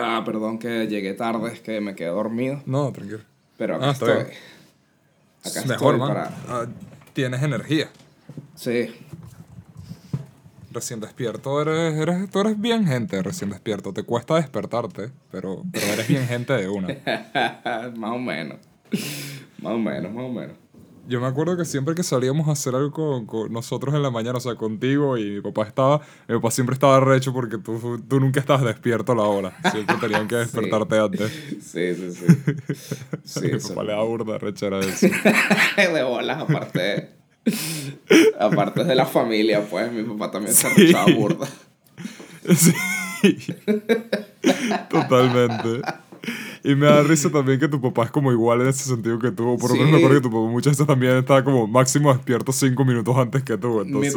Ah, perdón que llegué tarde, es que me quedé dormido. No, tranquilo. Pero acá estoy. Acá es estoy mejor, man. Tienes energía. Sí. Recién despierto, tú eres bien gente recién despierto. Te cuesta despertarte, pero eres bien gente de una. Más o menos. Yo me acuerdo que siempre que salíamos a hacer algo con nosotros en la mañana, o sea, contigo y mi papá siempre estaba recho porque tú nunca estabas despierto a la hora. Siempre tenían que despertarte antes. Sí. Mi papá le da burda rechera eso. De bolas, aparte de la familia, pues, mi papá también se rechaba burda. Sí. Totalmente. Y me da risa también que tu papá es como igual en ese sentido que tú. Por lo menos me acuerdo que tu papá muchas veces también estaba como máximo despierto 5 minutos antes que tú. Entonces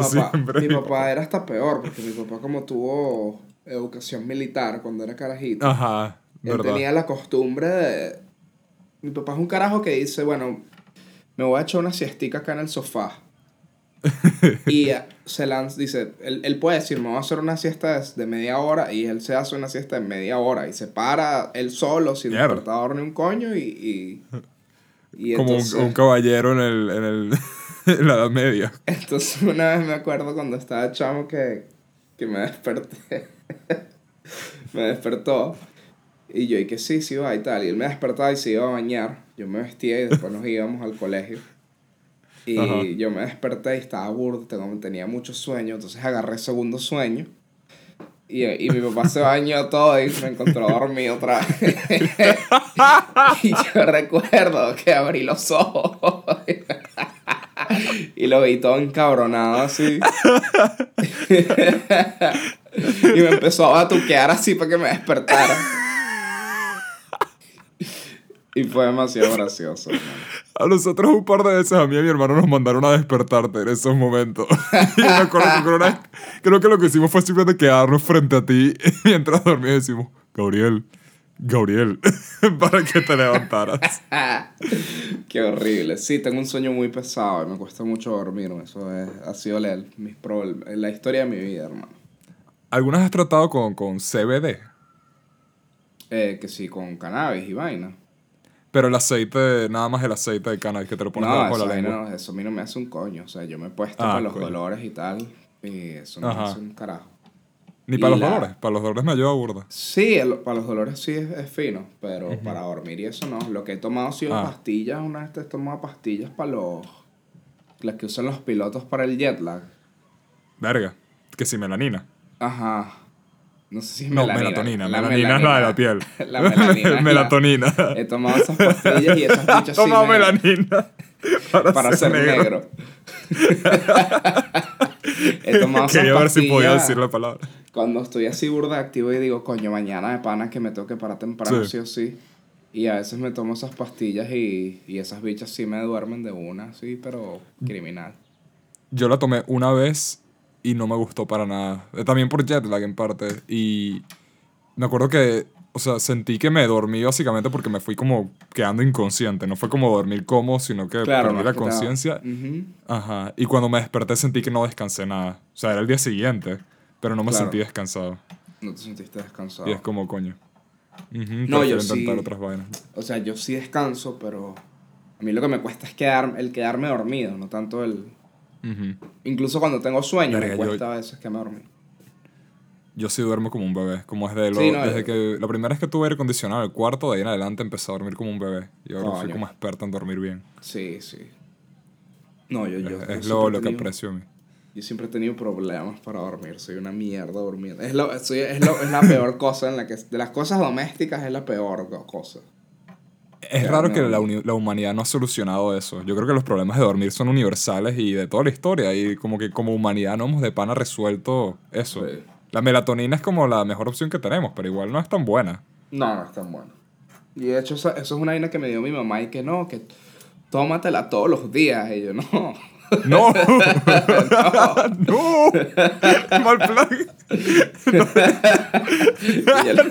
mi papá era hasta peor, porque mi papá como tuvo educación militar cuando era carajito. Ajá, ¿verdad? Él tenía la costumbre de... Mi papá es un carajo que dice, bueno, me voy a echar una siestica acá en el sofá. Y se lanza, dice, él puede decir, me voy a hacer una siesta de media hora, y él se hace una siesta de media hora y se para él solo sin despertador ni un coño y como entonces, un caballero en la Edad Media. Entonces una vez me acuerdo cuando estaba chamo que me desperté. Me despertó y yo, y que sí va y tal, y él me despertaba y se iba a bañar, yo me vestía y después nos íbamos al colegio. Y ajá. Yo me desperté y estaba burdo, tenía mucho sueño, entonces agarré segundo sueño. Y mi papá se bañó todo y me encontró dormido otra vez. Y yo recuerdo que abrí los ojos y lo vi todo encabronado así. Y me empezó a batuquear así para que me despertara. Y fue demasiado gracioso, hermano. A nosotros un par de veces, a mí y a mi hermano, nos mandaron a despertarte en esos momentos. Y me acuerdo que creo que lo que hicimos fue simplemente quedarnos frente a ti mientras dormíamos y decimos, Gabriel, para que te levantaras. Qué horrible. Sí, tengo un sueño muy pesado y me cuesta mucho dormirme. Eso ha sido la historia de mi vida, hermano. ¿Algunas has tratado con CBD? Que sí, con cannabis y vaina. Pero el aceite, nada más el aceite de cannabis que te lo pones debajo de la lengua. No, eso a mí no me hace un coño. O sea, yo me he puesto para los dolores y tal. Y eso no me hace un carajo. Ni para los dolores. Para los dolores me ayuda burda. Sí, para los dolores sí es fino. Pero para dormir y eso no. Lo que he tomado ha sido pastillas. Una vez te he tomado pastillas para las que usan los pilotos para el jet lag. Verga. Que si melanina. Ajá. No sé si es melatonina. Melatonina es la de la piel. La melatonina. Melatonina. He tomado esas pastillas y esas bichas. Toma sí melanina para ser negro. He tomado esas pastillas. Quería ver si podía decir la palabra. Cuando estoy así burda activo y digo, coño, mañana de pana que me tengo que parar temprano, sí o sí. Y a veces me tomo esas pastillas y esas bichas sí me duermen de una, sí, pero criminal. Yo la tomé una vez. Y no me gustó para nada. También por jet lag en parte. Y me acuerdo que, o sea, sentí que me dormí básicamente porque me fui como quedando inconsciente. No fue como dormir cómodo, sino que perdí la conciencia. Uh-huh. Ajá. Y cuando me desperté sentí que no descansé nada. O sea, era el día siguiente, pero no me sentí descansado. No te sentiste descansado. Y es como, coño. Uh-huh, no, yo sí. Otras vainas. O sea, yo sí descanso, pero a mí lo que me cuesta es quedarme dormido, no tanto el... Uh-huh. Incluso cuando tengo sueño, me cuesta a veces que me dormí. Yo sí duermo como un bebé, como desde que la primera vez que tuve aire acondicionado en el cuarto, de ahí en adelante empecé a dormir como un bebé. Yo ahora soy como experto en dormir bien. Sí. No, yo es lo que aprecio a mí. Yo siempre he tenido problemas para dormir, soy una mierda durmiendo. Es la peor cosa en la que de las cosas domésticas es la peor cosa. Es raro que la humanidad no ha solucionado eso. Yo creo que los problemas de dormir son universales y de toda la historia. Y como que como humanidad no hemos de pana resuelto eso. Sí. La melatonina es como la mejor opción que tenemos, pero igual no es tan buena. No es tan buena. Y de hecho eso es una vaina que me dio mi mamá y que tómatela todos los días. Y yo, no. No. No. Mal plan.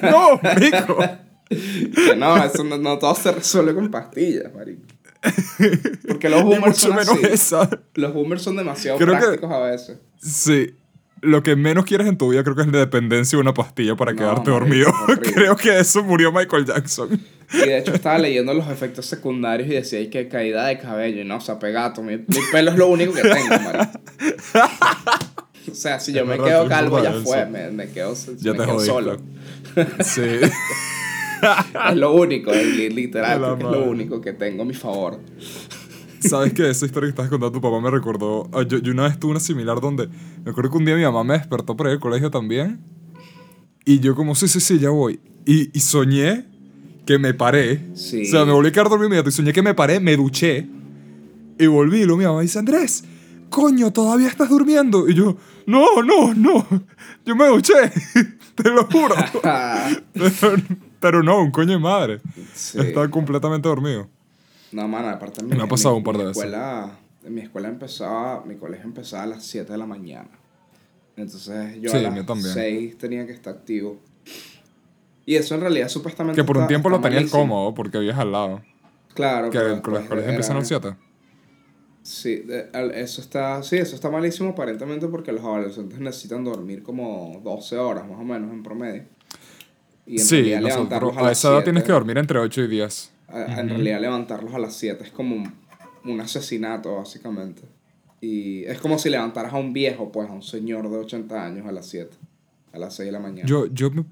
No, mico. Que no, eso no todo se resuelve con pastillas, marico. Porque los boomers son así. Los boomers son demasiado prácticos a veces. Sí. lo que menos quieres en tu vida creo que es la dependencia de una pastilla para quedarte dormido. Creo que eso murió Michael Jackson. Y de hecho estaba leyendo los efectos secundarios y decía que caída de cabello y no, o sea, pegato, mi pelo es lo único que tengo, marico. O sea, si yo me quedo calvo ya fue, me quedo solo. Sí. Es lo único, literal, porque es lo único que tengo a mi favor. ¿Sabes qué? Esa historia que estabas contando tu papá me recordó... Yo una vez tuve una similar donde... Me acuerdo que un día mi mamá me despertó para ir al colegio también. Y yo como, sí, ya voy. Y soñé que me paré. Sí. O sea, me volví a quedar dormido inmediato. Y soñé que me paré, me duché. Y volví y luego mi mamá dice, Andrés, coño, ¿todavía estás durmiendo? Y yo, no. Yo me duché. Te lo juro. Pero no, un coño de madre. Sí. Estaba completamente dormido. No, mano, aparte me ha pasado un par de veces. Mi escuela empezaba, mi colegio empezaba a las 7 de la mañana. Entonces yo a las 6 tenía que estar activo. Y eso en realidad supuestamente... Que por un tiempo lo tenías cómodo porque vivías al lado. Claro. Que los colegios empiezan a las 7. Sí, eso está malísimo aparentemente porque los adolescentes necesitan dormir como 12 horas más o menos en promedio. Y en realidad levantarlos a las 7. A esa edad tienes que dormir entre 8 y 10. En realidad levantarlos a las 7 es como un asesinato, básicamente. Y es como si levantaras a un viejo, pues, a un señor de 80 años a las 7, a las 6 de la mañana. Yo me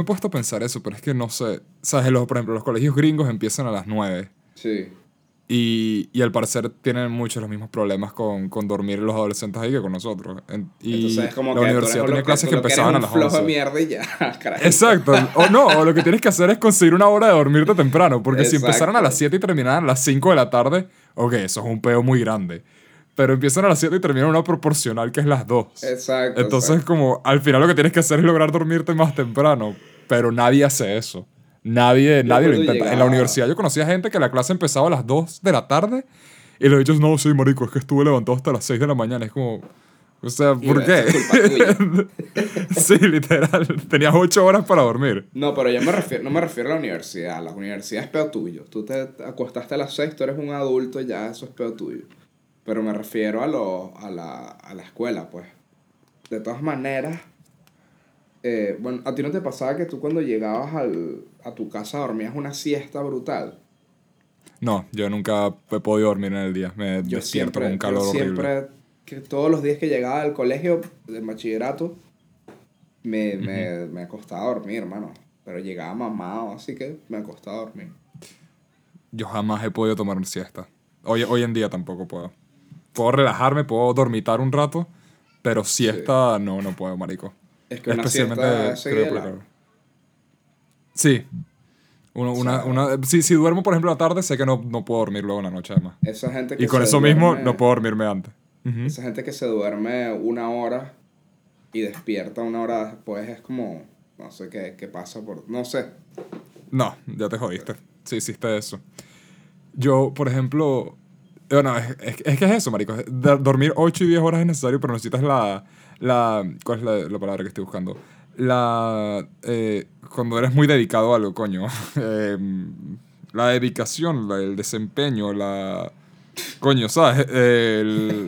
he puesto a pensar eso, pero es que no sé. ¿Sabes? Por ejemplo, los colegios gringos empiezan a las 9. Sí. Y al parecer tienen muchos los mismos problemas con dormir los adolescentes ahí que con nosotros. Entonces es como la universidad tiene clases que empezaban a las 11. Flojo de mierda y ya, carajo. Exacto. O lo que tienes que hacer es conseguir una hora de dormirte temprano. Porque si empezaran a las 7 y terminaran a las 5 de la tarde, ok, eso es un peo muy grande. Pero empiezan a las 7 y terminan una proporcional que es las 2. Exacto. Entonces como al final lo que tienes que hacer es lograr dormirte más temprano. Pero nadie hace eso. Nadie lo intenta. En la universidad yo conocía gente que la clase empezaba a las 2 de la tarde y los dichos, no, sí, marico, es que estuve levantado hasta las 6 de la mañana. Es como, o sea, ¿por qué? Sí, literal. Tenías 8 horas para dormir. No, pero yo no me refiero a la universidad. La universidad es peo tuyo. Tú te acostaste a las 6, tú eres un adulto, ya eso es peo tuyo. Pero me refiero a la escuela, pues. De todas maneras... bueno, ¿a ti no te pasaba que tú cuando llegabas a tu casa dormías una siesta brutal? No, yo nunca he podido dormir en el día. Me yo despierto siempre, con un calor horrible. Que todos los días que llegaba al colegio, del bachillerato, me acostaba a dormir, hermano. Pero llegaba mamado, así que me acostaba a dormir. Yo jamás he podido tomar una siesta. Hoy en día tampoco puedo. Puedo relajarme, puedo dormitar un rato, pero siesta no puedo, marico. Es que una siesta seguida. Sí. Si duermo, por ejemplo, a la tarde, sé que no puedo dormir luego en la noche, además. Esa gente que y con se eso duerme, mismo, no puedo dormirme antes. Uh-huh. Esa gente que se duerme una hora y despierta una hora después es como... No sé qué pasa por... No sé. No, ya te jodiste. Sí, hiciste eso. Yo, por ejemplo... Bueno, es que es eso, marico. Dormir 8 y 10 horas es necesario, pero necesitas ¿cuál es la palabra que estoy buscando? Cuando eres muy dedicado a algo, coño. La dedicación, el desempeño, Coño, ¿sabes? No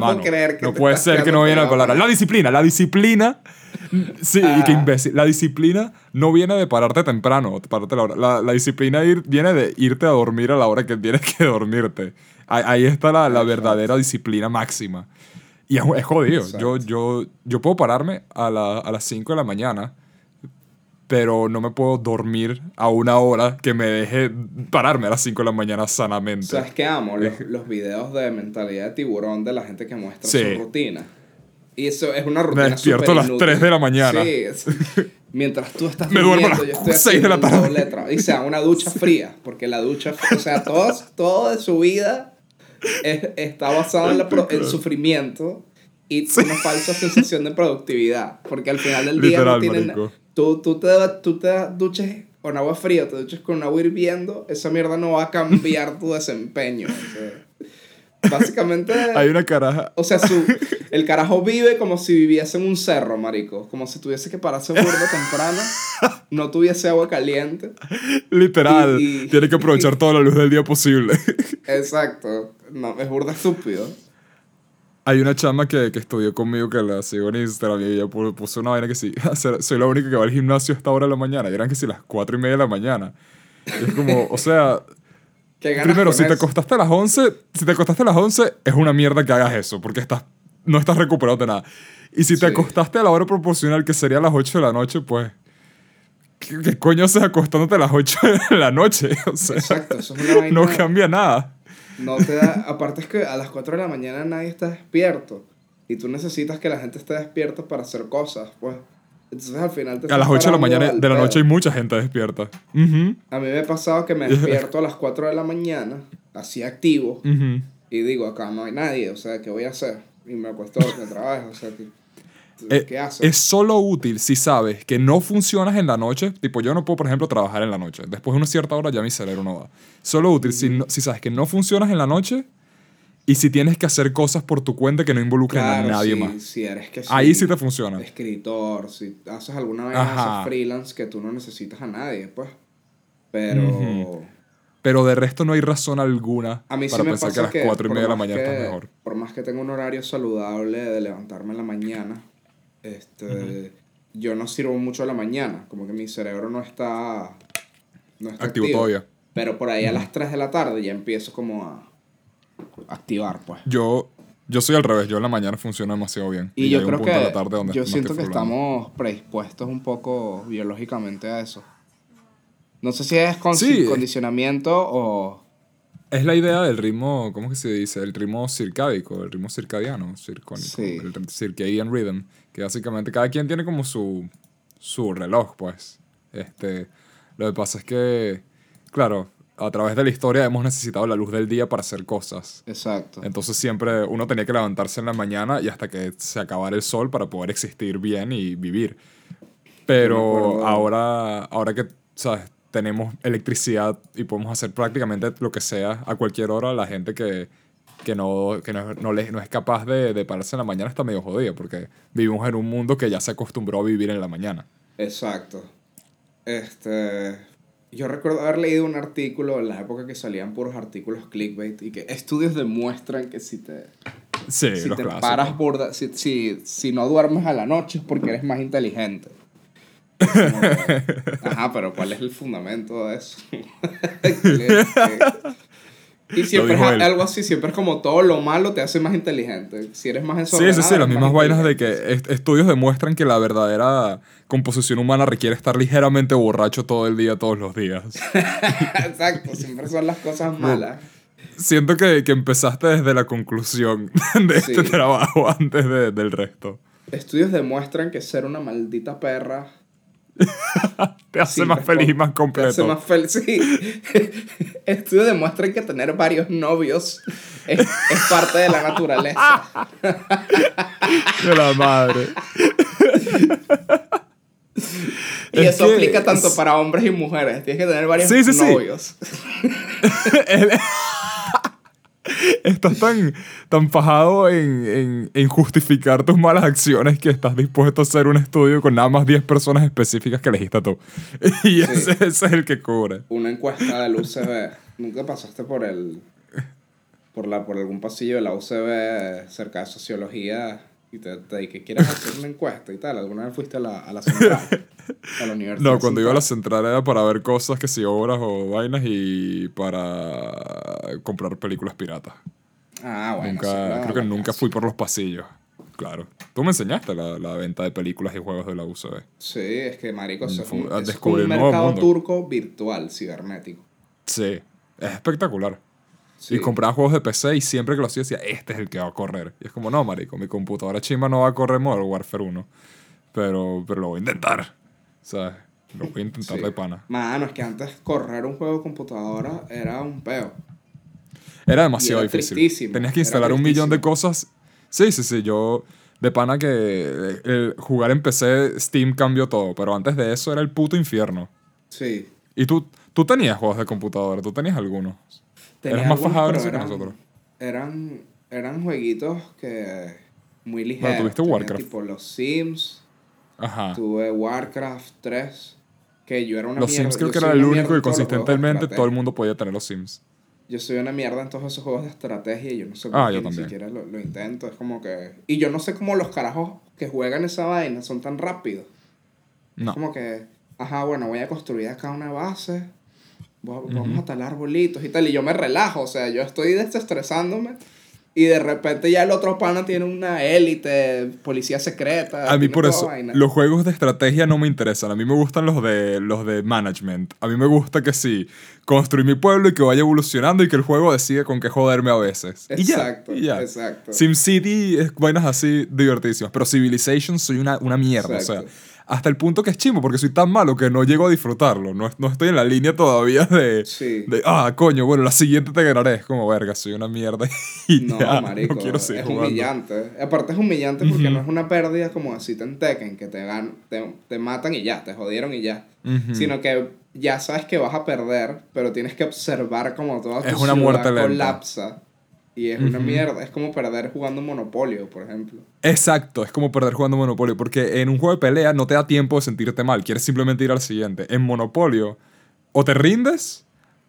puedo creer que no puede ser que no viene la palabra. La disciplina. Sí, y qué imbécil. La disciplina no viene de pararte temprano, pararte la hora. La disciplina viene de irte a dormir a la hora que tienes que dormirte. Ahí está la verdadera disciplina máxima. Y es jodido. Yo puedo pararme a las 5 de la mañana, pero no me puedo dormir a una hora que me deje pararme a las 5 de la mañana sanamente. ¿Sabes qué amo? Los videos de mentalidad de tiburón de la gente que muestra su rutina. Y eso es una rutina. Me despierto a las 3 de la mañana. Sí. Mientras tú estás durmiendo, yo estoy 6 de la tarde. Y sea una ducha fría, porque la ducha, o sea, todo de su vida está basado en el sufrimiento y una falsa sensación de productividad, porque al final del día no tienen nada. Tú te duches con agua fría, te duches con agua hirviendo, esa mierda no va a cambiar tu desempeño. O sea, básicamente hay una caraja, o sea, el carajo vive como si viviese en un cerro, marico, como si tuviese que pararse burdo temprano, no tuviese agua caliente, literal, tiene que aprovechar toda la luz del día posible. Exacto. No, es burda estúpido. Hay una chama que estudió conmigo, que la sigo en Instagram, y ella puso una vaina que sí, soy la única que va al gimnasio a esta hora de la mañana, y eran que sí las 4:30 de la mañana. Y es como, o sea... Primero, si te acostaste a las 11, es una mierda que hagas eso, porque no estás recuperado de nada. Y si te acostaste a la hora proporcional, que sería a las 8 de la noche, pues... ¿Qué coño haces acostándote a las 8 de la noche? O sea, exacto, eso es una vaina. No cambia nada. No te da... Aparte es que a las 4 de la mañana nadie está despierto. Y tú necesitas que la gente esté despierta para hacer cosas, pues... Entonces al final te... A las 8 de la mañana de la noche hay mucha gente despierta. Uh-huh. A mí me ha pasado que me despierto a las 4 de la mañana, así activo, uh-huh, y digo, acá no hay nadie, o sea, ¿qué voy a hacer? Y me acuesto a trabajo, o sea, ¿qué haces? Es solo útil si sabes que no funcionas en la noche. Tipo, yo no puedo, por ejemplo, trabajar en la noche. Después de una cierta hora ya mi cerebro no va. Solo útil, uh-huh, si sabes que no funcionas en la noche y si tienes que hacer cosas por tu cuenta que no involucren, claro, a nadie más. Si eres que ahí sí te funciona. Escritor, si haces alguna vez esas freelance que tú no necesitas a nadie, pues. Pero... Uh-huh. Pero de resto no hay razón alguna para pensar que a las 4:30 de la mañana estás mejor. Por más que tenga un horario saludable de levantarme en la mañana, uh-huh, yo no sirvo mucho a la mañana. Como que mi cerebro no está activo todavía. Pero por ahí a las 3 de la tarde ya empiezo como a... activar, pues. Yo soy al revés, yo en la mañana funciona demasiado bien. Y yo creo que la tarde donde yo siento que estamos predispuestos un poco biológicamente a eso. No sé si es condicionamiento o... Es la idea del ritmo, ¿cómo que se dice? El ritmo circádico, el ritmo circadiano, circónico, sí. El circadian rhythm, que básicamente cada quien tiene como su reloj, pues. Lo que pasa es que, claro... A través de la historia hemos necesitado la luz del día para hacer cosas. Exacto. Entonces siempre uno tenía que levantarse en la mañana y hasta que se acabara el sol para poder existir bien y vivir. Pero ahora que, ¿sabes? Tenemos electricidad y podemos hacer prácticamente lo que sea a cualquier hora, la gente que no es capaz de pararse en la mañana está medio jodida porque vivimos en un mundo que ya se acostumbró a vivir en la mañana. Exacto. Yo recuerdo haber leído un artículo en la época que salían puros artículos clickbait y que estudios demuestran que si te paras burda, si no duermes a la noche es porque eres más inteligente. Ajá, pero ¿cuál es el fundamento de eso? Y siempre es algo así, siempre es como todo lo malo te hace más inteligente. Si eres más desordenado... Sí, las mismas vainas de que estudios demuestran que la verdadera composición humana requiere estar ligeramente borracho todo el día, todos los días. Exacto, siempre son las cosas malas. Siento que empezaste desde la conclusión de este trabajo antes del resto. Estudios demuestran que ser una maldita perra... te hace más feliz y más completo. Te hace más feliz, sí. Estudios demuestran que tener varios novios es parte de la naturaleza. De la madre. Y eso aplica tanto para hombres y mujeres. Tienes que tener varios novios. Estás tan fajado en justificar tus malas acciones que estás dispuesto a hacer un estudio con nada más 10 personas específicas que elegiste tú. Y ese es el que cubre. Una encuesta del UCB. ¿Nunca pasaste por algún pasillo de la UCB cerca de sociología y te que quieras hacer una encuesta y tal? ¿Alguna vez fuiste a la central? A la universidad. No, cuando iba a la central era para ver cosas, que si obras o vainas, y para comprar películas piratas. Ah, bueno. Nunca, creo que nunca fui por los pasillos. Claro. Tú me enseñaste la venta de películas y juegos de la UCB. Sí, es que marico, es un mercado turco virtual, cibernético. Sí, es espectacular. Sí. Y compraba juegos de PC y siempre que lo hacía decía, este es el que va a correr. Y es como, no, marico, mi computadora chimba no va a correr Modern Warfare 1. Pero lo voy a intentar. O sea, lo voy a intentar de pana. Mano, es que antes correr un juego de computadora era un peo. Era demasiado difícil. Tristísimo. Tenías que instalar un millón de cosas. Sí, yo... De pana que el jugar en PC, Steam cambió todo. Pero antes de eso era el puto infierno. Sí. Y tú tenías juegos de computadora, tú tenías algunos. Eres más fajado que nosotros. Eran jueguitos que muy ligeros. Bueno, tuviste Warcraft. Tipo los Sims. Ajá. Tuve Warcraft 3. Que yo era una mierda. Los Sims creo que era el único y consistentemente todo el mundo podía tener los Sims. Yo soy una mierda en todos esos juegos de estrategia y yo no sé por qué ni siquiera lo intento. Es como que... Y yo no sé cómo los carajos que juegan esa vaina son tan rápidos. No. Es como que... Ajá, bueno, voy a construir acá una base. Vamos a talar arbolitos y tal. Y yo me relajo. O sea, yo estoy desestresándome. Y de repente ya el otro pana tiene una élite, policía secreta. A mí por eso vaina. Los juegos de estrategia no me interesan. A mí me gustan los de management. A mí me gusta que sí, construir mi pueblo y que vaya evolucionando y que el juego decida con qué joderme a veces. Exacto, y ya. Exacto. SimCity, vainas así divertidísimas. Pero Civilization soy una mierda. Exacto. O sea, hasta el punto que es chimbo, porque soy tan malo que no llego a disfrutarlo. No estoy en la línea todavía bueno, la siguiente te ganaré. Es como, verga, soy una mierda. Y no, ya, marico, no quiero seguir jugando. Humillante. Aparte es humillante porque no es una pérdida como así te entequen, que te matan y ya, te jodieron y ya. Sino que ya sabes que vas a perder, pero tienes que observar como toda tu ciudad colapsa. Y es una mierda. Es como perder jugando Monopolio, por ejemplo. Exacto. Es como perder jugando Monopolio. Porque en un juego de pelea no te da tiempo de sentirte mal. Quieres simplemente ir al siguiente. En Monopolio, o te rindes,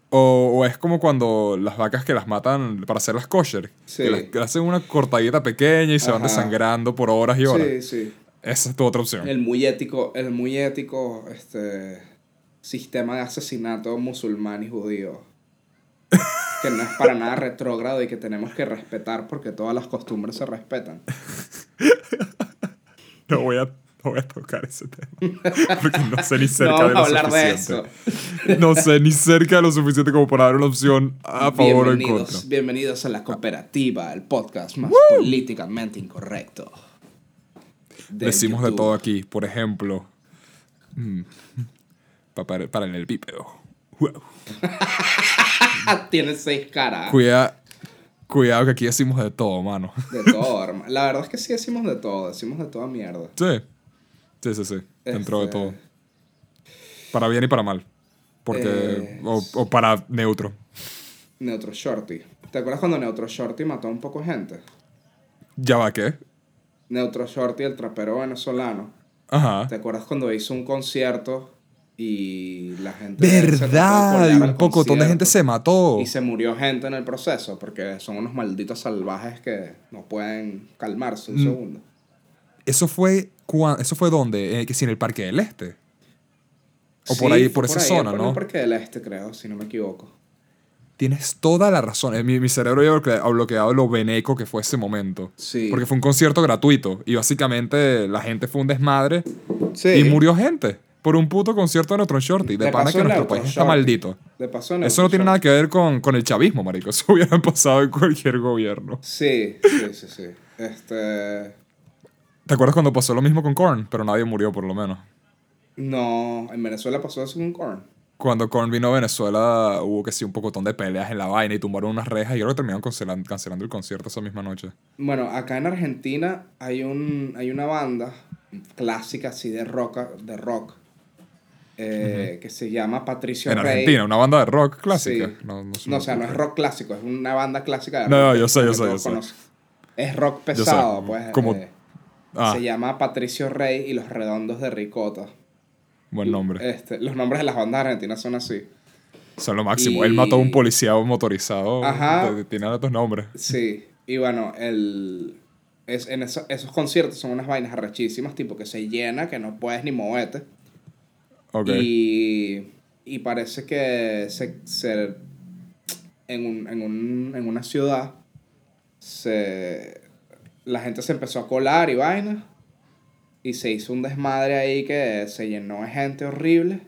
o es como cuando las vacas que las matan para hacer las kosher. Sí. Que hacen una cortadita pequeña y se van desangrando por horas y horas. Sí, sí. Esa es tu otra opción. El muy ético sistema de asesinato musulmán y judío. Que no es para nada retrógrado y que tenemos que respetar porque todas las costumbres se respetan. No voy a tocar ese tema. Porque no sé ni cerca de lo suficiente. No sé ni cerca de lo suficiente como para dar una opción a favor o en contra. Bienvenidos a La Cooperativa, el podcast más políticamente incorrecto. Decimos YouTube. De todo aquí. Por ejemparo para el bípedo. Wow. Tiene 6 caras. Cuidado que aquí decimos de todo, mano. De todo, hermano. La verdad es que sí decimos de todo. Decimos de toda mierda. Sí. Dentro de todo. Para bien y para mal. Porque... O para neutro. Neutro Shorty. ¿Te acuerdas cuando Neutro Shorty mató a un poco gente? ¿Ya va qué? Neutro Shorty, el trapero venezolano. Ajá. ¿Te acuerdas cuando hizo un concierto... Y la gente... ¡Verdad! Y un pocotón de gente se mató. Y se murió gente en el proceso. Porque son unos malditos salvajes que no pueden calmarse un segundo. ¿Eso fue dónde? ¿Que sí, en el Parque del Este? O sí, por ahí, por esa zona, ¿no? En el Parque del Este, creo, si no me equivoco. Tienes toda la razón. Mi cerebro ya ha bloqueado lo beneco que fue ese momento. Sí. Porque fue un concierto gratuito. Y básicamente la gente fue un desmadre. Sí. Y murió gente. Por un puto concierto de Neutron Shorty. De pana que nuestro país está maldito. Eso no tiene nada que ver con el chavismo, marico. Eso hubiera pasado en cualquier gobierno. Sí. ¿Te acuerdas cuando pasó lo mismo con Korn? Pero nadie murió, por lo menos. No, en Venezuela pasó eso con Korn. Cuando Korn vino a Venezuela hubo que sí un pocotón de peleas en la vaina y tumbaron unas rejas y creo que terminaron cancelando el concierto esa misma noche. Bueno, acá en Argentina hay una banda clásica así de rock. Que se llama Patricio Rey. En Argentina, una banda de rock clásica. Sí. No, o sea, no es rock clásico, es una banda clásica de rock. No, yo sé. Es rock pesado, pues. Como... Se llama Patricio Rey y Los Redondos de Ricota. Buen nombre. Los nombres de las bandas argentinas son así. Son lo máximo. Él mató a un policía motorizado. Ajá. Tiene otros nombres. Sí. Y bueno, esos conciertos son unas vainas arrechísimas, tipo que se llena, que no puedes ni moverte. Okay. Y parece que en una ciudad la gente se empezó a colar y vainas y se hizo un desmadre ahí que se llenó de gente horrible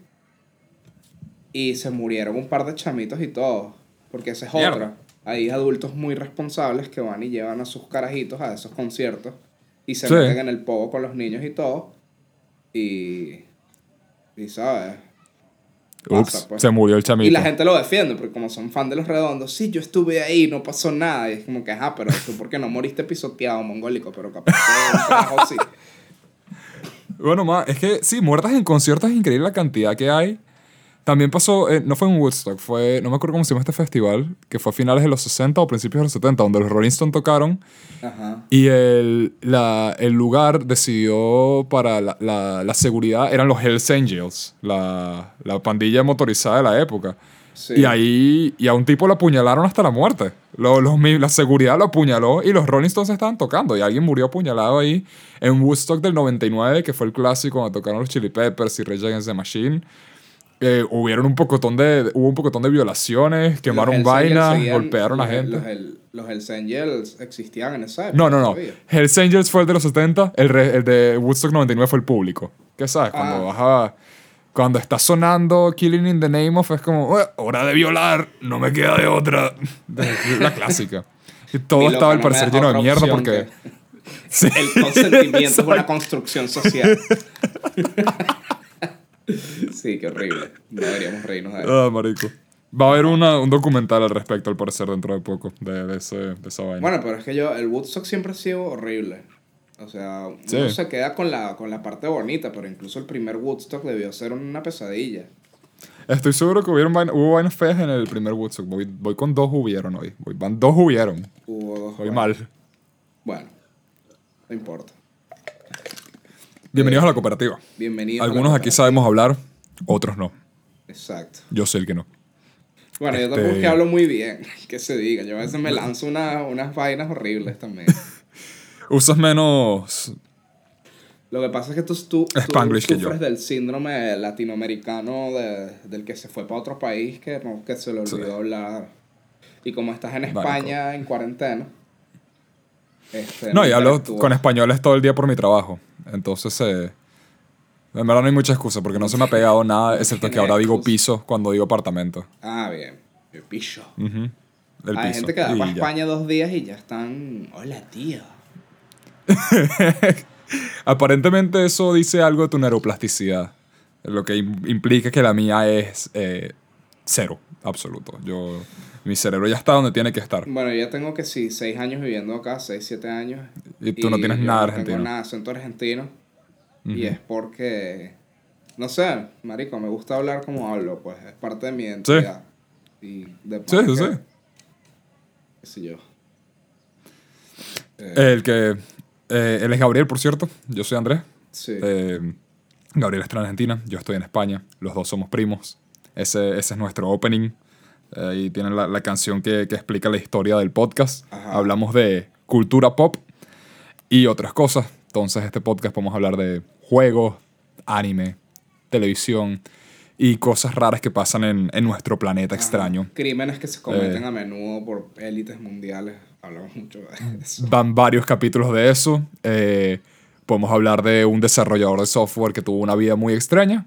y se murieron un par de chamitos y todo, porque esa es otra. Hay adultos muy responsables que van y llevan a sus carajitos a esos conciertos y se meten en el pogo con los niños y todo y ¿sabes? Ups, pasa, pues. Se murió el chamito. Y la gente lo defiende porque como son fan de Los Redondos, sí, yo estuve ahí, no pasó nada. Y es como que, ajá, pero tú porque no moriste pisoteado, mongólico, pero capaz que trabajo sí. Bueno, es que sí, muertas en conciertos es increíble la cantidad que hay. También pasó, no fue en Woodstock, no me acuerdo cómo se llama este festival, que fue a finales de los 60 o principios de los 70, donde los Rolling Stones tocaron. Ajá. Y el lugar decidió para la seguridad, eran los Hells Angels, la pandilla motorizada de la época. Sí. Y ahí y a un tipo lo apuñalaron hasta la muerte. La seguridad lo apuñaló y los Rolling Stones estaban tocando. Y alguien murió apuñalado ahí en Woodstock del 99, que fue el clásico cuando tocaron los Chili Peppers y Rage Against the Machine. Hubo un pocotón de violaciones, quemaron vainas, golpearon a gente. Los Hells Angels existían en esa época. No. Hells Angels fue el de los 70, el de Woodstock 99 fue el público. ¿Qué sabes? Cuando está sonando Killing in the Name of, es como, hora de violar, no me queda de otra. La clásica. Y todo estaba al parecer lleno de mierda porque... Sí, el consentimiento es una construcción social. Sí, qué horrible. No deberíamos reírnos de eso. Marico. Va a haber un documental al respecto, al parecer, dentro de poco, de esa vaina. Bueno, pero es que el Woodstock siempre ha sido horrible. O sea, uno se queda con la parte bonita, pero incluso el primer Woodstock debió ser una pesadilla. Estoy seguro que hubo vainas feas en el primer Woodstock. Voy con dos hubieron hoy. Dos hubieron. Hubo dos. Voy mal. Bueno, no importa. Bienvenidos a la cooperativa. Bienvenidos. Algunos aquí sabemos hablar, otros no. Exacto. Yo sé el que no. Bueno, yo tampoco es que hablo muy bien, que se diga. Yo a veces me lanzo unas vainas horribles también. Usas menos... Lo que pasa es que tú sufres del síndrome latinoamericano del que se fue para otro país que se le olvidó hablar. Y como estás en España en cuarentena... no, y hablo con españoles todo el día por mi trabajo. Entonces, en verdad no hay mucha excusa porque no se me ha pegado nada, excepto que ahora digo piso cuando digo apartamento. Ah, bien. El piso. Uh-huh. Hay gente que va para España 2 días y ya están... Hola, tío. Aparentemente eso dice algo de tu neuroplasticidad. Lo que implica que la mía es cero, absoluto. Mi cerebro ya está donde tiene que estar. Bueno, yo tengo 6 años viviendo acá, 6, 7 años. Y tú no tienes nada argentino. No tengo nada, acento argentino. Uh-huh. Y es porque, no sé, marico, me gusta hablar como hablo, pues es parte de mi identidad. Sí. Y de sí. Qué sé yo. Él es Gabriel, por cierto. Yo soy Andrés. Sí. Gabriel está en Argentina, yo estoy en España. Los dos somos primos. Ese es nuestro opening. Ahí tienen la canción que explica la historia del podcast. Ajá. Hablamos de cultura pop y otras cosas. Entonces, este podcast podemos hablar de juegos, anime, televisión y cosas raras que pasan en nuestro planeta extraño. Crímenes que se cometen a menudo por élites mundiales. Hablamos mucho de eso. Van varios capítulos de eso. Podemos hablar de un desarrollador de software que tuvo una vida muy extraña.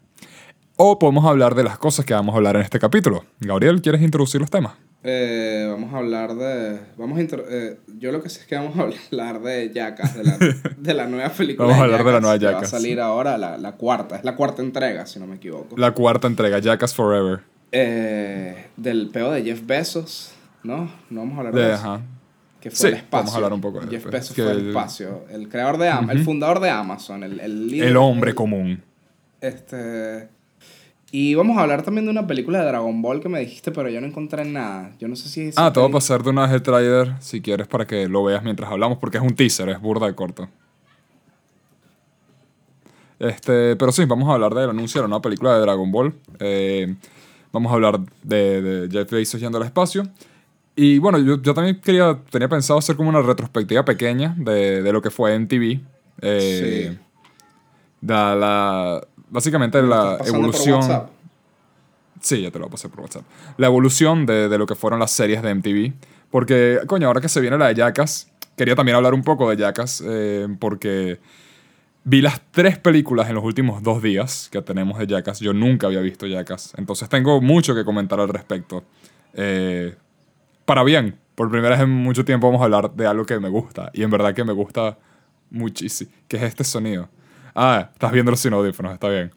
O podemos hablar de las cosas que vamos a hablar en este capítulo. Gabriel, ¿quieres introducir los temas? Vamos a hablar de... yo lo que sé es que vamos a hablar de Jackass, de la nueva película. Vamos a hablar de la nueva Jackass. Va a salir ahora la cuarta. Es la cuarta entrega, si no me equivoco. La cuarta entrega, Jackass Forever. Del peo de Jeff Bezos, ¿no? No vamos a hablar de eso. Ajá. Que fue el espacio. Vamos a hablar un poco de Jeff Bezos fue el espacio. El creador de Amazon, el fundador de Amazon, el líder. El hombre común. Y vamos a hablar también de una película de Dragon Ball que me dijiste, pero yo no encontré nada. Yo no sé si... te voy a pasar de una vez el trailer, si quieres, para que lo veas mientras hablamos, porque es un teaser, es burda de corto. Pero sí, vamos a hablar del anuncio de la nueva película de Dragon Ball. Vamos a hablar de Jeff Bezos yendo al espacio. Y bueno, yo también tenía pensado hacer como una retrospectiva pequeña de lo que fue MTV. Sí. Básicamente la evolución... Sí, ya te lo pasé por WhatsApp. La evolución de lo que fueron las series de MTV. Porque, coño, ahora que se viene la de Jackass, quería también hablar un poco de Jackass, porque vi las 3 películas en los últimos 2 días que tenemos de Jackass. Yo nunca había visto Jackass. Entonces tengo mucho que comentar al respecto. Para bien, por primera vez en mucho tiempo vamos a hablar de algo que me gusta. Y en verdad que me gusta muchísimo. Que es este sonido. Estás viéndolo sin audífonos, está bien.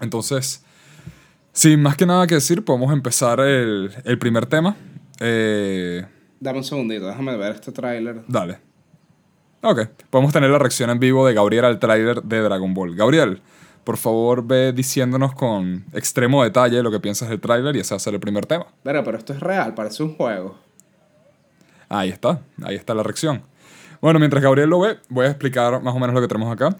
Entonces, sin más que nada que decir, podemos empezar el primer tema. Dame un segundito, déjame ver este tráiler. Dale. Ok, podemos tener la reacción en vivo de Gabriel al tráiler de Dragon Ball. Gabriel, por favor, ve diciéndonos con extremo detalle lo que piensas del tráiler y ese va a ser el primer tema. Pero esto es real, parece un juego. Ahí está la reacción. Bueno, mientras Gabriel lo ve, voy a explicar más o menos lo que tenemos acá.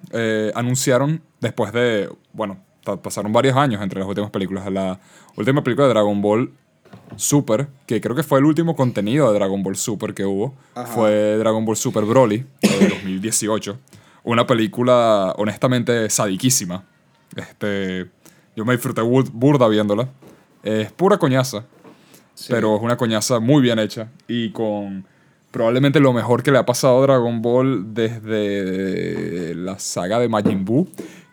Anunciaron después de... Bueno, pasaron varios años entre las últimas películas. La última película de Dragon Ball Super, que creo que fue el último contenido de Dragon Ball Super que hubo, ajá, fue Dragon Ball Super Broly, de 2018. Una película, honestamente, sadiquísima. Yo me disfruté burda viéndola. Es pura coñaza, sí, pero es una coñaza muy bien hecha y con probablemente lo mejor que le ha pasado a Dragon Ball desde la saga de Majin Buu,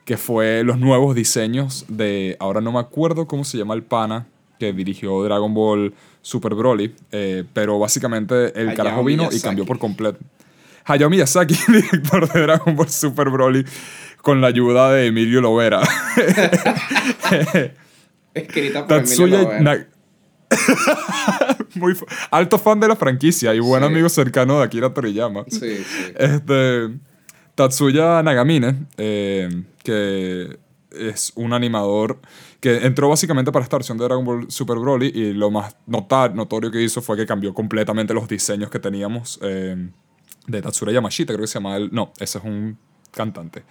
que fue los nuevos diseños de... Ahora no me acuerdo cómo se llama el pana que dirigió Dragon Ball Super Broly, pero básicamente el carajo vino y cambió por completo. Hayao Miyazaki, director de Dragon Ball Super Broly, con la ayuda de Emilio Lovera. Escrita por Emilio Lovera. Muy alto fan de la franquicia y buen amigo cercano de Akira Toriyama. Sí, sí. Tatsuya Nagamine, que es un animador que entró básicamente para esta versión de Dragon Ball Super Broly, y lo más notorio que hizo fue que cambió completamente los diseños que teníamos de Tatsura Yamashita, creo que se llama él. No, ese es un cantante.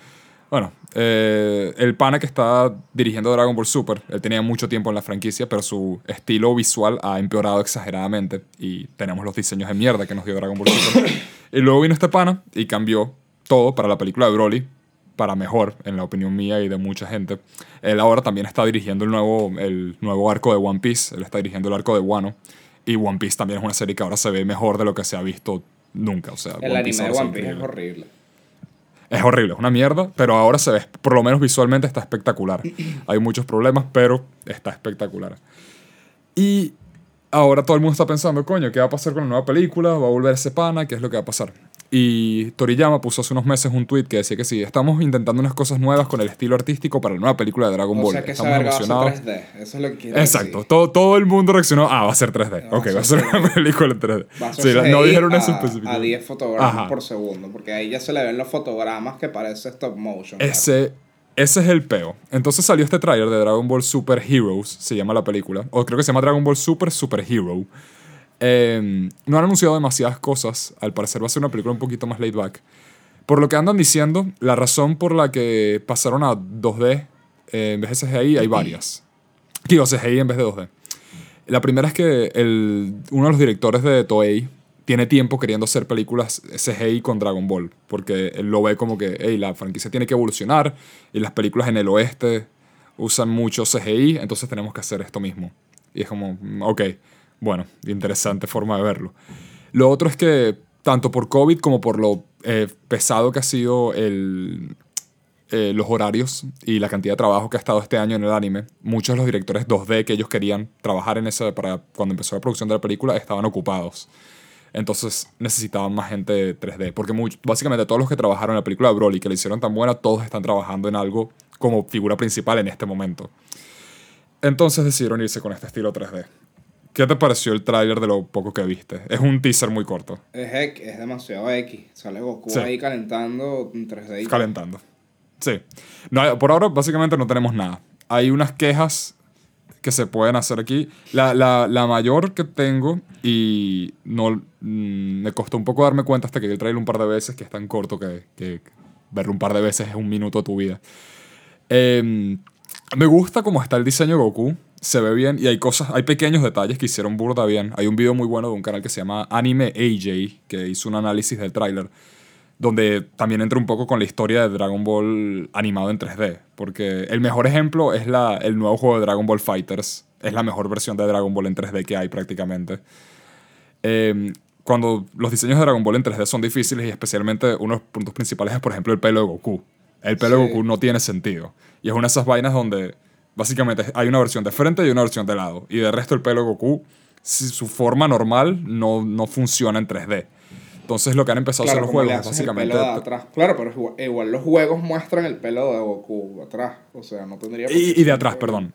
Bueno, el pana que está dirigiendo Dragon Ball Super, él tenía mucho tiempo en la franquicia, pero su estilo visual ha empeorado exageradamente y tenemos los diseños de mierda que nos dio Dragon Ball Super. Y luego vino este pana y cambió todo para la película de Broly, para mejor, en la opinión mía y de mucha gente. Él ahora también está dirigiendo el nuevo arco de One Piece. Él está dirigiendo el arco de Wano. Y One Piece también es una serie que ahora se ve mejor de lo que se ha visto nunca. O sea, el anime de One Piece es horrible. Es horrible, es una mierda, pero ahora se ve, por lo menos visualmente, está espectacular. Hay muchos problemas, pero está espectacular. Y ahora todo el mundo está pensando, coño, ¿qué va a pasar con la nueva película? ¿Va a volver ese pana? ¿Qué es lo que va a pasar? Y Toriyama puso hace unos meses un tweet que decía que sí, estamos intentando unas cosas nuevas con el estilo artístico para la nueva película de Dragon Ball. O sea, que estamos emocionados. Va a ser 3D. Eso es lo que quiero decir. Exacto. Todo el mundo reaccionó, va a ser 3D. No, ok, va a ser una película en 3D. Va a ser no dijeron eso específicamente. A 10 fotogramas por segundo, porque ahí ya se le ven los fotogramas que parece stop motion. Ese es el peo. Entonces salió este tráiler de Dragon Ball Super Heroes, se llama la película, o creo que se llama Dragon Ball Super: Super Hero. No han anunciado demasiadas cosas. Al parecer va a ser una película un poquito más laid back. Por lo que andan diciendo, la razón por la que pasaron a 2D en vez de CGI hay varias. Digo, CGI en vez de 2D. La primera es que uno de los directores de Toei tiene tiempo queriendo hacer películas CGI con Dragon Ball, porque él lo ve como que la franquicia tiene que evolucionar y las películas en el oeste usan mucho CGI, entonces tenemos que hacer esto mismo. Y es como, ok. Bueno, interesante forma de verlo. Lo otro es que, tanto por COVID como por lo pesado que ha sido los horarios y la cantidad de trabajo que ha estado este año en el anime, muchos de los directores 2D que ellos querían trabajar en esa para cuando empezó la producción de la película estaban ocupados. Entonces necesitaban más gente de 3D, porque básicamente todos los que trabajaron en la película de Broly, que la hicieron tan buena, todos están trabajando en algo como figura principal en este momento. Entonces decidieron irse con este estilo 3D. ¿Qué te pareció el tráiler de lo poco que viste? Es un teaser muy corto. Es demasiado X. Sale Goku ahí calentando en 3D. Calentando. Sí. No, por ahora, básicamente, no tenemos nada. Hay unas quejas que se pueden hacer aquí. La mayor que tengo, y no me costó un poco darme cuenta hasta que vi el tráiler un par de veces, que es tan corto que verlo un par de veces es un minuto de tu vida. Me gusta cómo está el diseño de Goku. Se ve bien y hay pequeños detalles que hicieron burda bien. Hay un video muy bueno de un canal que se llama Anime AJ, que hizo un análisis del tráiler, donde también entra un poco con la historia de Dragon Ball animado en 3D, porque el mejor ejemplo es el nuevo juego de Dragon Ball FighterZ. Es la mejor versión de Dragon Ball en 3D que hay prácticamente. Cuando los diseños de Dragon Ball en 3D son difíciles, y especialmente uno de los puntos principales es, por ejemplo, el pelo de Goku. El pelo de Goku no tiene sentido. Y es una de esas vainas donde básicamente hay una versión de frente y una versión de lado. Y de resto el pelo de Goku, su forma normal, no funciona en 3D. Entonces lo que han empezado a hacer los juegos es básicamente... Claro, pero igual los juegos muestran el pelo de Goku atrás. O sea, no tendría... Y de atrás, perdón.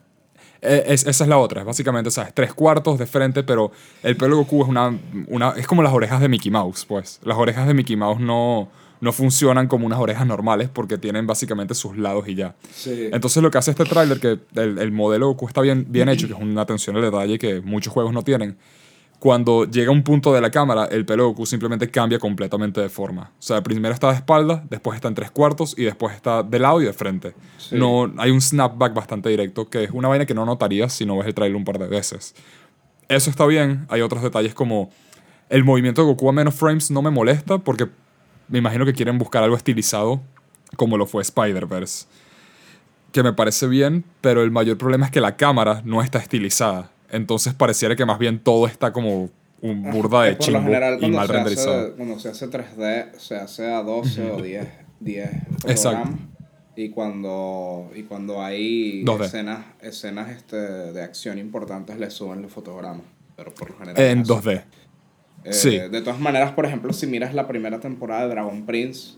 Esa es la otra. Es básicamente, ¿sabes? 3/4 de frente, pero el pelo de Goku es una... Es como las orejas de Mickey Mouse, pues. Las orejas de Mickey Mouse no funcionan como unas orejas normales porque tienen básicamente sus lados y ya. Sí. Entonces lo que hace este tráiler, que el modelo Goku está bien hecho, que es una atención al detalle que muchos juegos no tienen, cuando llega a un punto de la cámara, el pelo de Goku simplemente cambia completamente de forma. O sea, primero está de espalda, después está en tres cuartos y después está de lado y de frente. Sí. No, hay un snapback bastante directo, que es una vaina que no notarías si no ves el trailer un par de veces. Eso está bien. Hay otros detalles como el movimiento de Goku a menos frames no me molesta, porque me imagino que quieren buscar algo estilizado como lo fue Spider-Verse, que me parece bien, pero el mayor problema es que la cámara no está estilizada. Entonces pareciera que más bien todo está como un burda de chimbo general, y mal renderizado. Cuando se hace 3D, se hace a 12 o 10 programas. Y cuando hay 2D. escenas de acción importantes, le suben los fotogramas. Pero por lo general en 2D. Sí. De todas maneras, por ejemplo, si miras la primera temporada de Dragon Prince,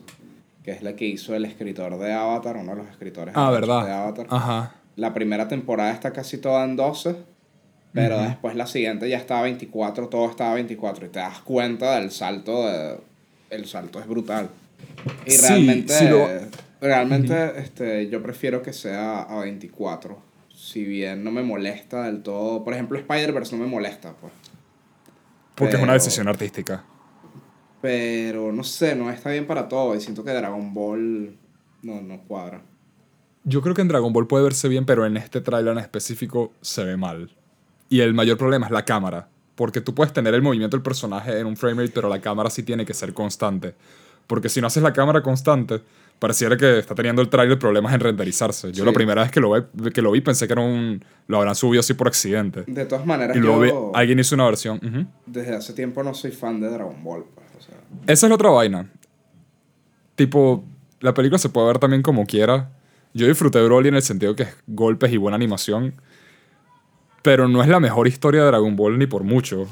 que es la que hizo el escritor de Avatar, uno de los escritores de Avatar. Ajá. La primera temporada está casi toda en 12, pero después la siguiente ya estaba 24, todo estaba 24, y te das cuenta del salto. El salto es brutal. Y sí, realmente yo prefiero que sea a 24, si bien no me molesta del todo. Por ejemplo, Spider-Verse no me molesta, pues. Porque es una decisión artística. Pero no sé, no está bien para todo. Y siento que Dragon Ball no cuadra. Yo creo que en Dragon Ball puede verse bien, pero en este trailer en específico se ve mal. Y el mayor problema es la cámara. Porque tú puedes tener el movimiento del personaje en un frame rate, pero la cámara sí tiene que ser constante. Porque si no haces la cámara constante, pareciera que está teniendo el trailer problemas en renderizarse. Yo la primera vez que lo vi pensé que era lo habrán subido así por accidente. De todas maneras, y luego alguien hizo una versión. Desde hace tiempo no soy fan de Dragon Ball. O sea. Esa es la otra vaina. Tipo, la película se puede ver también como quiera. Yo disfruté Broly en el sentido que es golpes y buena animación, pero no es la mejor historia de Dragon Ball ni por mucho.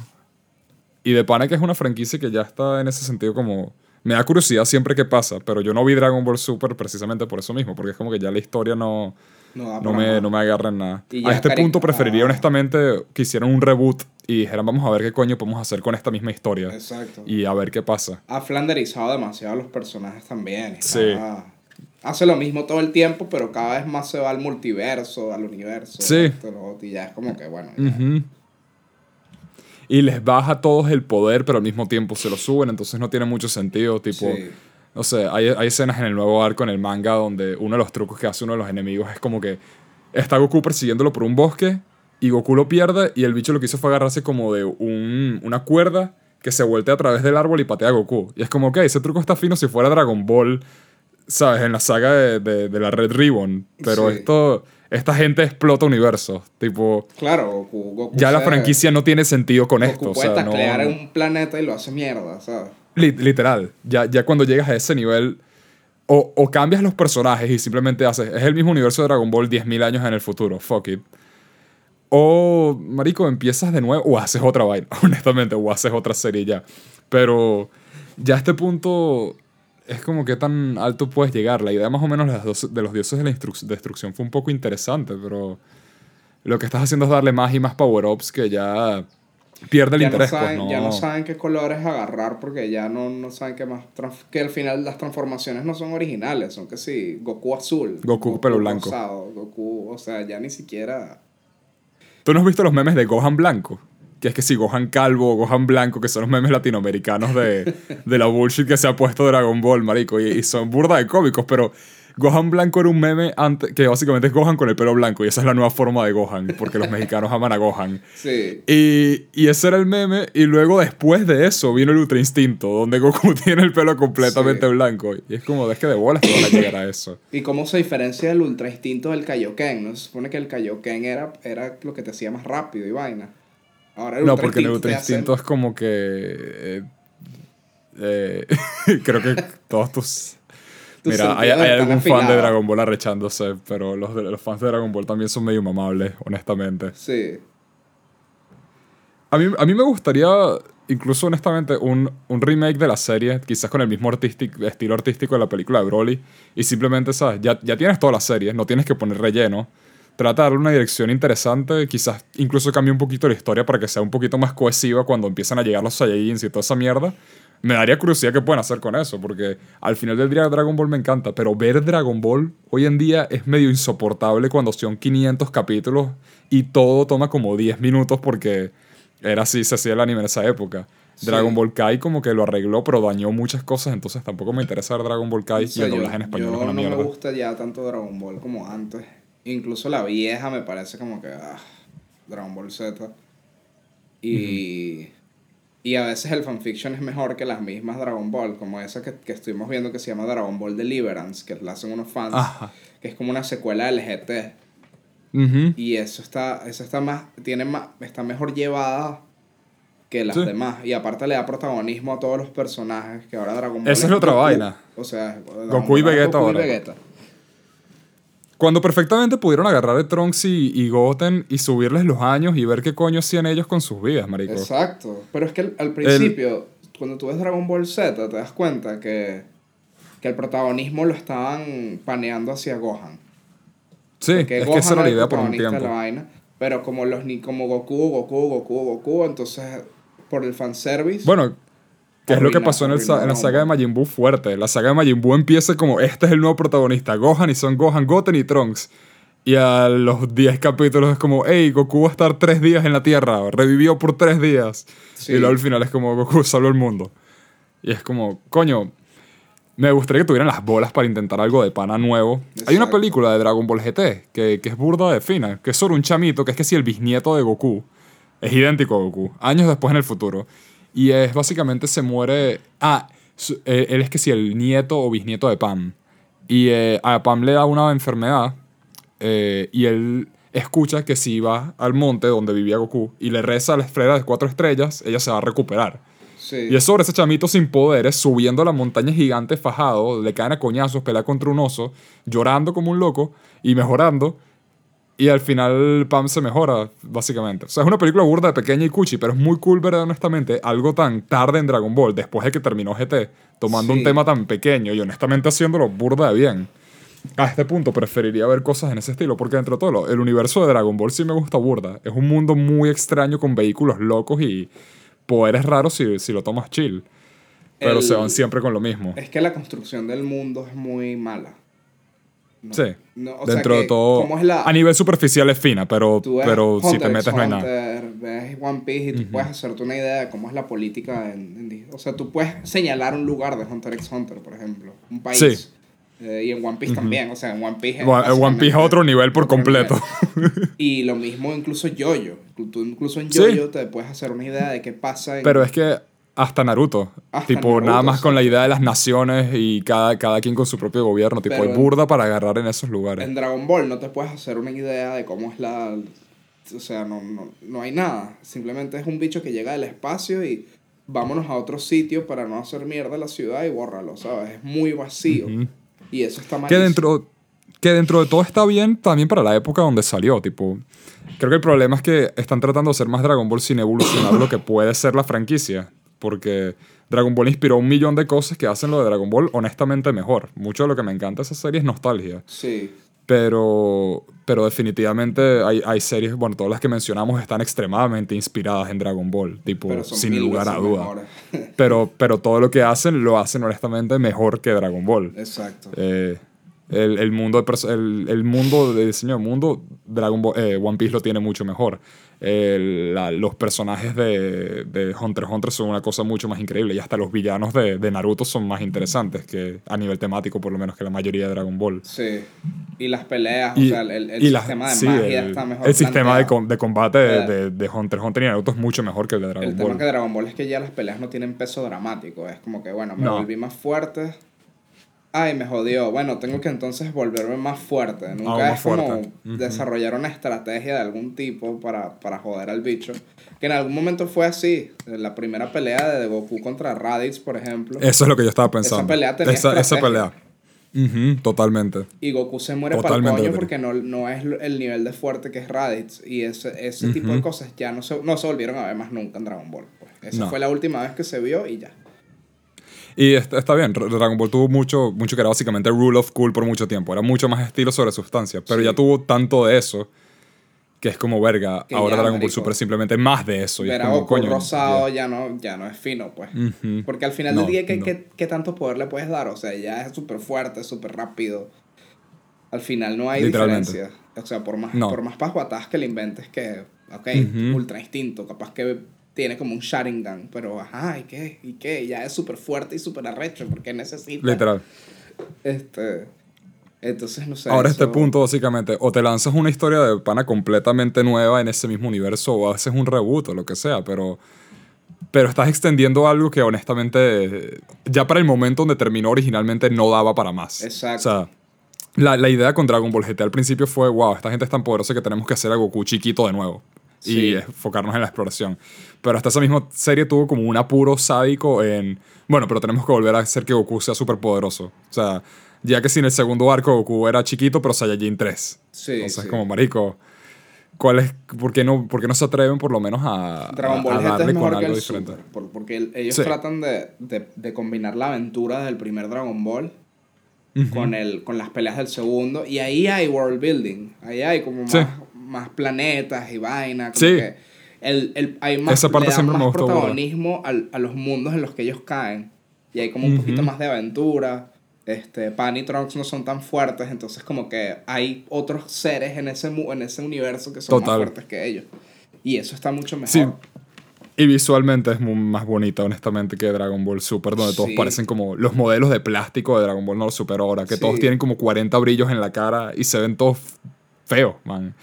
Y de pana que es una franquicia que ya está en ese sentido como... Me da curiosidad siempre qué pasa, pero yo no vi Dragon Ball Super precisamente por eso mismo, porque es como que ya la historia no me agarra en nada. A este punto preferiría honestamente que hicieran un reboot y dijeran vamos a ver qué coño podemos hacer con esta misma historia. Exacto. Y a ver qué pasa. Ha flanderizado demasiado a los personajes también. Hace lo mismo todo el tiempo, pero cada vez más se va al multiverso, al universo. Sí. Y ya es como que, bueno. Y les baja a todos el poder, pero al mismo tiempo se lo suben, entonces no tiene mucho sentido. Tipo, no sé, hay escenas en el nuevo arco, en el manga, donde uno de los trucos que hace uno de los enemigos es como que está Goku persiguiéndolo por un bosque y Goku lo pierde y el bicho lo que hizo fue agarrarse como de una cuerda que se voltea a través del árbol y patea a Goku. Y es como, ok, ese truco está fino si fuera Dragon Ball, ¿sabes? En la saga de la Red Ribbon. Pero esta gente explota universos. Tipo... Claro, Goku ya la franquicia no tiene sentido con Goku esto. Puede taclear un planeta y lo hace mierda, ¿sabes? Literal. Ya cuando llegas a ese nivel... O cambias los personajes y simplemente haces... Es el mismo universo de Dragon Ball 10.000 años en el futuro. Fuck it. O, marico, empiezas de nuevo o haces otra vaina, honestamente. O haces otra serie ya. Pero ya a este punto... Es como que tan alto puedes llegar. La idea más o menos de los dioses de la destrucción fue un poco interesante, pero lo que estás haciendo es darle más y más power-ups que ya pierde el interés. Ya no saben qué colores agarrar porque ya no saben qué más... Que al final las transformaciones no son originales, son que sí, Goku azul. Goku pelo blanco. Rosado, Goku, o sea, ya ni siquiera... ¿Tú no has visto los memes de Gohan blanco? Que es que si Gohan calvo o Gohan blanco, que son los memes latinoamericanos de la bullshit que se ha puesto Dragon Ball, marico. Y son burda de cómicos, pero Gohan blanco era un meme antes, que básicamente es Gohan con el pelo blanco. Y esa es la nueva forma de Gohan, porque los mexicanos aman a Gohan. Sí. Y ese era el meme. Y luego después de eso vino el Ultra Instinto, donde Goku tiene el pelo completamente blanco. Y es como, es que de bolas te van a llegar a eso. ¿Y cómo se diferencia el Ultra Instinto del Kaioken? ¿No? Se supone que el Kaioken era lo que te hacía más rápido y vaina. No, porque el Ultra Instinto es como que... creo que todos tus... Mira, hay algún fan de Dragon Ball arrechándose, pero los fans de Dragon Ball también son medio mamables, honestamente. Sí. A mí me gustaría, incluso honestamente, un remake de la serie, quizás con el mismo estilo artístico de la película de Broly, y simplemente, ¿sabes? Ya tienes toda la serie, no tienes que poner relleno. Trata de darle una dirección interesante, quizás incluso cambie un poquito la historia para que sea un poquito más cohesiva cuando empiezan a llegar los Saiyajins y toda esa mierda. Me daría curiosidad qué pueden hacer con eso, porque al final del día Dragon Ball me encanta, pero ver Dragon Ball hoy en día es medio insoportable cuando son 500 capítulos y todo toma como 10 minutos porque Era así, se hacía el anime en esa época. Sí. Dragon Ball Kai como que lo arregló, pero dañó muchas cosas, entonces tampoco me interesa ver Dragon Ball Kai, y el doblaje en español es una mierda. No me gusta ya tanto Dragon Ball como antes. Incluso la vieja me parece como que... Dragon Ball Z. Y... Uh-huh. Y a veces el fanfiction es mejor que las mismas Dragon Ball, como esa que estuvimos viendo que se llama Dragon Ball Deliverance, que la hacen unos fans, ajá, que es como una secuela del GT. Uh-huh. Y eso está está mejor llevada que las, sí, demás. Y aparte le da protagonismo a todos los personajes, que ahora Dragon Ball... Esa es otra vaina. O sea, Goku y Vegeta ahora. Cuando perfectamente pudieron agarrar a Trunks y Goten y subirles los años y ver qué coño hacían ellos con sus vidas, marico. Exacto. Pero es que al principio, cuando tú ves Dragon Ball Z, te das cuenta que el protagonismo lo estaban paneando hacia Gohan. Sí, porque es Gohan, que esa era la idea por un tiempo. La vaina, pero como Goku, entonces por el fanservice... Bueno, que es lo que pasó en la saga de Majin Buu fuerte. La saga de Majin Buu empieza como, este es el nuevo protagonista, Gohan, y son Gohan, Goten y Trunks. Y a los 10 capítulos es como, hey, Goku va a estar 3 días en la Tierra, revivió por 3 días. Sí. Y luego al final es como, Goku salvó el mundo. Y es como, coño, me gustaría que tuvieran las bolas para intentar algo de pana nuevo. Exacto. Hay una película de Dragon Ball GT, que es burda de fina, que es sobre un chamito, que es si el bisnieto de Goku es idéntico a Goku, años después en el futuro. Y es básicamente se muere... él es el nieto o bisnieto de Pam. Y a Pam le da una enfermedad. Y él escucha que si va al monte donde vivía Goku y le reza a la esfera de 4 estrellas, ella se va a recuperar. Sí. Y es sobre ese chamito sin poderes, subiendo la montaña gigante fajado, le caen a coñazos, pelea contra un oso, llorando como un loco y mejorando. Y al final Pam se mejora, básicamente. O sea, es una película burda, pequeña y cuchi, pero es muy cool ver, honestamente, algo tan tarde en Dragon Ball, después de que terminó GT, tomando, sí, un tema tan pequeño y honestamente haciéndolo burda de bien. A este punto preferiría ver cosas en ese estilo, porque dentro de todo, el universo de Dragon Ball sí me gusta burda. Es un mundo muy extraño con vehículos locos y poderes raros si lo tomas chill. Pero se van siempre con lo mismo. Es que la construcción del mundo es muy mala. No, sí, no, o dentro sea que, de todo a nivel superficial es fina, pero si te metes no hay nada. Ves One Piece y tú puedes hacerte una idea de cómo es la política o sea, tú puedes señalar un lugar de Hunter x Hunter, por ejemplo, un país, sí, y en One Piece también, o sea, en One Piece es otro nivel por completo nivel. Y lo mismo incluso Yoyo, tú incluso en Yoyo, sí, te puedes hacer una idea de qué pasa pero es que hasta Naruto. Nada más, sí, con la idea de las naciones y cada quien con su propio gobierno. Tipo, hay burda para agarrar en esos lugares. En Dragon Ball no te puedes hacer una idea de cómo es la... O sea, no hay nada. Simplemente es un bicho que llega del espacio y vámonos a otro sitio para no hacer mierda la ciudad y bórralo, ¿sabes? Es muy vacío. Uh-huh. Y eso está mal. Que dentro de todo está bien también para la época donde salió, tipo... Creo que el problema es que están tratando de hacer más Dragon Ball sin evolucionar lo que puede ser la franquicia. Porque Dragon Ball inspiró 1,000,000 de cosas que hacen lo de Dragon Ball honestamente mejor. Mucho de lo que me encanta de esa serie es nostalgia. Sí. Pero definitivamente hay series, bueno, todas las que mencionamos están extremadamente inspiradas en Dragon Ball. Tipo, sin lugar a duda. Pero todo lo que hacen, lo hacen honestamente mejor que Dragon Ball. Exacto. El mundo de diseño del mundo, Dragon Ball, One Piece lo tiene mucho mejor. Los personajes de Hunter x Hunter son una cosa mucho más increíble. Y hasta los villanos de Naruto son más interesantes que a nivel temático, por lo menos, que la mayoría de Dragon Ball. Sí. Y las peleas, o sea, el sistema de magia está mejor. El sistema de combate de Hunter x Hunter y Naruto es mucho mejor que el de Dragon Ball. El tema que Dragon Ball es que ya las peleas no tienen peso dramático. Es como que, bueno, volví más fuerte. Ay, me jodió. Bueno, tengo que entonces volverme más fuerte. Nunca es como desarrollar una estrategia de algún tipo para joder al bicho. Que en algún momento fue así. La primera pelea de Goku contra Raditz, por ejemplo. Eso es lo que yo estaba pensando. Esa pelea tenía esa pelea. Totalmente. Y Goku se muere totalmente para el coño porque no es el nivel de fuerte que es Raditz. Y ese tipo de cosas ya no se volvieron a ver más nunca en Dragon Ball. Pues. Esa fue la última vez que se vio y ya. Y está bien, Dragon Ball tuvo mucho que era básicamente Rule of Cool por mucho tiempo. Era mucho más estilo sobre sustancia. Pero sí, ya tuvo tanto de eso que es como, verga, que ahora ya, Dragon Ball Super simplemente más de eso. Ver a Goku rosado ya no es fino, pues. Uh-huh. Porque al final del día, ¿qué tanto poder le puedes dar? O sea, ya es súper fuerte, súper rápido. Al final no hay diferencia. O sea, por más pasguatadas que le inventes que Okay, Ultra instinto, capaz que tiene como un Sharingan, pero ajá, ¿y qué? Ya es súper fuerte y súper arrecho, porque necesita... Literal. Entonces, no sé. Ahora eso... este punto, básicamente, o te lanzas una historia de pana completamente nueva en ese mismo universo, o haces un reboot o lo que sea, pero estás extendiendo algo que honestamente, ya para el momento donde terminó originalmente, no daba para más. Exacto. O sea, la idea con Dragon Ball GT al principio fue, wow, esta gente es tan poderosa que tenemos que hacer a Goku chiquito de nuevo. Sí. Y enfocarnos en la exploración. Pero hasta esa misma serie tuvo como un apuro sádico en... Bueno, pero tenemos que volver a hacer que Goku sea súper poderoso. O sea, ya que sin el segundo arco Goku era chiquito, pero Saiyajin 3. Sí, entonces sí. Como, marico, ¿cuál es, por qué no se atreven por lo menos a Dragon Ball GT es mejor con algo que el diferente? Super, porque ellos tratan de combinar la aventura del primer Dragon Ball con las peleas del segundo. Y ahí hay world building. Ahí hay como más... Sí. Más planetas y vainas. Sí. Hay más, esa parte siempre más me gustó, protagonismo a los mundos en los que ellos caen. Y hay como un poquito más de aventura. Pan y Trunks no son tan fuertes. Entonces como que hay otros seres en ese universo que son más fuertes que ellos. Y eso está mucho mejor. Sí. Y visualmente es más bonita, honestamente, que Dragon Ball Super, donde todos parecen como los modelos de plástico de Dragon Ball no Super ahora. Que todos tienen como 40 brillos en la cara y se ven todos feos, man.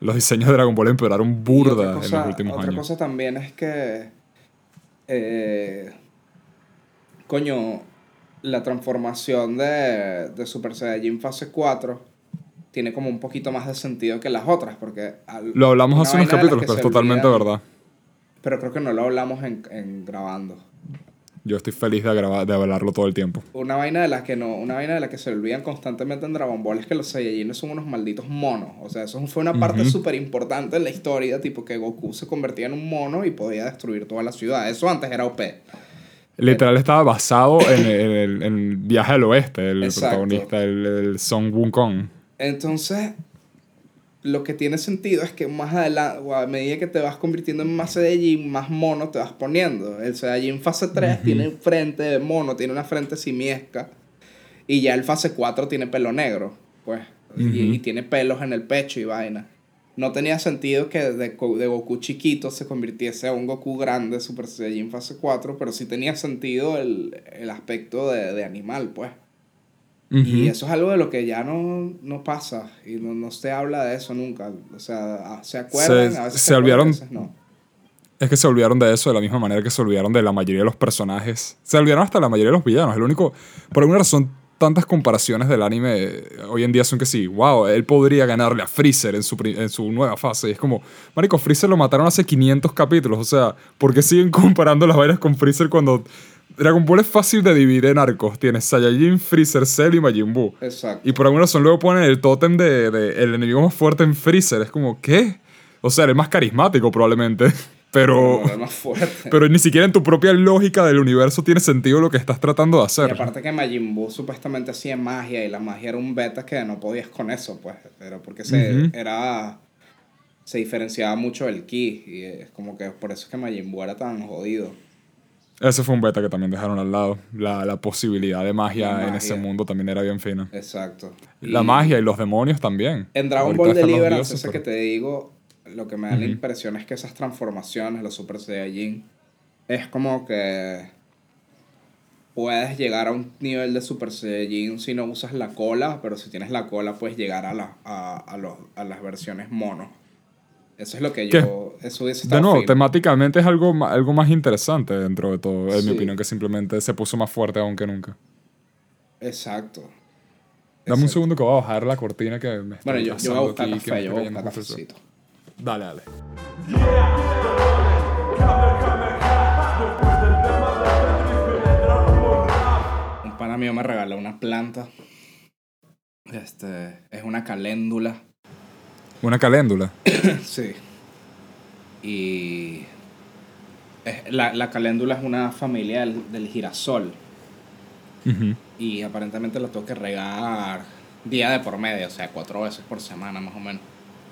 Los diseños de Dragon Ball empeoraron burda en los últimos años. Otra cosa también es que... la transformación de Super Saiyajin Fase 4 tiene como un poquito más de sentido que las otras, porque... Lo hablamos hace unos capítulos, pero es totalmente verdad. Pero creo que no lo hablamos en grabando. Yo estoy feliz de hablarlo todo el tiempo. Una vaina de las que se olvidan constantemente en Dragon Ball es que los Saiyajines son unos malditos monos. O sea, eso fue una parte súper importante en la historia, tipo que Goku se convertía en un mono y podía destruir toda la ciudad. Eso antes era OP. Literal estaba basado en el Viaje al Oeste, el protagonista, el Son Wukong. Entonces, lo que tiene sentido es que más adelante, o a medida que te vas convirtiendo en más Saiyajin, más mono te vas poniendo. El Saiyajin fase 3 tiene frente de mono, tiene una frente simiesca. Y ya el fase 4 tiene pelo negro, pues. Y tiene pelos en el pecho y vaina. No tenía sentido que de Goku chiquito se convirtiese a un Goku grande, Super Saiyajin fase 4, pero sí tenía sentido el aspecto de animal, pues. Y eso es algo de lo que ya no pasa y no se habla de eso nunca. O sea, se acuerdan, a veces se olvidaron, a veces no. Es que se olvidaron de eso de la misma manera que se olvidaron de la mayoría de los personajes. Se olvidaron hasta la mayoría de los villanos. El único, por alguna razón, tantas comparaciones del anime hoy en día son que sí, wow, él podría ganarle a Freezer en su nueva fase. Y es como, marico, Freezer lo mataron hace 500 capítulos. O sea, ¿por qué siguen comparando las vainas con Freezer cuando... Dragon Ball es fácil de dividir en arcos. Tienes Saiyajin, Freezer, Cell y Majin Buu. Exacto. Y por alguna razón luego ponen el tótem de el enemigo más fuerte en Freezer. Es como, ¿qué? O sea, el más carismático probablemente. Pero... no, el más fuerte. Pero ni siquiera en tu propia lógica del universo tiene sentido lo que estás tratando de hacer. Y aparte que Majin Buu supuestamente hacía magia y la magia era un beta que no podías con eso, pues. Era porque se diferenciaba mucho del ki. Y es como que por eso es que Majin Buu era tan jodido. Ese fue un beta que también dejaron al lado. La posibilidad de magia en ese mundo también era bien fina. Exacto. La magia y los demonios también. En Dragon Ball Deliverance, eso que te digo, lo que me da la impresión es que esas transformaciones, los Super Saiyajin, es como que puedes llegar a un nivel de Super Saiyajin si no usas la cola, pero si tienes la cola puedes llegar a las versiones mono. Eso es lo que yo... De nuevo, temáticamente es algo más interesante dentro de todo, en mi opinión, que simplemente se puso más fuerte aún que nunca. Exacto. Dame un segundo que voy a bajar la cortina que me está pasando. Yo voy a buscar aquí, café, yo voy a buscar cafecito. Dale. Un pana mío me regaló una planta. Es una caléndula. ¿Una caléndula? Sí. Y la caléndula es una familia del girasol. Y aparentemente la tengo que regar día de por medio, o sea, 4 veces por semana más o menos.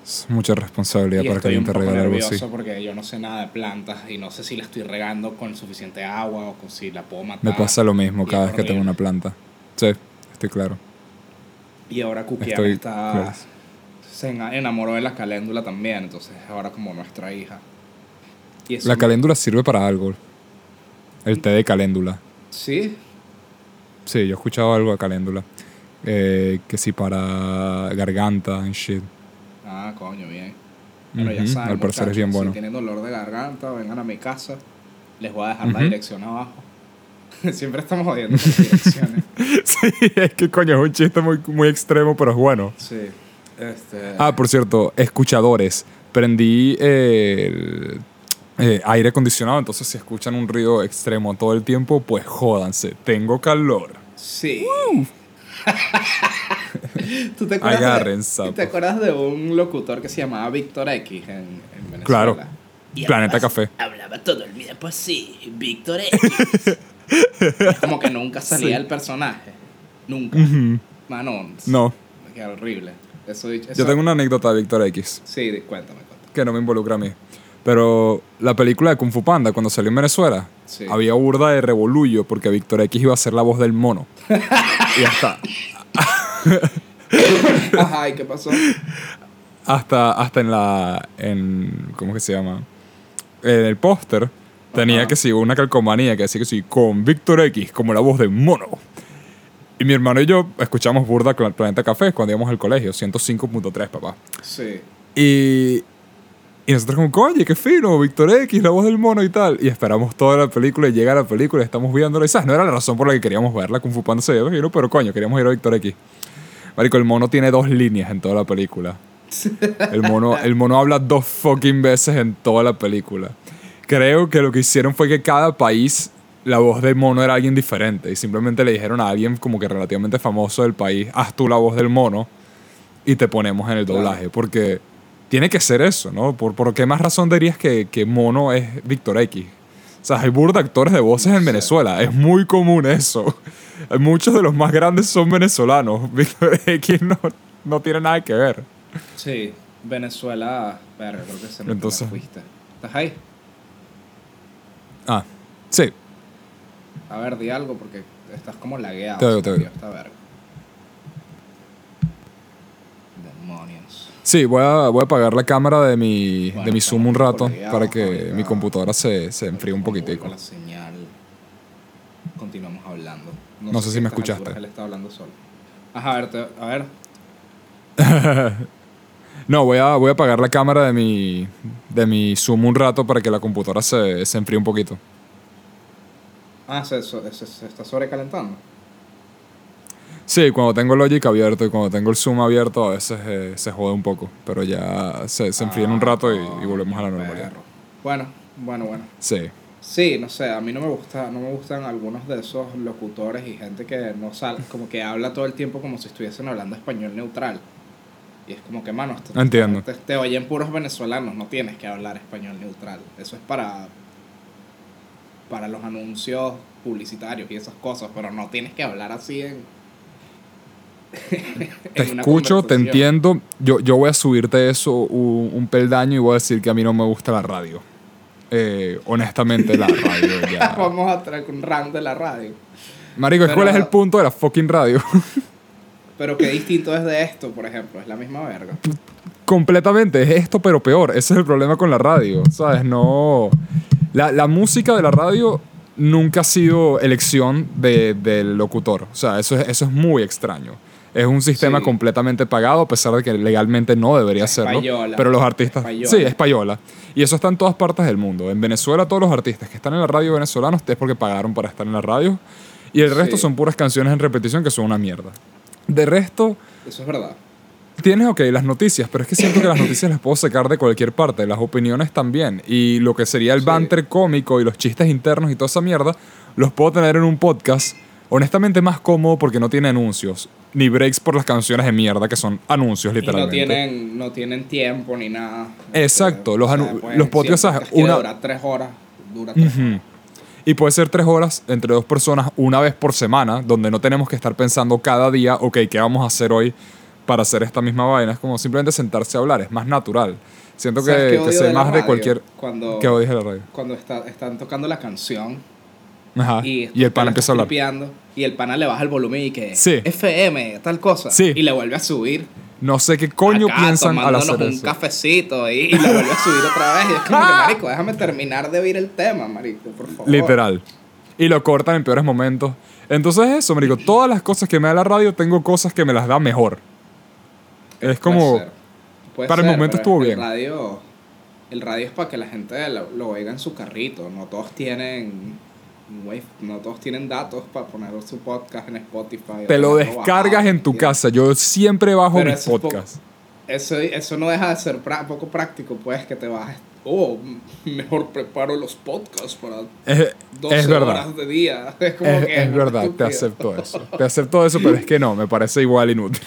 Es mucha responsabilidad para que alguien te regale algo así. Estoy un poco nervioso porque yo no sé nada de plantas y no sé si la estoy regando con suficiente agua o si la puedo matar. Me pasa lo mismo cada vez que tengo una planta. Sí, estoy claro. Y ahora Kukian está... se enamoró de la caléndula también, entonces ahora como nuestra hija. Y eso, la caléndula sirve para algo. El té de caléndula. ¿Sí? Sí, yo he escuchado algo de caléndula. Que sí, para garganta and shit. Ah, coño, bien. Pero ya saben, al parecer es bien bueno. Si tienen dolor de garganta, vengan a mi casa. Les voy a dejar la dirección abajo. Siempre estamos jodiendo con direcciones. Sí, es que coño, es un chiste muy, muy extremo, pero es bueno. Sí. Ah, por cierto, escuchadores. Prendí el aire acondicionado, entonces si escuchan un ruido extremo todo el tiempo, pues jódanse. Tengo calor. Sí. ¿Tú te acuerdas? Agarren, sapo. ¿Te acuerdas de un locutor que se llamaba Víctor X en Venezuela? Claro. Y Planeta Café. Hablaba todo el día, pues sí, Víctor X. Es como que nunca salía del personaje. Nunca. Manon. No. Qué horrible. Eso. Yo tengo una anécdota de Víctor X. Sí, cuéntame. Que no me involucra a mí. Pero la película de Kung Fu Panda, cuando salió en Venezuela, sí, había burda de revolullo porque Víctor X iba a ser la voz del mono. Y hasta... Ajá, ¿y qué pasó? Hasta en ¿cómo que se llama? En el póster tenía que seguir una calcomanía que decía que sí, con Víctor X como la voz del mono. Y mi hermano y yo escuchamos burda Planeta Café cuando íbamos al colegio, 105.3, papá. Sí. Y nosotros como, coño, qué fino, Víctor X, la voz del mono y tal. Y esperamos toda la película y llega la película y estamos viéndola. Y, ¿sabes? No era la razón por la que queríamos verla, Kung Fu Panda se vio, pero coño, queríamos ir a Víctor X. Marico, el mono tiene 2 líneas en toda la película. El mono habla 2 fucking veces en toda la película. Creo que lo que hicieron fue que cada país, la voz del mono era alguien diferente. Y simplemente le dijeron a alguien como que relativamente famoso del país, haz tú la voz del mono y te ponemos en el doblaje. Porque... tiene que ser eso, ¿no? ¿Por qué más razón dirías que mono es Víctor X? O sea, hay burda actores de voces en Venezuela. Es muy común eso. Muchos de los más grandes son venezolanos. Víctor X no tiene nada que ver. Sí, Venezuela... Verga, creo que se me fuiste. ¿Estás ahí? Ah, sí. A ver, di algo porque estás como lagueado. Te digo. Esta verga. Demonios. Sí, voy a apagar la cámara de mi Zoom un rato para que mi computadora se enfríe un poquitico. La señal. Continuamos hablando. No sé si me escuchaste. Él está hablando solo. Ajá, a ver. No, voy a apagar la cámara de mi Zoom un rato para que la computadora se enfríe un poquito. Ah, ¿se está sobrecalentando? Sí, cuando tengo Logic abierto y cuando tengo el Zoom abierto a veces se jode un poco, pero ya se enfríen un rato y volvemos a la normalidad. Bueno. Sí, no sé, a mí no me gustan algunos de esos locutores y gente que no sale, como que habla todo el tiempo como si estuviesen hablando español neutral. Y es como que, mano, entiendo. Te oyen puros venezolanos, no tienes que hablar español neutral. Eso es para los anuncios publicitarios y esas cosas, pero no tienes que hablar así en... Te escucho, te entiendo. Yo voy a subirte eso un peldaño y voy a decir que a mí no me gusta la radio. Honestamente, la radio ya. Vamos a traer un rant de la radio. Marico, ¿cuál es el punto de la fucking radio? Pero qué distinto es de esto, por ejemplo. Es la misma verga. Completamente, es esto pero peor. Ese es el problema con la radio, ¿sabes? No. La música de la radio nunca ha sido elección del locutor. O sea, eso es muy extraño. Es un sistema completamente pagado, a pesar de que legalmente no debería serlo. Pero los artistas... Española. Sí, es payola. Y eso está en todas partes del mundo. En Venezuela, todos los artistas que están en la radio venezolanos es porque pagaron para estar en la radio. Y el resto son puras canciones en repetición que son una mierda. De resto... Eso es verdad. Tienes, las noticias, pero es que siento que las noticias las puedo sacar de cualquier parte. Las opiniones también. Y lo que sería el banter cómico y los chistes internos y toda esa mierda, los puedo tener en un podcast... Honestamente más cómodo porque no tiene anuncios ni breaks por las canciones de mierda que son anuncios literalmente. Y no tienen tiempo ni nada. Exacto, los podcasts dura 3 horas. Y puede ser 3 horas entre 2 personas una vez por semana, donde no tenemos que estar pensando cada día, ¿qué vamos a hacer hoy para hacer esta misma vaina? Es como simplemente sentarse a hablar, es más natural. Siento que sé más de cualquier... ¿Qué odias de la radio? Cuando están tocando la canción. Ajá. Y el pana empieza a hablar. Y el pana le baja el volumen y que FM, tal cosa. Sí. Y le vuelve a subir. No sé qué coño acá, piensan al hacer un eso. Cafecito y la volvió a subir otra vez. Y es como que, marico, déjame terminar de oír el tema, marico, por favor. Literal. Y lo cortan en peores momentos. Entonces eso, marico, todas las cosas que me da la radio, tengo cosas que me las da mejor. Es como... Puede ser, el momento estuvo bien. El radio es para que la gente lo oiga en su carrito. No todos tienen... No todos tienen datos para poner su podcast en Spotify. Te lo descargas en tu casa. Yo siempre bajo mis podcasts. Eso no deja de ser poco práctico, pues, que te bajes. Mejor preparo los podcasts para 12 horas de día. Es verdad, te acepto eso. Pero es que no, me parece igual inútil.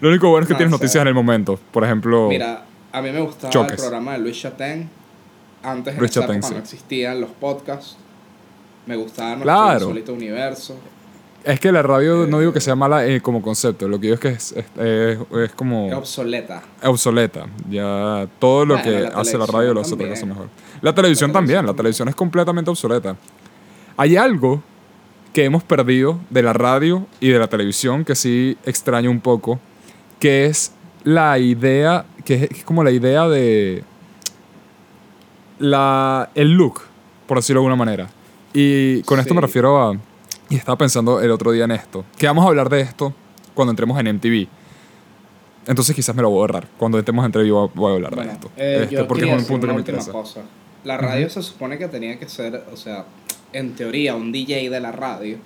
Lo único bueno es que tienes noticias en el momento. Por ejemplo, mira, a mí me gustaba el programa de Luis Chappelle. Antes de esa época no existían los podcasts. Me gustaba nuestro solito universo. Es que la radio, no digo que sea mala como concepto. Lo que digo es que es como... Es obsoleta. Ya todo lo que hace la radio lo hace otra cosa mejor. La televisión también. La televisión es completamente obsoleta. Hay algo que hemos perdido de la radio y de la televisión que sí extraño un poco, que es la idea... Que es como la idea de... El look, por decirlo de alguna manera. Y con esto me refiero a... Y estaba pensando el otro día en esto. Que vamos a hablar de esto cuando entremos en MTV. Entonces quizás me lo voy a borrar. Cuando entremos en MTV voy a hablar de esto. Porque es un punto que me interesa. Cosa. La radio se supone que tenía que ser... O sea, en teoría, un DJ de la radio...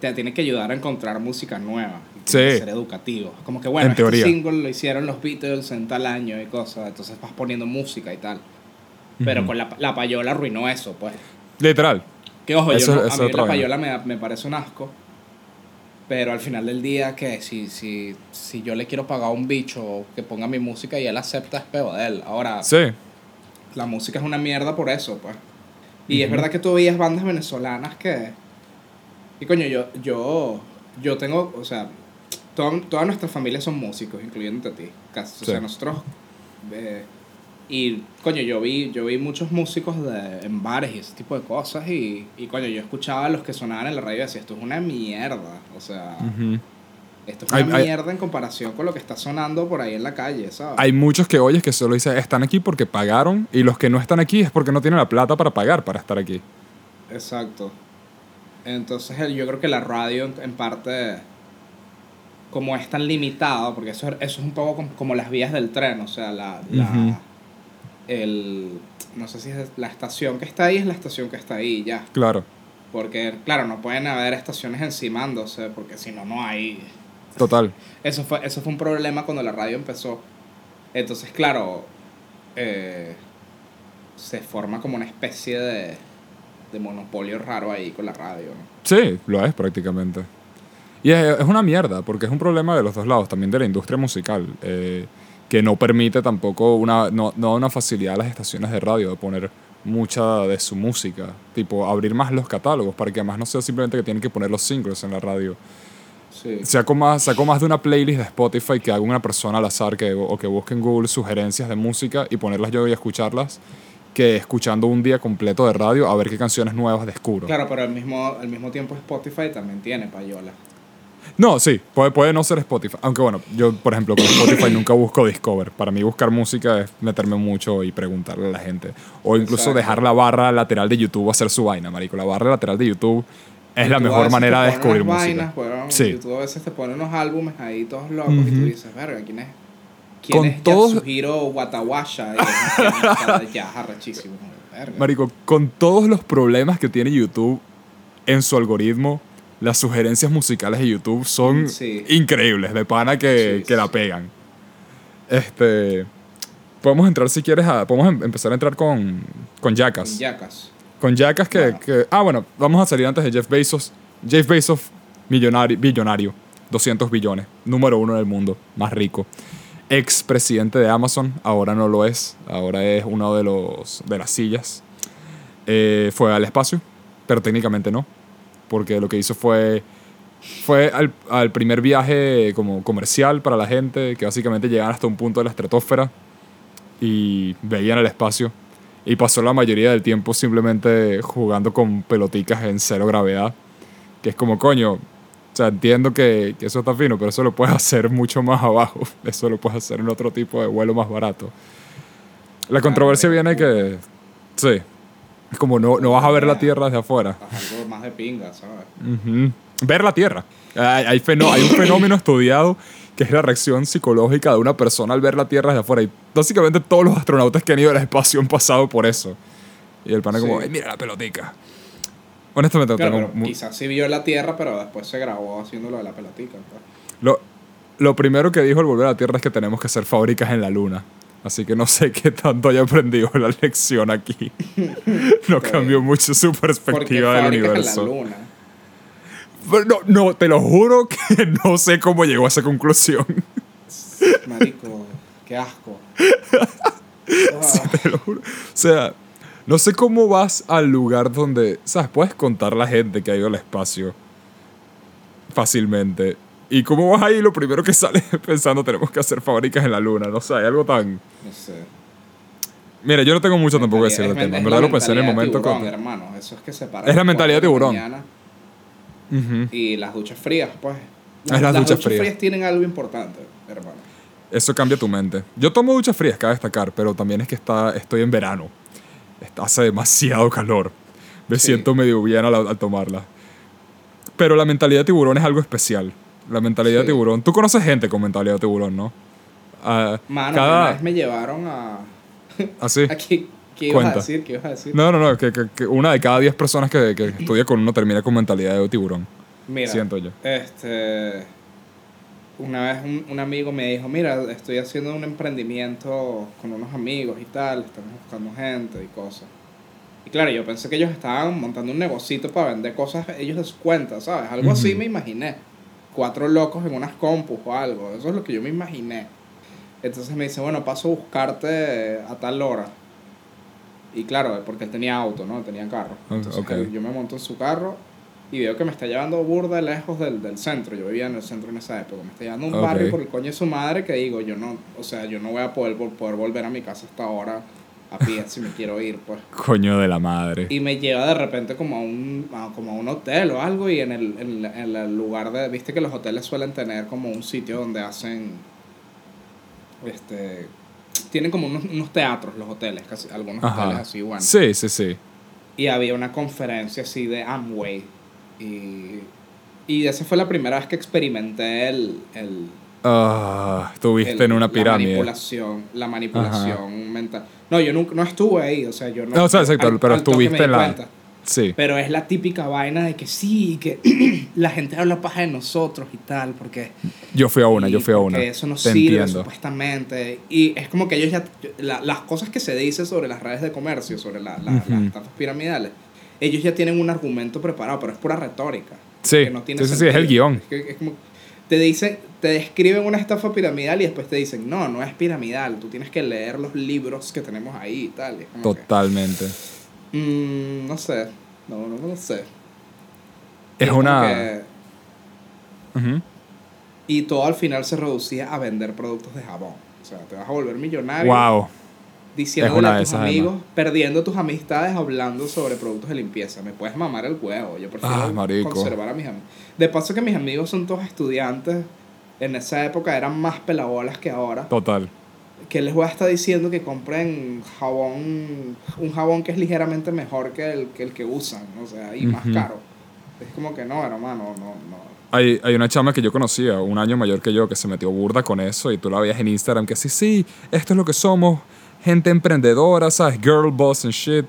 Te tiene que ayudar a encontrar música nueva. Tiene que ser educativo. Como que bueno, este single lo hicieron los Beatles en tal año y cosas. Entonces vas poniendo música y tal. Pero con la payola arruinó eso, pues. Literal. Que ojo, a mí la payola me parece un asco. Pero al final del día, que si yo le quiero pagar a un bicho que ponga mi música y él acepta, es peor de él. Ahora, la música es una mierda por eso, pues. Y es verdad que tú veías bandas venezolanas que... Y coño, yo tengo, o sea, todas nuestras familias son músicos, incluyendo a ti. O sea, nosotros... Y, coño, yo vi muchos músicos en bares y ese tipo de cosas. Y coño, yo escuchaba a los que sonaban en la radio y decía, esto es una mierda. O sea, esto es una mierda en comparación con lo que está sonando por ahí en la calle, ¿sabes? Hay muchos que oyes que solo dicen, están aquí porque pagaron. Y los que no están aquí es porque no tienen la plata para pagar para estar aquí. Exacto. Entonces, yo creo que la radio, en parte... Como es tan limitada, porque eso es un poco como las vías del tren. O sea, no sé si es la estación que está ahí, ya. Claro. Porque, claro, no pueden haber estaciones encimándose, porque si no, no hay. Total. Eso fue un problema cuando la radio empezó. Entonces, claro, se forma como una especie de monopolio raro ahí con la radio, ¿no? Sí, lo es prácticamente. Y es una mierda, porque es un problema de los dos lados, también de la industria musical. Que no permite tampoco no da una facilidad a las estaciones de radio de poner mucha de su música. Tipo, abrir más los catálogos para que además no sea simplemente que tienen que poner los singles en la radio. Sí. Sacó más de una playlist de Spotify que haga una persona al azar o que busque en Google sugerencias de música y ponerlas yo y escucharlas, que escuchando un día completo de radio a ver qué canciones nuevas descubro. Claro, pero al mismo tiempo Spotify también tiene payola. No, sí, puede no ser Spotify. Aunque bueno, yo por ejemplo con Spotify nunca busco Discover. Para mí buscar música es meterme mucho y preguntarle a la gente. O incluso dejar la barra lateral de YouTube hacer su vaina, marico. La barra lateral de YouTube es la mejor manera de descubrir música. Sí. YouTube a veces te pone unos álbumes ahí todos locos y tú dices, verga, ¿quién es? ¿Quién es Yasuhiro Watawasha? Ya, arrechísimo. Marico, con todos los problemas que tiene YouTube en su algoritmo, las sugerencias musicales de YouTube son increíbles, de pana que la pegan. Podemos entrar si quieres podemos empezar a entrar con Jackass. Con Jackass que... Ah, bueno, vamos a salir antes de Jeff Bezos. Jeff Bezos, billonario, 200 billones, número uno del mundo, más rico. Ex presidente de Amazon, ahora no lo es, ahora es uno de las sillas. Fue al espacio, pero técnicamente no. Porque lo que hizo fue al primer viaje como comercial para la gente, que básicamente llegaban hasta un punto de la estratosfera y veían el espacio. Y pasó la mayoría del tiempo simplemente jugando con peloticas en cero gravedad. Que es como, coño, O sea, entiendo que eso está fino, pero eso lo puedes hacer mucho más abajo. Eso lo puedes hacer en otro tipo de vuelo más barato. La controversia viene que... Sí. Es como no vas a ver la Tierra desde afuera. Algo más de pinga, ¿sabes? Uh-huh. Ver la Tierra. Hay un fenómeno estudiado que es la reacción psicológica de una persona al ver la Tierra desde afuera. Y básicamente todos los astronautas que han ido al espacio han pasado por eso. Y el pana sí. Como, mira la pelotica. Honestamente, claro, tengo quizás sí vio la Tierra, pero después se grabó haciendo lo de la pelotica. Lo primero que dijo al volver a la Tierra es que tenemos que hacer fábricas en la Luna. Así que no sé qué tanto haya aprendido la lección aquí. No cambió mucho su perspectiva del universo. En la Luna. Pero no, te lo juro que no sé cómo llegó a esa conclusión. Marico, qué asco. Sí, te lo juro. O sea... No sé cómo vas al lugar donde... ¿Sabes? Puedes contar la gente que ha ido al espacio fácilmente. Y cómo vas ahí, lo primero que sale pensando, tenemos que hacer fábricas en la Luna. No sé, hay algo tan... No sé. Mira, yo no tengo mucho tampoco que decir del tema. En verdad lo pensé en el momento con... hermano. Eso es que se para. Es la mentalidad de tiburón. Uh-huh. Y las duchas frías, pues. Las duchas frías tienen algo importante, hermano. Eso cambia tu mente. Yo tomo duchas frías, cabe destacar, pero también es que estoy en verano. Hace demasiado calor. Me siento medio bien al tomarla. Pero la mentalidad de tiburón es algo especial. La mentalidad de tiburón. Tú conoces gente con mentalidad de tiburón, ¿no? Una vez me llevaron a... ¿Así? ¿Qué ibas a decir? No. Que una de cada 10 personas que estudia con uno termina con mentalidad de tiburón. Mira, siento yo. Una vez un amigo me dijo, mira, estoy haciendo un emprendimiento con unos amigos y tal, estamos buscando gente y cosas. Y claro, yo pensé que ellos estaban montando un negocito para vender cosas ellos de su cuenta, ¿sabes? Algo así me imaginé. 4 locos en unas compus o algo, eso es lo que yo me imaginé. Entonces me dice, bueno, paso a buscarte a tal hora. Y claro, porque él tenía auto, ¿no? Tenía carro. Entonces yo me monto en su carro. Y veo que me está llevando burda lejos del centro. Yo vivía en el centro en esa época. Me está llevando a un barrio por el coño de su madre que digo, yo no voy a poder volver a mi casa hasta ahora a pie si me quiero ir, pues. Coño de la madre. Y me lleva de repente como a un hotel o algo. Y en el lugar de... Viste que los hoteles suelen tener como un sitio donde hacen... Tienen como unos teatros los hoteles. Casi, algunos hoteles así, bueno. Sí. Y había una conferencia así de Amway. Y esa fue la primera vez que experimenté estuviste en una pirámide. La manipulación mental. No, yo nunca, no estuve ahí, o sea, yo no... No, sabes, exacto, pero estuviste en la... Cuenta. Sí. Pero es la típica vaina de que sí, que la gente habla paja de nosotros y tal, porque... Yo fui a una. Que eso no sirve, supuestamente. Y es como que ellos ya... Las cosas que se dicen sobre las redes de comercio, sobre las estafas piramidales... Ellos ya tienen un argumento preparado, pero es pura retórica. Sí, que no tiene sentido. Es el guión. Es como, te describen una estafa piramidal y después te dicen, no es piramidal, tú tienes que leer los libros que tenemos ahí y tal. Totalmente. Que, no sé, no sé. Es una... Que, uh-huh. Y todo al final se reducía a vender productos de jabón. O sea, te vas a volver millonario. Wow. Diciéndole a tus amigos, además. Perdiendo tus amistades hablando sobre productos de limpieza. Me puedes mamar el huevo. Yo prefiero conservar a mis amigos. De paso que mis amigos son todos estudiantes. En esa época eran más pelabolas que ahora. Total. Que les voy a estar diciendo que compren jabón, un jabón que es ligeramente mejor que el que usan, o sea, y más caro. Es como que no, hermano, no. Hay una chama que yo conocía, un año mayor que yo, que se metió burda con eso y tú la veías en Instagram que sí, esto es lo que somos. Gente emprendedora, ¿sabes? Girl boss and shit.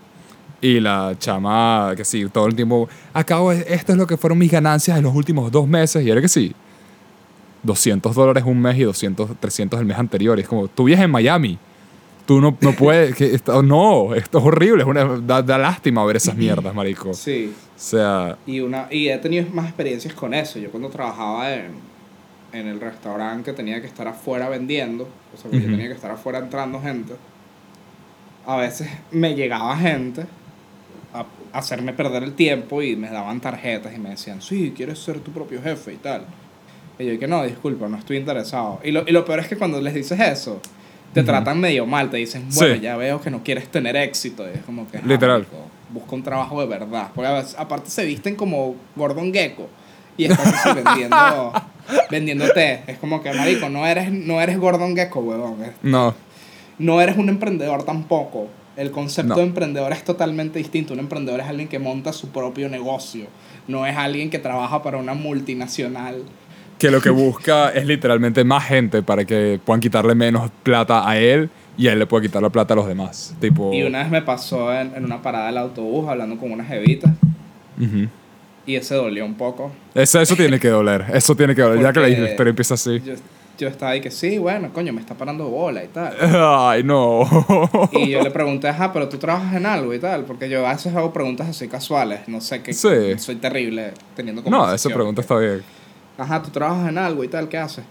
Y la chama, que sí, todo el tiempo... Esto es lo que fueron mis ganancias en los últimos 2 meses. Y era que sí, $200 un mes y 300 el mes anterior. Y es como, tú vives en Miami. Tú no puedes... esto es horrible. Da lástima ver esas mierdas, marico. Sí. O sea... Y he tenido más experiencias con eso. Yo cuando trabajaba en el restaurante que tenía que estar afuera vendiendo, o sea, yo tenía que estar afuera entrando gente... A veces me llegaba gente a hacerme perder el tiempo y me daban tarjetas y me decían, sí, ¿quieres ser tu propio jefe y tal? Y yo dije, no, disculpa, no estoy interesado. Y lo peor es que cuando les dices eso, te tratan medio mal, te dicen, bueno, ya veo que no quieres tener éxito. Y es como que... Literal. Busca un trabajo de verdad. Porque a veces, aparte se visten como Gordon Gekko. y estás vendiéndote. Es como que, marico, no eres Gordon Gekko, huevón. No. No eres un emprendedor tampoco. El concepto de emprendedor es totalmente distinto. Un emprendedor es alguien que monta su propio negocio. No es alguien que trabaja para una multinacional. Que lo que busca es literalmente más gente para que puedan quitarle menos plata a él y él le puede quitar la plata a los demás. Tipo... Y una vez me pasó en una parada del autobús hablando con unas jevitas. Uh-huh. Y ese dolió un poco. Eso tiene que doler. Eso tiene que doler. Porque ya que la historia empieza así. Yo estaba ahí que sí, bueno, coño, me está parando bola y tal. Ay, no. Y yo le pregunté, ajá, pero tú trabajas en algo y tal. Porque yo a veces hago preguntas así casuales. No sé qué. Sí. Soy terrible teniendo conversaciones. No, esa pregunta está bien. Ajá, tú trabajas en algo y tal, ¿qué haces?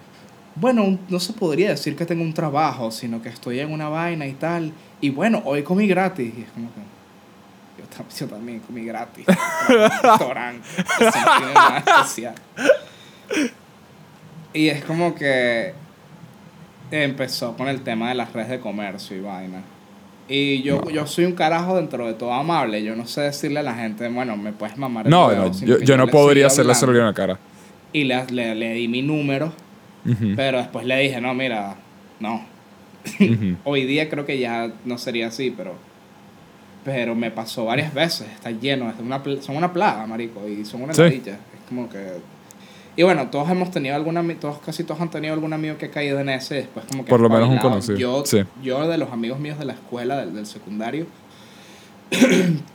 Bueno, no se podría decir que tengo un trabajo, sino que estoy en una vaina y tal. Y bueno, hoy comí gratis. Y es como que... Yo también comí gratis. Restaurante. Y es como que empezó con el tema de las redes de comercio y vaina. Y yo soy un carajo dentro de todo amable. Yo no sé decirle a la gente, bueno, me puedes mamar el dedo. No, yo no podría hacerle celular en la cara. Y le di mi número. Uh-huh. Pero después le dije, no, mira, no. Uh-huh. Hoy día creo que ya no sería así, pero me pasó varias veces. Está lleno. Son una plaga, marico. Y son una ladilla. Es como que... Y bueno, casi todos han tenido algún amigo que ha caído en ese después como que... Por lo menos un conocido. Yo de los amigos míos de la escuela, del secundario,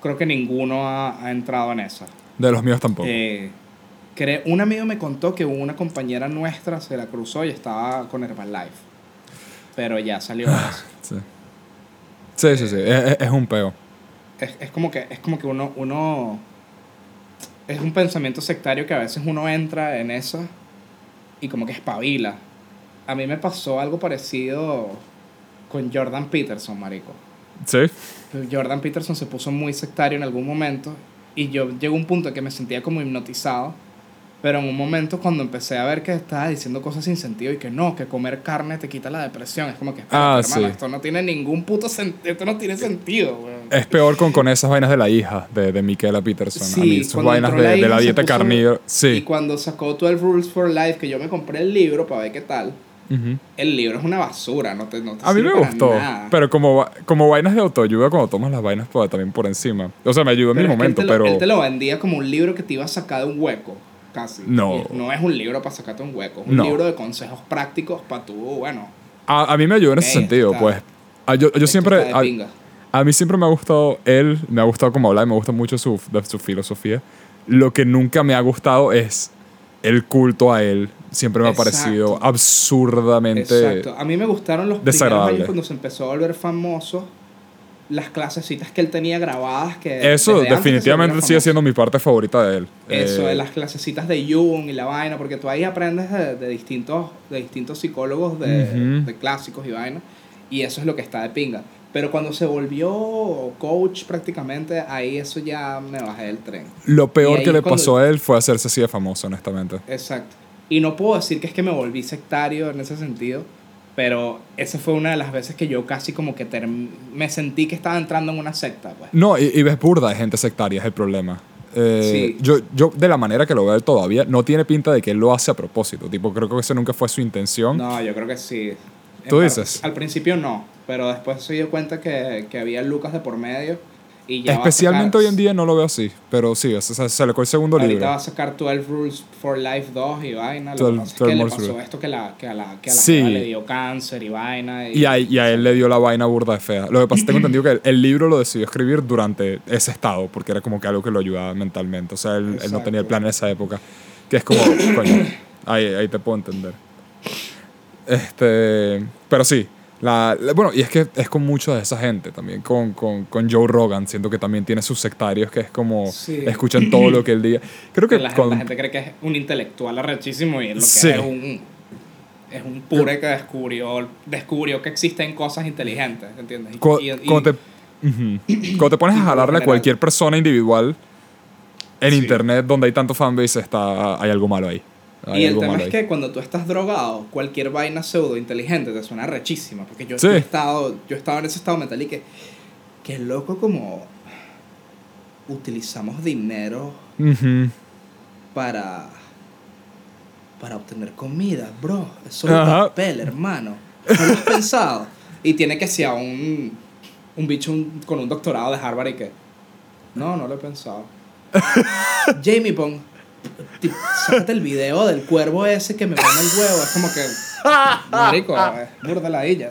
creo que ninguno ha entrado en esa. De los míos tampoco. Un amigo me contó que una compañera nuestra se la cruzó y estaba con Herbalife. Pero ya salió de eso. Sí. Es un peo. Es como que uno es un pensamiento sectario que a veces uno entra en eso y como que espabila. A mí me pasó algo parecido con Jordan Peterson, marico. ¿Sí? Jordan Peterson se puso muy sectario en algún momento y yo llegó a un punto en que me sentía como hipnotizado, pero en un momento cuando empecé a ver que estaba diciendo cosas sin sentido y que no, que comer carne te quita la depresión, es como que hermano, esto no tiene ningún puto sentido, esto no tiene sentido, güey. Es peor con esas vainas de la hija de Michaela Peterson. Sí, a mí sus vainas de la dieta carnívora. Sí. Y cuando sacó 12 Rules for Life, que yo me compré el libro para ver qué tal. Uh-huh. El libro es una basura, no te a mí me gustó, pero como vainas de autoayuda, cuando tomas las vainas también por encima. O sea, me ayudó en mi momento, pero... Él te lo vendía como un libro que te iba a sacar de un hueco, casi. No. No es un libro para sacarte un hueco, es un libro de consejos prácticos para tú, bueno... A mí me ayudó en ese sentido, pues. Yo siempre... A mí siempre me ha gustado él, me ha gustado cómo habla y me gusta mucho su filosofía. Lo que nunca me ha gustado es el culto a él. Siempre me ha parecido absurdamente... Exacto. A mí me gustaron los primeros años cuando se empezó a volver famoso, las clasecitas que él tenía grabadas. Que eso definitivamente sigue siendo mi parte favorita de él. Eso, de las clasecitas de Jung y la vaina, porque tú ahí aprendes de distintos psicólogos de clásicos y vaina. Y eso es lo que está de pinga. Pero cuando se volvió coach prácticamente, ahí eso ya me bajé del tren. Lo peor que le pasó a él fue hacerse así de famoso, honestamente. Exacto. Y no puedo decir que es que me volví sectario en ese sentido, pero esa fue una de las veces que yo casi como que me sentí que estaba entrando en una secta, pues. No, y ves burda de gente sectaria, es el problema. Sí. Yo de la manera que lo veo él todavía, no tiene pinta de que él lo hace a propósito. Tipo, creo que eso nunca fue su intención. No, yo creo que sí. ¿Tú dices? Al principio no, pero después se dio cuenta que había Lucas de por medio y ya. Especialmente hoy en día no lo veo así, pero sí, se le coge el segundo libro. Ahorita va a sacar 12 Rules for Life 2 y vaina. Lo que pasa es que le pasó esto que a la cara le dio cáncer y vaina. Y a él le dio la vaina burda de fea. Lo que pasa es que tengo entendido que el libro lo decidió escribir durante ese estado, porque era como que algo que lo ayudaba mentalmente. O sea, él no tenía el plan en esa época. Que es como, coño, ahí te puedo entender. Pero sí, bueno, y es que es con mucha de esa gente también, con Joe Rogan, siento que también tiene sus sectarios que es como escuchan todo lo que él diga. Creo que la gente cree que es un intelectual arrechísimo y es lo que es un pure que descubrió que existen cosas inteligentes, ¿entiendes? Cuando te pones a jalarle a cualquier persona individual en internet donde hay tanto fanbase, hay algo malo ahí. Y el tema es que cuando tú estás drogado, cualquier vaina pseudo inteligente te suena rechísima. Porque yo he estado en ese estado mental y que loco como utilizamos dinero para para obtener comida, bro. Eso es un papel, hermano. ¿No lo has pensado? Y tiene que ser un bicho con un doctorado de Harvard y que... No, no lo he pensado. Jamie Pong, sácate el video del cuervo ese que me pone el huevo. Es como que... Marico, burda la ella.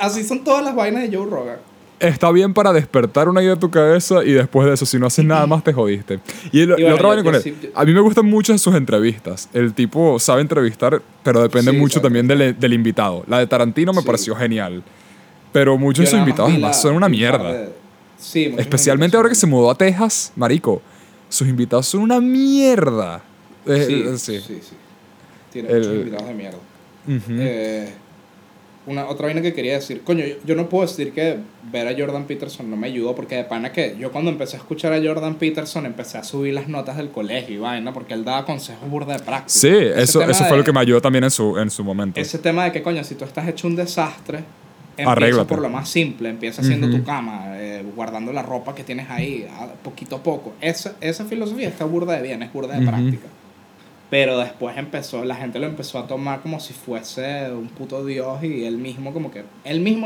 Así son todas las vainas de Joe Rogan. Está bien para despertar una idea de tu cabeza y después de eso, si no haces nada más, te jodiste. Y bueno, la otra vaina con él. Sí, a mí me gustan mucho sus entrevistas. El tipo sabe entrevistar, pero depende mucho también del invitado. La de Tarantino me pareció genial. Pero muchos de sus invitados más son una mierda. Especialmente ahora que se mudó a Texas, marico. Sus invitados son una mierda. Tiene muchos invitados de mierda. Otra vaina que quería decir, coño, yo no puedo decir que ver a Jordan Peterson no me ayudó, porque de pana que yo cuando empecé a escuchar a Jordan Peterson empecé a subir las notas del colegio y vaina, porque él daba consejos burda de práctica. Sí, eso fue lo que me ayudó también en su momento. Ese tema de que, coño, si tú estás hecho un desastre, empieza por lo más simple, empieza haciendo tu cama, guardando la ropa que tienes ahí, poquito a poco. Esa filosofía está burda de bien, es burda de práctica. Pero después la gente lo empezó a tomar como si fuese un puto dios y él mismo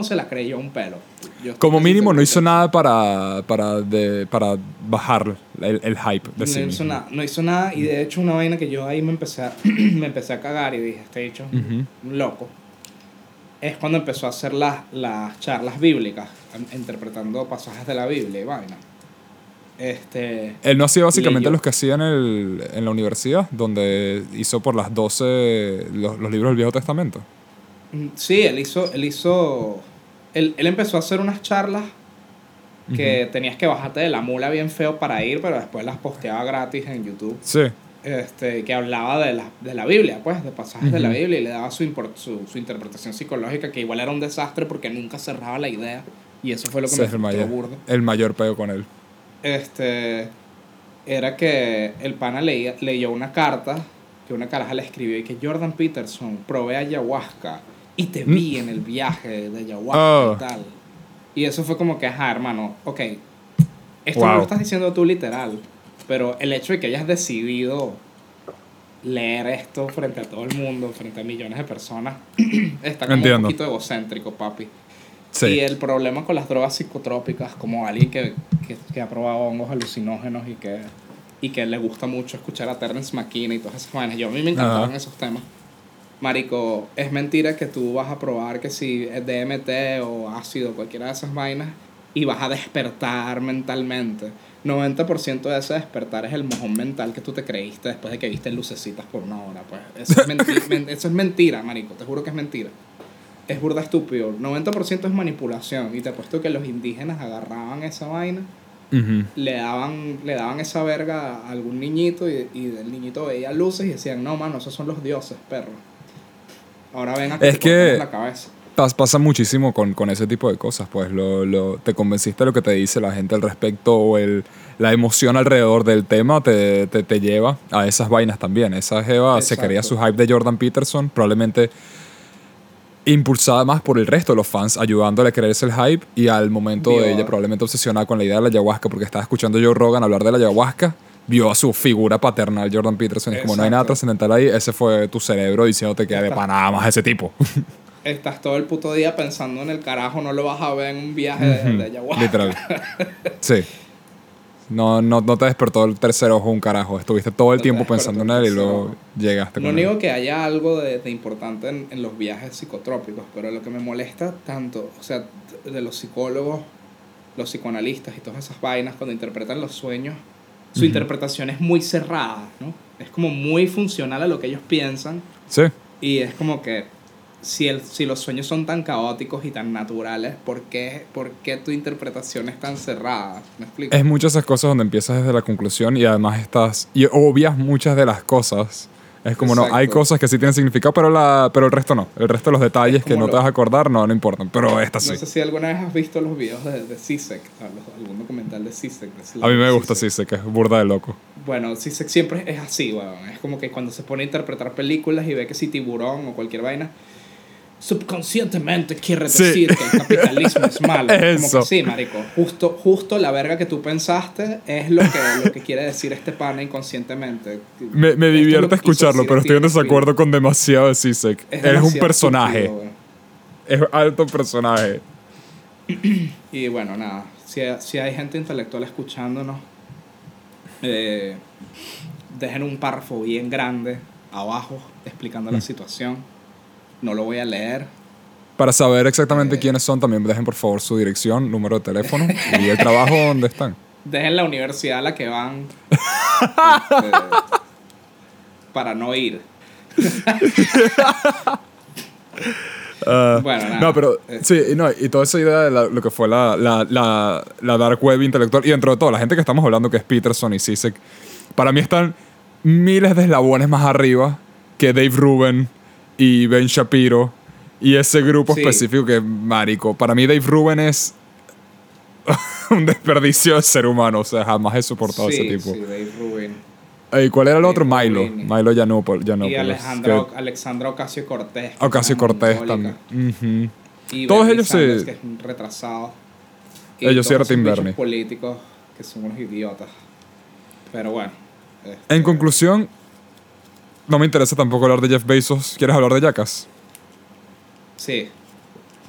se la creyó un pelo. Como mínimo no hizo nada para bajar el hype de sí mismo. No hizo nada y de hecho una vaina que yo ahí me empecé a cagar y dije, este dicho, loco. Es cuando empezó a hacer las charlas bíblicas, interpretando pasajes de la Biblia y vaina. Él no hacía básicamente los que hacían en la universidad, donde hizo por las 12 los libros del Viejo Testamento. Sí, él empezó a hacer unas charlas que tenías que bajarte de la mula bien feo para ir, pero después las posteaba gratis en YouTube. Sí. Que hablaba de la Biblia, pues, de pasajes de la Biblia, y le daba su interpretación psicológica, que igual era un desastre porque nunca cerraba la idea, y eso fue lo que me frustró burdo. El mayor peo con él. Era que el pana leyó una carta que una caraja le escribió y que Jordan Peterson provee ayahuasca y te vi en el viaje de ayahuasca y tal. Y eso fue como que, hermano, ok, esto no lo estás diciendo tú literal, pero el hecho de que hayas decidido leer esto frente a todo el mundo, frente a millones de personas, está como un poquito egocéntrico, papi. Sí. Y el problema con las drogas psicotrópicas, como alguien que ha probado hongos alucinógenos y que le gusta mucho escuchar a Terrence McKenna y todas esas vainas. A mí me encantaron esos temas. Marico, es mentira que tú vas a probar que si es DMT o ácido, cualquiera de esas vainas, y vas a despertar mentalmente. 90% de ese despertar es el mojón mental que tú te creíste después de que viste lucecitas por una hora. Pues eso es eso es mentira, marico. Te juro que es mentira. Es burda estúpido. 90% es manipulación. Y te apuesto que los indígenas agarraban esa vaina, le daban esa verga a algún niñito y el niñito veía luces y decían, no, mano, esos son los dioses, perro. Ahora ven a cortarnos la cabeza. Pasa muchísimo con ese tipo de cosas, pues te convenciste de lo que te dice la gente al respecto, o la emoción alrededor del tema te lleva a esas vainas también. Esa jeva se creía su hype de Jordan Peterson, probablemente impulsada más por el resto de los fans, ayudándole a creerse el hype, y al momento de ella probablemente obsesionada con la idea de la ayahuasca, porque estaba escuchando a Joe Rogan hablar de la ayahuasca, vio a su figura paternal Jordan Peterson, y como no hay nada trascendental ahí, ese fue tu cerebro diciéndote que de panada más ese tipo. Estás todo el puto día pensando en el carajo, no lo vas a ver en un viaje de ayahuasca. Literal. Sí. No te despertó el tercer ojo un carajo. Estuviste todo el tiempo pensando en él y luego llegaste. No digo que haya algo de importante en los viajes psicotrópicos, pero lo que me molesta tanto, o sea, de los psicólogos, los psicoanalistas y todas esas vainas, cuando interpretan los sueños, su interpretación es muy cerrada, ¿no? Es como muy funcional a lo que ellos piensan. Sí. Y es como que si los sueños son tan caóticos y tan naturales, ¿por qué tu interpretación es tan cerrada? ¿Me explico? Es muchas esas cosas donde empiezas desde la conclusión y además y obvias muchas de las cosas. Es como, no, hay cosas que sí tienen significado, pero el resto no. El resto de los detalles que no te vas a acordar, no importan. Pero esta sí. No sé si alguna vez has visto los videos de Žižek, algún documental de Žižek. A mí me gusta Žižek, es burda de loco. Bueno, Žižek siempre es así, weón. Es como que cuando se pone a interpretar películas y ve que si tiburón o cualquier vaina, subconscientemente quiere decir que el capitalismo es malo. Eso. Como que sí, marico. Justo la verga que tú pensaste es lo que quiere decir este pana inconscientemente. Me divierte escucharlo, pero estoy en desacuerdo con demasiado de Žižek. Él es un personaje. Es alto personaje. Y bueno, nada. Si hay gente intelectual escuchándonos, dejen un párrafo bien grande abajo explicando la situación. No lo voy a leer. Para saber exactamente quiénes son, también dejen por favor su dirección, número de teléfono y el trabajo donde están. Dejen la universidad a la que van para no ir. Bueno, nada. No, pero sí, no, y toda esa idea de lo que fue la dark web intelectual, y dentro de todo, la gente que estamos hablando, que es Peterson y Žižek, para mí están miles de eslabones más arriba que Dave Rubin y Ben Shapiro y ese grupo específico que es marico. Para mí Dave Rubin es un desperdicio de ser humano. O sea, jamás he soportado ese tipo. Sí, Dave Rubin. ¿Y cuál era el otro? Milo Yiannopoulos. Y Alexandra Ocasio-Cortez. Ocasio-Cortez también. Y todos ellos Sanders, que es un retrasado. Y ellos todos los políticos que son unos idiotas. Pero bueno. En conclusión, no me interesa tampoco hablar de Jeff Bezos. ¿Quieres hablar de Jackass? Sí.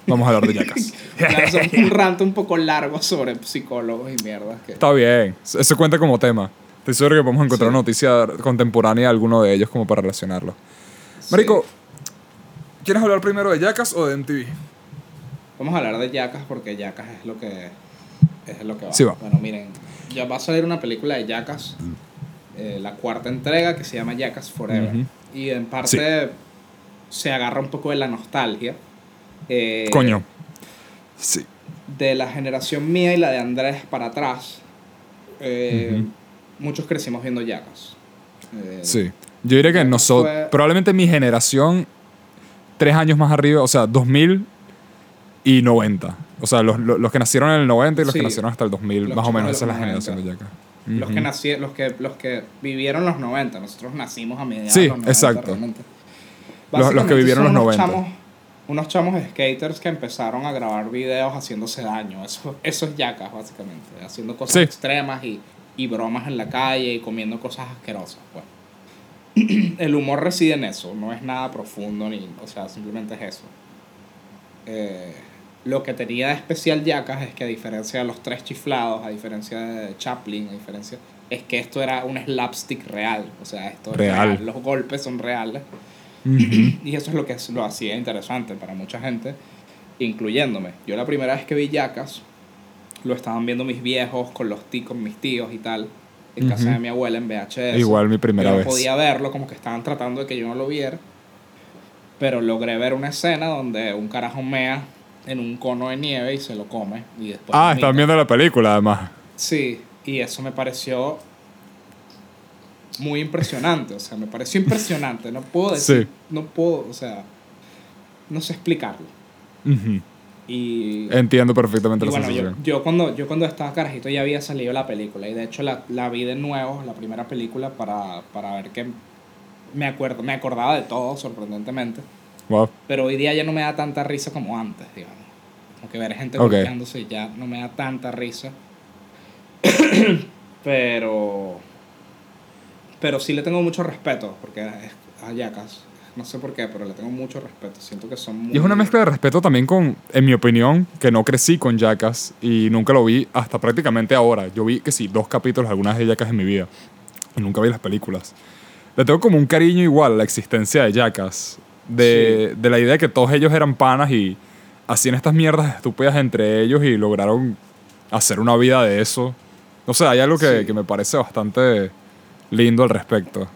Vamos a hablar de Jackass. Es un rant un poco largo sobre psicólogos y mierda. Está bien. Eso cuenta como tema. Estoy seguro que podemos encontrar una noticia contemporánea de alguno de ellos como para relacionarlo. Marico, ¿quieres hablar primero de Jackass o de MTV? Vamos a hablar de Jackass porque Jackass es lo que va. Sí, va. Bueno, miren, ya va a salir una película de Jackass. La cuarta entrega que se llama Jackass Forever. Y en parte se agarra un poco de la nostalgia. De la generación mía y la de Andrés para atrás. Muchos crecimos viendo Jackass. Yo diría que nosotros, probablemente mi generación, 3 años más arriba, o sea, 2000 y 90. O sea, los que nacieron en el 90 y los que nacieron hasta el 2000, más o menos, esa es la generación de Jackass. Los que vivieron los 90. Nosotros nacimos a mediados de los 90. Sí, exacto. Los que vivieron los 90. Unos chamos de skaters que empezaron a grabar videos haciéndose daño. Eso es Jackass, básicamente. Haciendo cosas extremas y bromas en la calle y comiendo cosas asquerosas. Bueno. El humor reside en eso. No es nada profundo, o sea, simplemente es eso. Lo que tenía de especial Jackass es que, a diferencia de los tres chiflados, a diferencia de Chaplin, es que esto era un slapstick real. O sea, esto es real. Los golpes son reales. Y eso es lo que lo hacía interesante para mucha gente, incluyéndome. Yo la primera vez que vi Jackass, lo estaban viendo mis viejos con mis tíos y tal, en casa de mi abuela en VHS. Igual mi primera vez. Yo no podía verlo, como que estaban tratando de que yo no lo viera. Pero logré ver una escena donde un carajo mea en un cono de nieve y se lo come. Y después están viendo la película, además. Sí, y eso me pareció muy impresionante. O sea, me pareció impresionante. No puedo decir... Sí. No puedo, o sea... No sé explicarlo. Y entiendo perfectamente la sensación. Bueno, yo cuando estaba carajito ya había salido la película. Y de hecho la vi de nuevo, la primera película, para ver que... Me acordaba de todo, sorprendentemente. Wow. Pero hoy día ya no me da tanta risa como antes, digamos. Aunque ver gente golpeándose ya no me da tanta risa. Pero sí le tengo mucho respeto, porque a Jackass, no sé por qué, pero le tengo mucho respeto. Siento que son muy... Y es una mezcla de respeto también con, en mi opinión, que no crecí con Jackass y nunca lo vi hasta prácticamente ahora. Yo vi, 2 capítulos alguna vez de Jackass en mi vida. Y nunca vi las películas. Le tengo como un cariño igual a la existencia de Jackass. De la idea de que todos ellos eran panas y hacían estas mierdas estúpidas entre ellos y lograron hacer una vida de eso. O sea, hay algo que me parece bastante lindo al respecto.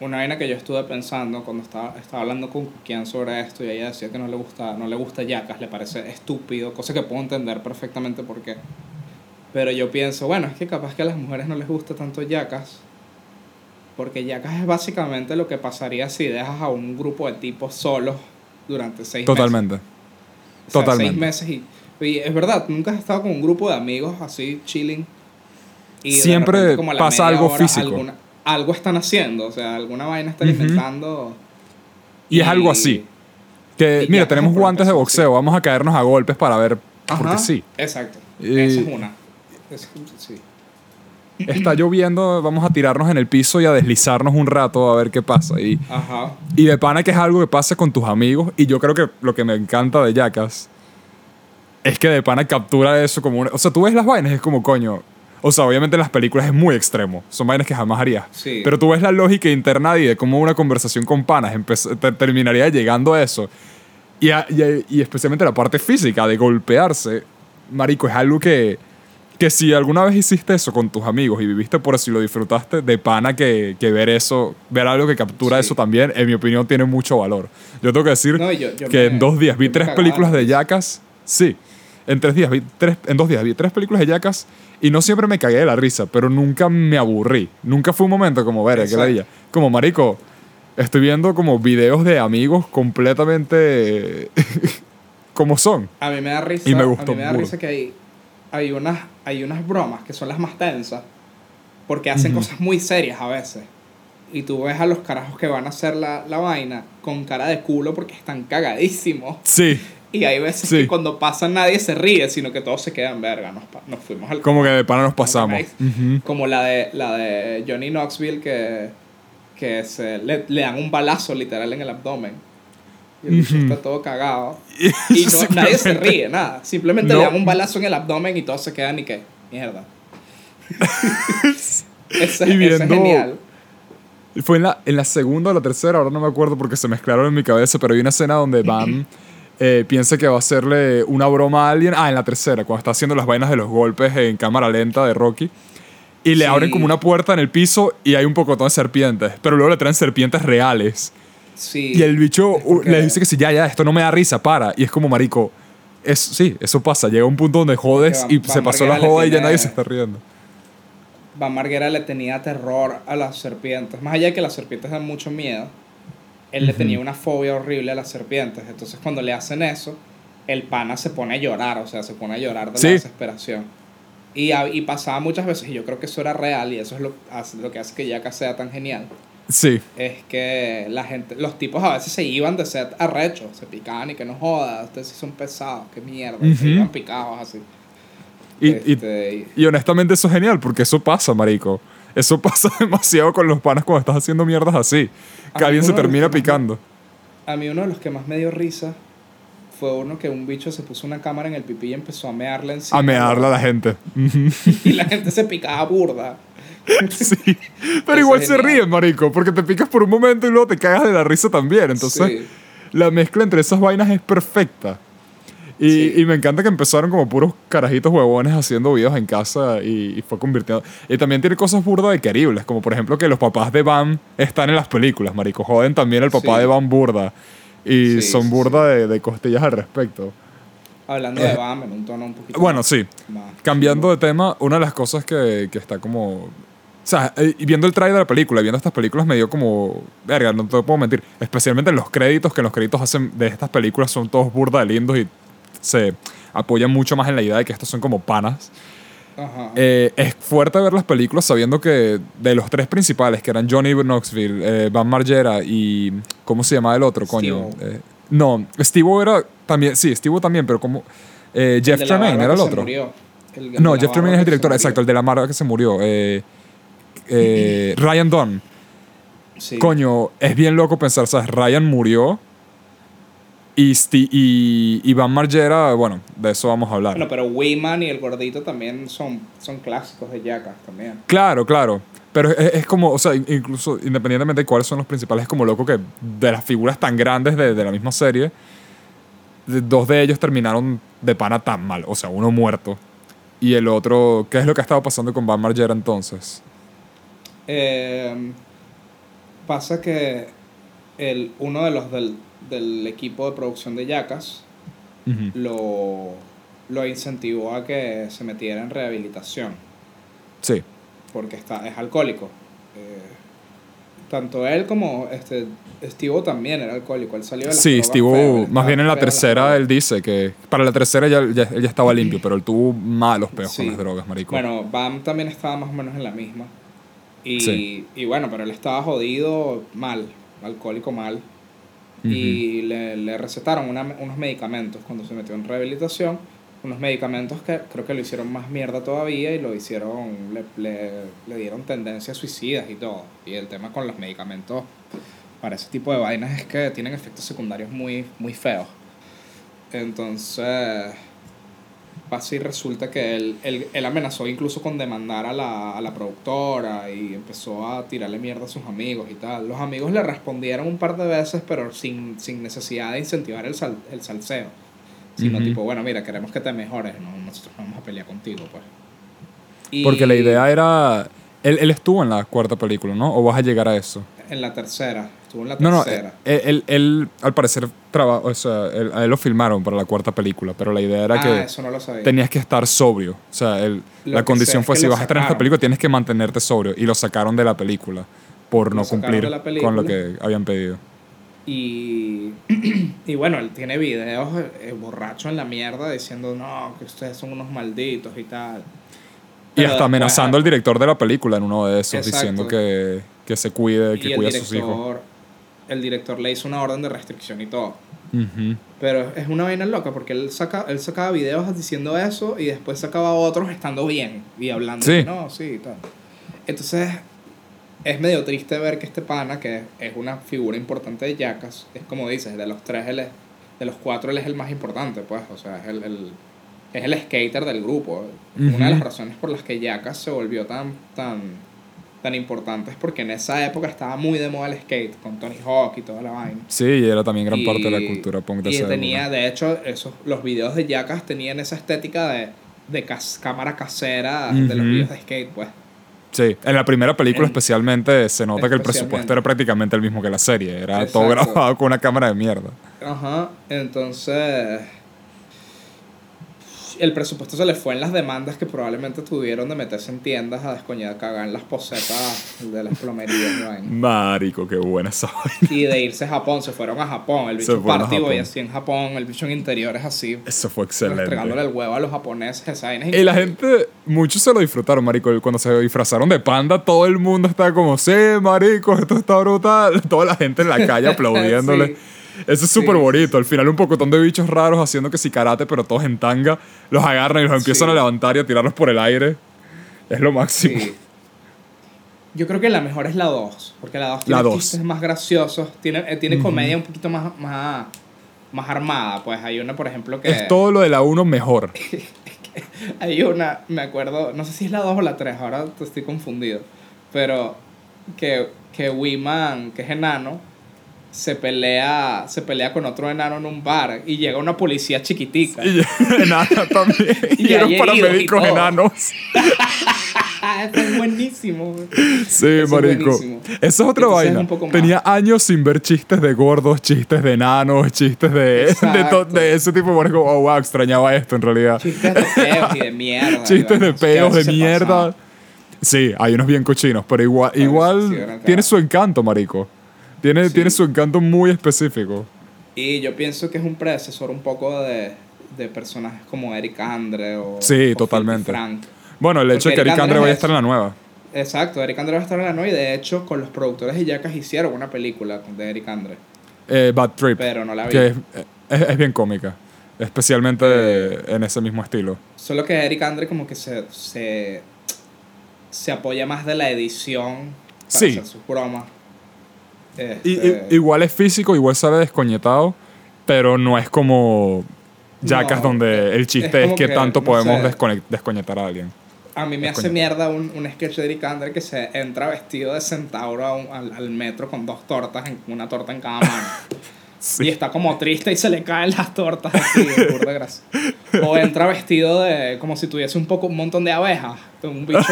Una vaina que yo estuve pensando cuando estaba hablando con Kian sobre esto, y ella decía que no le gusta Jackass, le parece estúpido, cosa que puedo entender perfectamente por qué. Pero yo pienso, bueno, es que capaz que a las mujeres no les gusta tanto Jackass, porque Jackass es básicamente lo que pasaría si dejas a un grupo de tipos solos durante 6 meses. Totalmente. 6 meses y es verdad, nunca has estado con un grupo de amigos así chilling. Y siempre repente, como pasa algo físico. Algo están haciendo, o sea, alguna vaina están inventando. Y es algo así. Que, mira, tenemos guantes de boxeo, vamos a caernos a golpes para ver. Ajá, porque sí. Exacto. Esa es una. Sí. Está lloviendo, vamos a tirarnos en el piso y a deslizarnos un rato a ver qué pasa. Y, ajá, y de pana que es algo que pasa con tus amigos. Y yo creo que lo que me encanta de Jackass es que de pana captura eso como una... O sea, tú ves las vainas y es como, coño... O sea, obviamente en las películas es muy extremo. Son vainas que jamás harías. Sí. Pero tú ves la lógica interna y de cómo una conversación con panas terminaría llegando a eso. Y especialmente la parte física de golpearse. Marico, es algo que si alguna vez hiciste eso con tus amigos y viviste por eso y lo disfrutaste, de pana que ver eso, ver algo que captura sí, eso también, en mi opinión, tiene mucho valor. Yo tengo que decir que en 2 días vi 3 películas de Jackass. Sí. En 2 días vi 3 películas de Jackass y no siempre me cagué de la risa, pero nunca me aburrí. Nunca fue un momento como, verga, qué ladilla. Como, marico, estoy viendo como videos de amigos completamente como son. A mí me da risa, y me gustó, a mí me da risa que hay unas bromas que son las más tensas porque hacen cosas muy serias a veces. Y tú ves a los carajos que van a hacer la vaina con cara de culo porque están cagadísimos. Sí. Y hay veces que cuando pasa nadie se ríe, sino que todos se quedan verga. Nos fuimos al... Como que de pana nos pasamos. Como la de Johnny Knoxville que le dan un balazo literal en el abdomen. Y el bicho está todo cagado. Y no, nadie se ríe, nada. Simplemente le dan un balazo en el abdomen y todos se quedan y que... Mierda. Eso es genial. Fue en la segunda o la tercera, ahora no me acuerdo porque se mezclaron en mi cabeza, pero hay una escena donde van... piensa que va a hacerle una broma a alguien. En la tercera, cuando está haciendo las vainas de los golpes en cámara lenta de Rocky. Y le abren como una puerta en el piso y hay un pocotón de serpientes. Pero luego le traen serpientes reales. Sí. Y el bicho le dice que sí, ya, esto no me da risa, para. Y es como, marico, eso pasa. Llega un punto donde jodes y se pasó la joda y ya nadie se está riendo. Bam Margera le tenía terror a las serpientes. Más allá de que las serpientes dan mucho miedo. Él le tenía una fobia horrible a las serpientes. Entonces, cuando le hacen eso, el pana se pone a llorar. O sea, se pone a llorar de la desesperación. Y pasaba muchas veces. Y yo creo que eso era real. Y eso es lo que hace que Jackass sea tan genial. Sí. Es que la gente... Los tipos a veces se iban de set arrechos. Se picaban y que no jodas. Ustedes son pesados. Qué mierda. Se iban picados así. Y honestamente eso es genial. Porque eso pasa, marico. Eso pasa demasiado con los panas cuando estás haciendo mierdas así. Que alguien se termina picando. A mí uno de los que más me dio risa fue uno que un bicho se puso una cámara en el pipí y empezó a mearla encima. A mearla a la gente. Y la gente se picaba burda. Sí. Pero igual se ríen, marico. Porque te picas por un momento y luego te cagas de la risa también. Entonces, la mezcla entre esas vainas es perfecta. Y me encanta que empezaron como puros carajitos huevones haciendo videos en casa y fue convirtiendo... Y también tiene cosas burdas de queribles, como por ejemplo que los papás de Bam están en las películas, marico. Joden también el papá de Bam burda. Y son burda de costillas al respecto. Hablando de Bam en un tono un poquito... Bueno, más. Cambiando de tema, una de las cosas que está como... O sea, viendo el trailer de la película, viendo estas películas me dio como... Verga, no te puedo mentir. Especialmente en los créditos, que los créditos hacen de estas películas son todos burda de lindos y... se apoyan mucho más en la idea de que estos son como panas. Ajá. Es fuerte ver las películas sabiendo que de los 3 principales, que eran Johnny Knoxville, Bam Margera y... ¿Cómo se llamaba el otro, coño? No, Steve-O era también... Sí, Steve-O también, pero como... Jeff Tremaine era el otro. No, Jeff Tremaine es el director. Exacto, el de la barba que se murió. Ryan Dunn. Sí. Coño, es bien loco pensar, ¿sabes? Ryan murió... Y Bam Margera, bueno, de eso vamos a hablar. Bueno, pero Wayman y el gordito también son clásicos de Jackass también. Claro. Pero es como, o sea, incluso independientemente de cuáles son los principales, es como loco que de las figuras tan grandes de la misma serie, 2 de ellos terminaron de pana tan mal. O sea, uno muerto. Y el otro, ¿qué es lo que ha estado pasando con Bam Margera entonces? Pasa que uno de los del equipo de producción de Jackass lo incentivó a que se metiera en rehabilitación. Sí. Porque es alcohólico. Tanto él como Steve-O también era alcohólico. Él salió de las drogas. Sí, Steve-O, más bien en la tercera él dice que... Para la tercera ya estaba limpio, pero él tuvo malos peos con las drogas, marico. Bueno, Bam también estaba más o menos en la misma. Y bueno, pero él estaba jodido mal. Alcohólico mal. y le recetaron unos medicamentos cuando se metió en rehabilitación, unos medicamentos que creo que lo hicieron más mierda todavía y lo hicieron, le dieron tendencias suicidas y todo. Y el tema con los medicamentos para ese tipo de vainas es que tienen efectos secundarios muy, muy feos. Entonces, así resulta que él amenazó incluso con demandar a la productora y empezó a tirarle mierda a sus amigos y tal. Los amigos le respondieron un par de veces, pero sin necesidad de incentivar el salseo. Sino tipo, bueno, mira, queremos que te mejores, ¿no? Nosotros vamos a pelear contigo, pues. Y porque la idea era... Él estuvo en la cuarta película, ¿no? ¿O vas a llegar a eso? En la tercera. Estuvo en la tercera. No, él al parecer, o sea, a él lo filmaron para la cuarta película, pero la idea era que... eso no lo sabía. Tenías que estar sobrio. O sea, la condición fue, si vas a estar en esta película, tienes que mantenerte sobrio. Y lo sacaron de la película por no cumplir con lo que habían pedido. Y bueno, él tiene videos borracho en la mierda diciendo, no, que ustedes son unos malditos y tal. Y hasta amenazando al director de la película en uno de esos, diciendo que se cuide, que cuide a sus hijos. El director le hizo una orden de restricción y todo. Pero es una vaina loca porque él sacaba videos diciendo eso y después sacaba otros estando bien y hablando. Sí. No, sí, y tal. Entonces, es medio triste ver que este pana, que es una figura importante de Jackass, es como dices, de los tres, de los cuatro, él es el más importante, pues. O sea, es el skater del grupo. Una de las razones por las que Jackass se volvió tan importante es porque en esa época estaba muy de moda el skate, con Tony Hawk y toda la vaina. Sí, y era también gran parte de la cultura punk de esa época. Y tenía, de hecho, los videos de Jackass tenían esa estética de cámara casera de los videos de skate, pues. Sí, en la primera película especialmente se nota que el presupuesto era prácticamente el mismo que la serie. Era todo grabado con una cámara de mierda. Ajá, entonces... el presupuesto se le fue en las demandas que probablemente tuvieron de meterse en tiendas a descoñar, cagar en las pocetas de las plomerías. ¿No? Marico, qué buena soy. Y de irse a Japón, se fueron a Japón. El bicho partido y así en Japón, el bicho en interiores así. Eso fue excelente. Entregándole el huevo a los japoneses. Esa vaina es increíble. Y la gente, muchos se lo disfrutaron, marico. Cuando se disfrazaron de panda, todo el mundo estaba como, sí, marico, esto está brutal. Toda la gente en la calle aplaudiéndole. Sí. Eso es súper bonito. Al final un pocotón de bichos raros haciendo que si karate, pero todos en tanga. Los agarran y los empiezan a levantar y a tirarlos por el aire. Es lo máximo. Sí. Yo creo que la mejor es la 2. Porque la 2 tiene chistes más graciosos. Tiene comedia un poquito más armada. Pues hay una, por ejemplo, que... es todo lo de la 1 mejor. Hay una, me acuerdo... no sé si es la 2 o la 3. Ahora estoy confundido. Pero que Weeman, que es enano... se pelea con otro enano en un bar y llega una policía chiquitica. Y enana también. Y eran paramédicos enanos. Eso es buenísimo. Sí, eso, marico. Eso es otra vaina. Es tenía años sin ver chistes de gordos, chistes de enanos, chistes de ese tipo. Marico, oh, wow, extrañaba esto en realidad. Chistes de peos y de mierda. Chistes de peos, de mierda. Pasaba. Sí, hay unos bien cochinos, pero igual tiene su encanto, marico. Tiene su encanto muy específico. Y yo pienso que es un predecesor un poco de personajes como Eric André o... sí, o totalmente. Filthy Frank. Bueno, el hecho de que Eric André vaya a estar en la nueva. Exacto, Eric André va a estar en la nueva y de hecho con los productores de Jackass hicieron una película de Eric André. Bad Trip. Pero no la vi. Que es bien cómica. Especialmente en ese mismo estilo. Solo que Eric André como que se apoya más de la edición para hacer sus bromas. Y igual es físico, igual sale descoñetado, pero no es como Jackass, donde el chiste es que tanto no podemos descoñetar a alguien. A mí me hace mierda un sketch de Eric André que se entra vestido de centauro al metro con dos tortas, una torta en cada mano. Sí. Y está como triste y se le caen las tortas así, burda gracia. O entra vestido de como si tuviese un montón de abejas, un bicho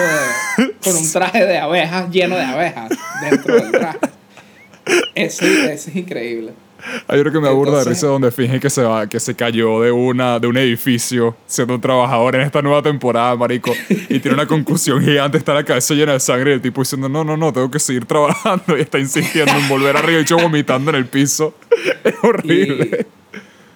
con un traje de abejas lleno de abejas dentro del traje. Ese es increíble. Hay uno que me aburre de risa donde finge que se cayó de un edificio siendo un trabajador en esta nueva temporada, marico. Y tiene una concusión gigante, está la cabeza llena de sangre y el tipo diciendo, no, tengo que seguir trabajando. Y está insistiendo en volver arriba y yo vomitando en el piso. Es horrible.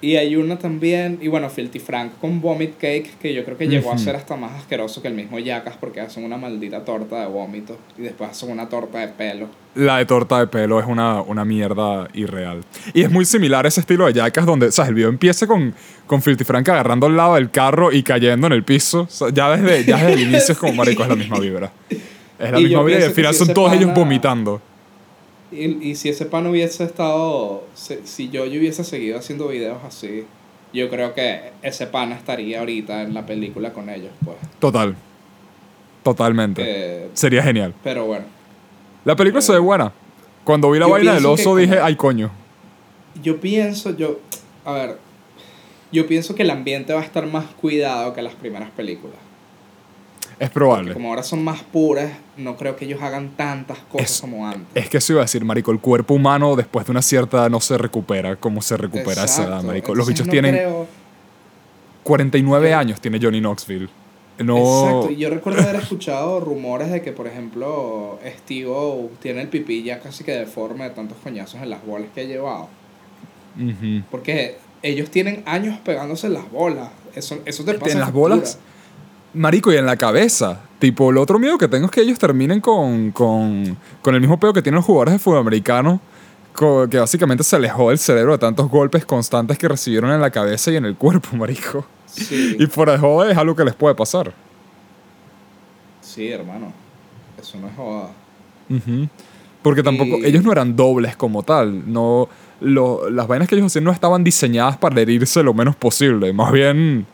Y hay uno también, y bueno, Filthy Frank con Vomit Cake, que yo creo que llegó a ser hasta más asqueroso que el mismo Jackass, porque hacen una maldita torta de vómito y después hacen una torta de pelo. La de torta de pelo es una mierda irreal. Y es muy similar a ese estilo de Jackass, donde, o sea, el video empieza con Filthy Frank agarrando al lado del carro y cayendo en el piso. O sea, ya desde el inicio es como, marico, es la misma vibra. Es la misma vibra y al final son todos ellos vomitando. Y si ese pan hubiese estado... Si yo hubiese seguido haciendo videos así, yo creo que ese pana estaría ahorita en la película con ellos, pues. Totalmente. Sería genial. Pero bueno. La película se ve buena. Cuando vi la vaina del oso dije, ay, coño. Yo pienso que el ambiente va a estar más cuidado que las primeras películas. Es probable. Porque como ahora son más puras, no creo que ellos hagan tantas cosas como antes. Es que eso iba a decir, marico, el cuerpo humano después de una cierta edad no se recupera como se recupera esa edad, marico. Los bichos tienen 49 años, tiene Johnny Knoxville. No... Exacto, yo recuerdo haber escuchado rumores de que, por ejemplo, Steve-O tiene el pipí ya casi que deforme de tantos coñazos en las bolas que ha llevado. Uh-huh. Porque ellos tienen años pegándose en las bolas. Eso te pasa en las bolas. Marico, y en la cabeza. Tipo, el otro miedo que tengo es que ellos terminen con el mismo pedo que tienen los jugadores de fútbol americano, que básicamente se les jode el cerebro de tantos golpes constantes que recibieron en la cabeza y en el cuerpo, marico. Sí. Y fuera de joda es algo que les puede pasar. Sí, hermano. Eso no es joda. Uh-huh. Porque tampoco... Ellos no eran dobles como tal. No, las vainas que ellos hacían no estaban diseñadas para herirse lo menos posible. Más bien,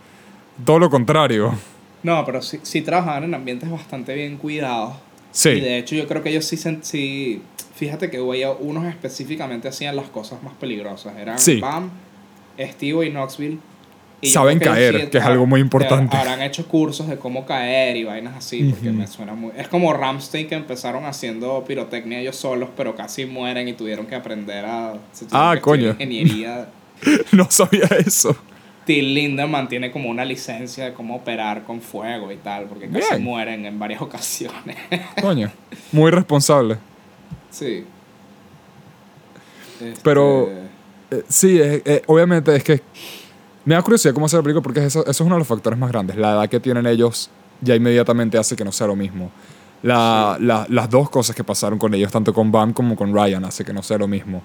todo lo contrario. No, pero sí trabajaban en ambientes bastante bien cuidados. Sí. Y de hecho yo creo que ellos sí fíjate que unos específicamente hacían las cosas más peligrosas. Eran Bam, Steve y Knoxville. Y saben caer, que es algo muy importante. Habrán hecho cursos de cómo caer y vainas así, porque me suena muy... Es como Rammstein, que empezaron haciendo pirotecnia ellos solos, pero casi mueren y tuvieron que aprender a... Coño. Ingeniería. No sabía eso. Till Lindemann tiene como una licencia de cómo operar con fuego y tal, porque casi mueren en varias ocasiones. Coño, muy responsable. Sí. Pero, sí, obviamente es que me da curiosidad cómo se aplica, porque eso es uno de los factores más grandes. La edad que tienen ellos ya inmediatamente hace que no sea lo mismo. Las dos cosas que pasaron con ellos, tanto con Bam como con Ryan, hace que no sea lo mismo.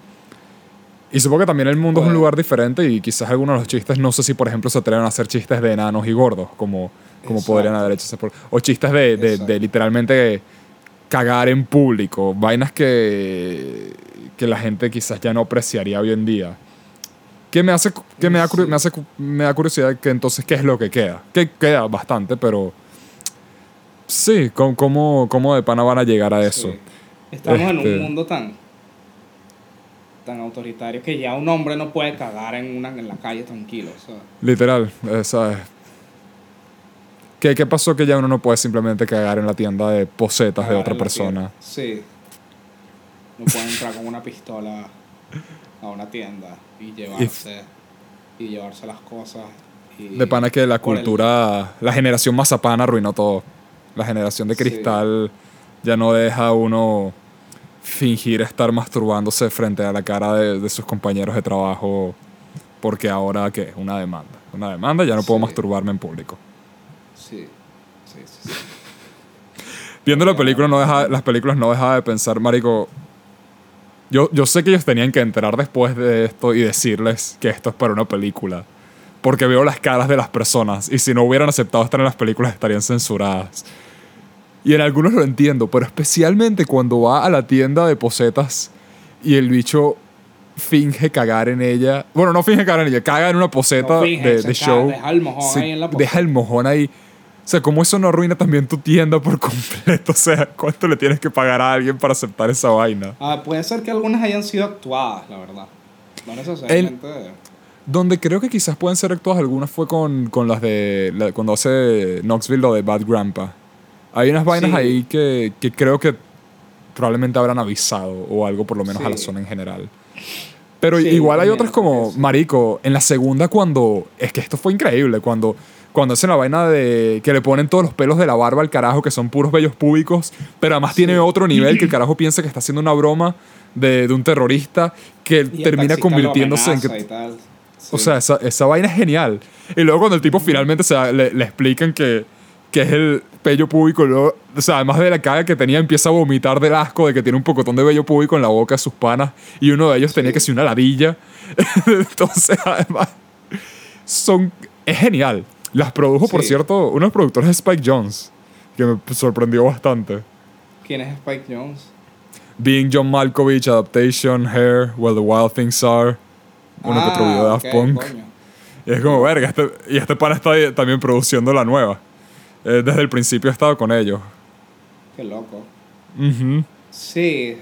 Y supongo que también el mundo es un lugar diferente y quizás algunos de los chistes, no sé si por ejemplo se atreven a hacer chistes de enanos y gordos, como podrían haber hecho. O chistes de literalmente cagar en público, vainas que la gente quizás ya no apreciaría hoy en día. Me da curiosidad que entonces qué es lo que queda. Que queda bastante, pero sí, ¿cómo de pana van a llegar a eso? Estamos en un mundo tan autoritario que ya un hombre no puede cagar en la calle tranquilo, ¿sabes? Literal, ¿sabes? ¿Qué pasó que ya uno no puede simplemente cagar en la tienda de posetas de otra persona? Sí. No puede entrar con una pistola a una tienda y llevarse las cosas. Y de pana que la cultura, la generación mazapán arruinó todo. La generación de cristal ya no deja a uno... fingir estar masturbándose frente a la cara de sus compañeros de trabajo, porque ahora ¿qué? Una demanda, ya no puedo masturbarme en público. Sí. Viendo la película no dejaba de pensar, marico, yo sé que ellos tenían que enterar después de esto y decirles que esto es para una película, porque veo las caras de las personas y si no hubieran aceptado estar en las películas estarían censuradas. Y en algunos lo entiendo, pero especialmente cuando va a la tienda de posetas y el bicho finge cagar en ella. Bueno, no finge cagar en ella, caga en una poseta de show. Deja el mojón ahí en la poseta. Deja el mojón ahí. O sea, ¿cómo eso no arruina también tu tienda por completo? O sea, ¿cuánto le tienes que pagar a alguien para aceptar esa vaina? Puede ser que algunas hayan sido actuadas, la verdad. No necesariamente... Donde creo que quizás pueden ser actuadas algunas fue con las de... cuando hace Knoxville lo de Bad Grandpa. Hay unas vainas ahí que creo que probablemente habrán avisado o algo, por lo menos a la zona en general. Pero igual hay otras como, marico, en la segunda cuando... Es que esto fue increíble. Cuando hacen la vaina de... Que le ponen todos los pelos de la barba al carajo, que son puros vellos púbicos. Pero además tiene otro nivel que el carajo piensa que está haciendo una broma de un terrorista que termina convirtiéndose en... Que, O sea, esa vaina es genial. Y luego cuando el tipo finalmente le explican que es el vello púbico, luego, o sea, además de la caga que tenía, empieza a vomitar del asco de que tiene un pocotón de vello púbico en la boca de sus panas, y uno de ellos tenía que ser una ladilla. Entonces, además, es genial. Las produjo, por cierto, uno de los productores es Spike Jones, que me sorprendió bastante. ¿Quién es Spike Jones? Being John Malkovich, Adaptation, Hair, Where the Wild Things Are, uno que otro video de Daft Punk. Coño. Y es como, verga, y este pana está también produciendo la nueva. Desde el principio he estado con ellos. Qué loco. Uh-huh. Sí,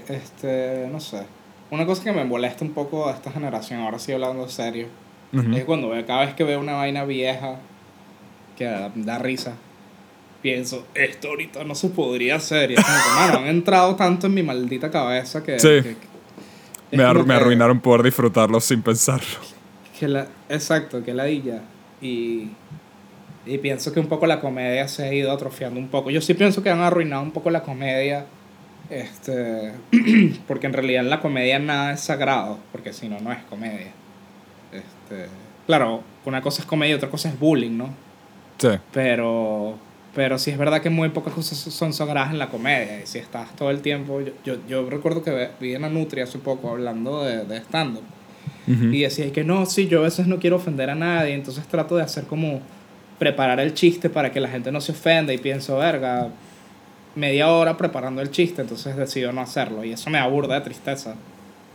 no sé. Una cosa que me molesta un poco de esta generación, ahora sí hablando serio, uh-huh, es cuando cada vez que veo una vaina vieja que da risa, pienso, esto ahorita no se podría hacer. Y es como que, mano, han entrado tanto en mi maldita cabeza que... Sí. Que me arruinaron poder disfrutarlo sin pensarlo. Exacto, que ladilla. Y pienso que un poco la comedia se ha ido atrofiando un poco. Yo sí pienso que han arruinado un poco la comedia. Porque en realidad en la comedia nada es sagrado. Porque si no, no es comedia. Claro, una cosa es comedia y otra cosa es bullying, ¿no? Sí. Pero sí es verdad que muy pocas cosas son sagradas en la comedia. Y si estás todo el tiempo... Yo recuerdo que vi en Anutria hace poco hablando de stand-up. Uh-huh. Y decía que no, sí, yo a veces no quiero ofender a nadie. Entonces trato de hacer como... preparar el chiste para que la gente no se ofenda. Y pienso, verga, media hora preparando el chiste. Entonces decido no hacerlo. Y eso me da burda de tristeza.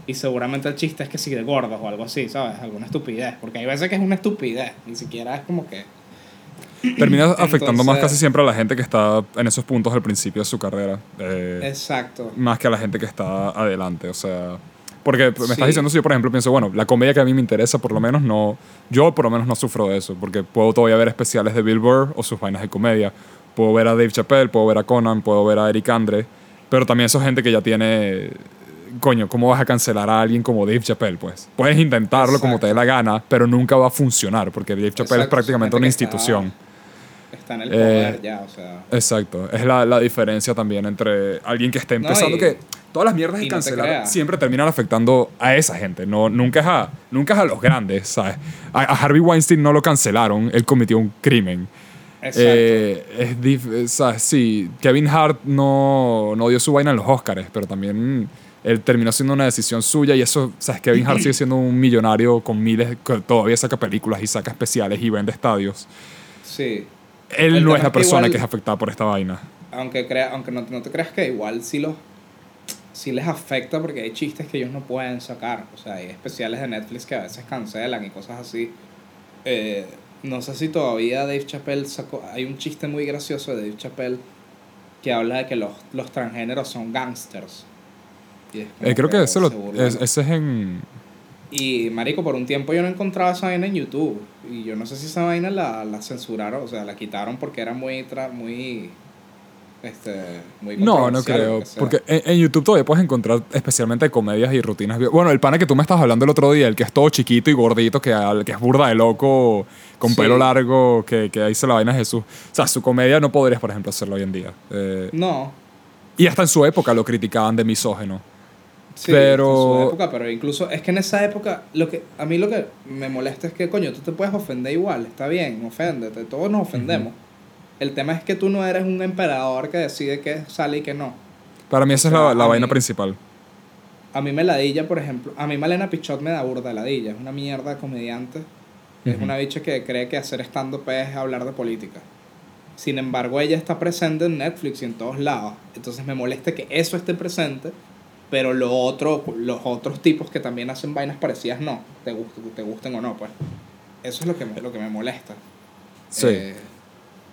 Y seguramente el chiste es que si de gordos o algo así, ¿sabes? Alguna estupidez. Porque hay veces que es una estupidez. Ni siquiera es como que... Terminas afectando más casi siempre a la gente que está en esos puntos al principio de su carrera. Exacto. Más que a la gente que está adelante, o sea... Porque me estás diciendo, si yo por ejemplo pienso, bueno, la comedia que a mí me interesa por lo menos no... Yo por lo menos no sufro de eso, porque puedo todavía ver especiales de Billboard o sus vainas de comedia. Puedo ver a Dave Chappelle, puedo ver a Conan, puedo ver a Eric André. Pero también eso es gente que ya tiene... Coño, ¿cómo vas a cancelar a alguien como Dave Chappelle, pues? Puedes intentarlo, exacto, como te dé la gana, pero nunca va a funcionar, porque Dave Chappelle, exacto, es prácticamente una institución. Está en el poder ya, o sea... Exacto. Es la diferencia también entre alguien que está empezando, que todas las mierdas de cancelar siempre terminan afectando a esa gente. No, nunca es a los grandes, ¿sabes? A Harvey Weinstein no lo cancelaron, él cometió un crimen. Exacto. ¿Sabes? Sí, Kevin Hart no dio su vaina en los Oscars, pero también... Él terminó siendo una decisión suya y eso, ¿sabes? Kevin Hart sigue siendo un millonario con miles, que todavía saca películas y saca especiales y vende estadios. Sí. Él no es la persona que es afectada por esta vaina. Aunque no te creas que igual sí les afecta porque hay chistes que ellos no pueden sacar. O sea, hay especiales de Netflix que a veces cancelan y cosas así. No sé si todavía Dave Chappelle sacó... Hay un chiste muy gracioso de Dave Chappelle que habla de que los transgéneros son gángsters. Creo que ese es en... Y, marico, por un tiempo yo no encontraba esa vaina en YouTube. Y yo no sé si esa vaina la censuraron, o sea, la quitaron porque era muy no creo. Porque en YouTube todavía puedes encontrar especialmente comedias y rutinas. Bueno, el pana que tú me estabas hablando el otro día, el que es todo chiquito y gordito, que es burda de loco, con pelo largo, que hizo la vaina de Jesús. O sea, su comedia no podrías, por ejemplo, hacerlo hoy en día. No. Y hasta en su época lo criticaban de misógino. Sí, en su época, pero incluso... Es que en esa época, lo que me molesta es que, coño, tú te puedes ofender igual, está bien, oféndete, todos nos ofendemos. Uh-huh. El tema es que tú no eres un emperador que decide qué sale y qué no. Para mí esa es la vaina principal. A mí me ladilla, por ejemplo. A mí Malena Pichot me da burda ladilla. Es una mierda de comediante. Uh-huh. Es una bicha que cree que hacer stand-up es hablar de política. Sin embargo, ella está presente en Netflix y en todos lados. Entonces me molesta que eso esté presente, pero los otros tipos que también hacen vainas parecidas no. Te gusten o no, pues. Eso es lo que me molesta. Sí.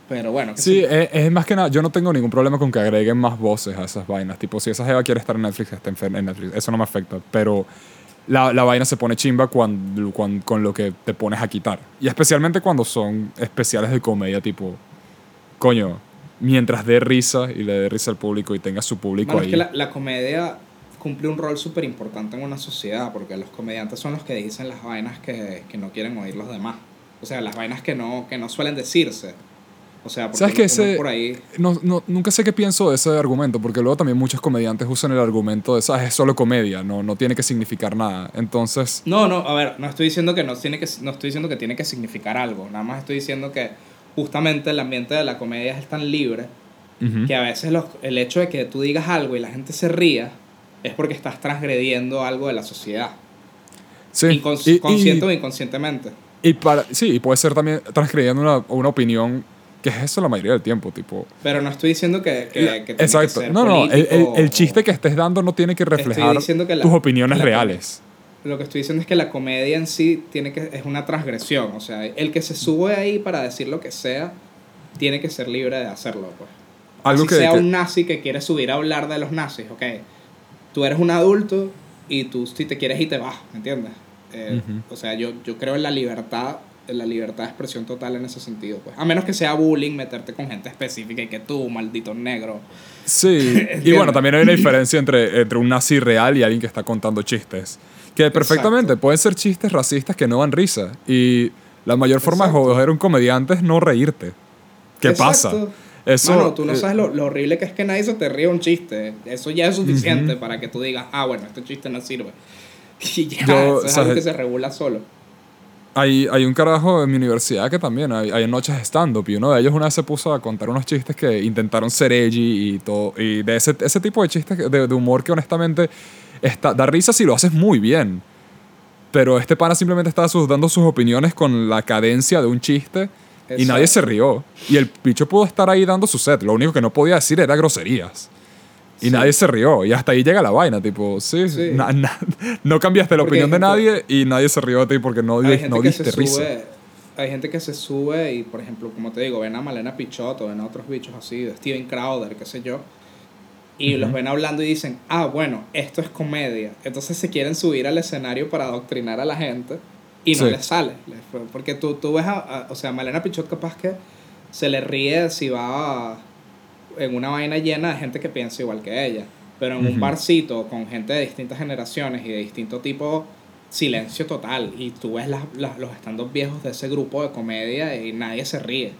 Pero bueno. Sí, es más que nada. Yo no tengo ningún problema con que agreguen más voces a esas vainas. Tipo, si esa jeva quiere estar en Netflix, está en Netflix. Eso no me afecta. Pero la vaina se pone chimba con lo que te pones a quitar. Y especialmente cuando son especiales de comedia, tipo... Coño, mientras dé risa y le dé risa al público y tenga su público ahí. Es que la comedia cumple un rol súper importante en una sociedad, porque los comediantes son los que dicen las vainas que no quieren oír los demás. O sea, las vainas que no suelen decirse. O sea, porque ¿sabes qué? Ese, por ahí... nunca sé qué pienso de ese argumento, porque luego también muchos comediantes usan el argumento de, ¿sabes? Es solo comedia, no tiene que significar nada. Entonces... No, a ver, no estoy diciendo que tiene que significar algo. Nada más estoy diciendo que justamente el ambiente de la comedia es tan libre, uh-huh, que a veces el hecho de que tú digas algo y la gente se ría es porque estás transgrediendo algo de la sociedad. Sí. Consciente o inconscientemente. Y puede ser también transgrediendo una opinión, que es eso la mayoría del tiempo, tipo... Pero no estoy diciendo que tiene exacto, que ser político. El chiste que estés dando no tiene que reflejar tus opiniones reales. Lo que estoy diciendo es que la comedia en sí es una transgresión. O sea, el que se sube ahí para decir lo que sea, tiene que ser libre de hacerlo, pues. Algo que sea un nazi que quiere subir a hablar de los nazis, ok. Tú eres un adulto y tú si te quieres y te vas, ¿me entiendes? O sea, yo creo en la libertad de expresión total en ese sentido, pues. A menos que sea bullying, meterte con gente específica y que tú, maldito negro. Sí, y bueno, también hay una diferencia entre un nazi real y alguien que está contando chistes. Que perfectamente, exacto, pueden ser chistes racistas que no dan risa. Y la mayor forma, exacto, de joder a un comediante es no reírte. ¿Qué, exacto, pasa? Eso, mano, tú no sabes lo horrible que es que nadie se te ríe un chiste. Eso ya es suficiente, uh-huh, para que tú digas, ah, bueno, este chiste no sirve. Y ya, eso es algo que se regula solo. Hay un carajo en mi universidad que también hay noches de stand-up, y uno de ellos una vez se puso a contar unos chistes que intentaron ser edgy y todo, y de ese tipo de chistes de humor que honestamente da risa si lo haces muy bien. Pero este pana simplemente estaba dando sus opiniones con la cadencia de un chiste. Exacto. Y nadie se rió. Y el bicho pudo estar ahí dando su set. Lo único que no podía decir era groserías. Y sí, nadie se rió. Y hasta ahí llega la vaina, tipo, sí. No cambiaste la opinión de nadie y nadie se rió de ti porque no diste risa. Hay gente que se sube y, por ejemplo, como te digo, ven a Malena Pichotto, ven a otros bichos así, Steven Crowder, qué sé yo, y, uh-huh, los ven hablando y dicen, ah, bueno, esto es comedia. Entonces se quieren subir al escenario para adoctrinar a la gente y no, sí, les sale. Porque tú ves o sea, Malena Pichotto capaz que se le ríe si va en una vaina llena de gente que piensa igual que ella, pero en, uh-huh, un barcito con gente de distintas generaciones y de distinto tipo, silencio total, y tú ves los stand-up viejos de ese grupo de comedia y nadie se ríe,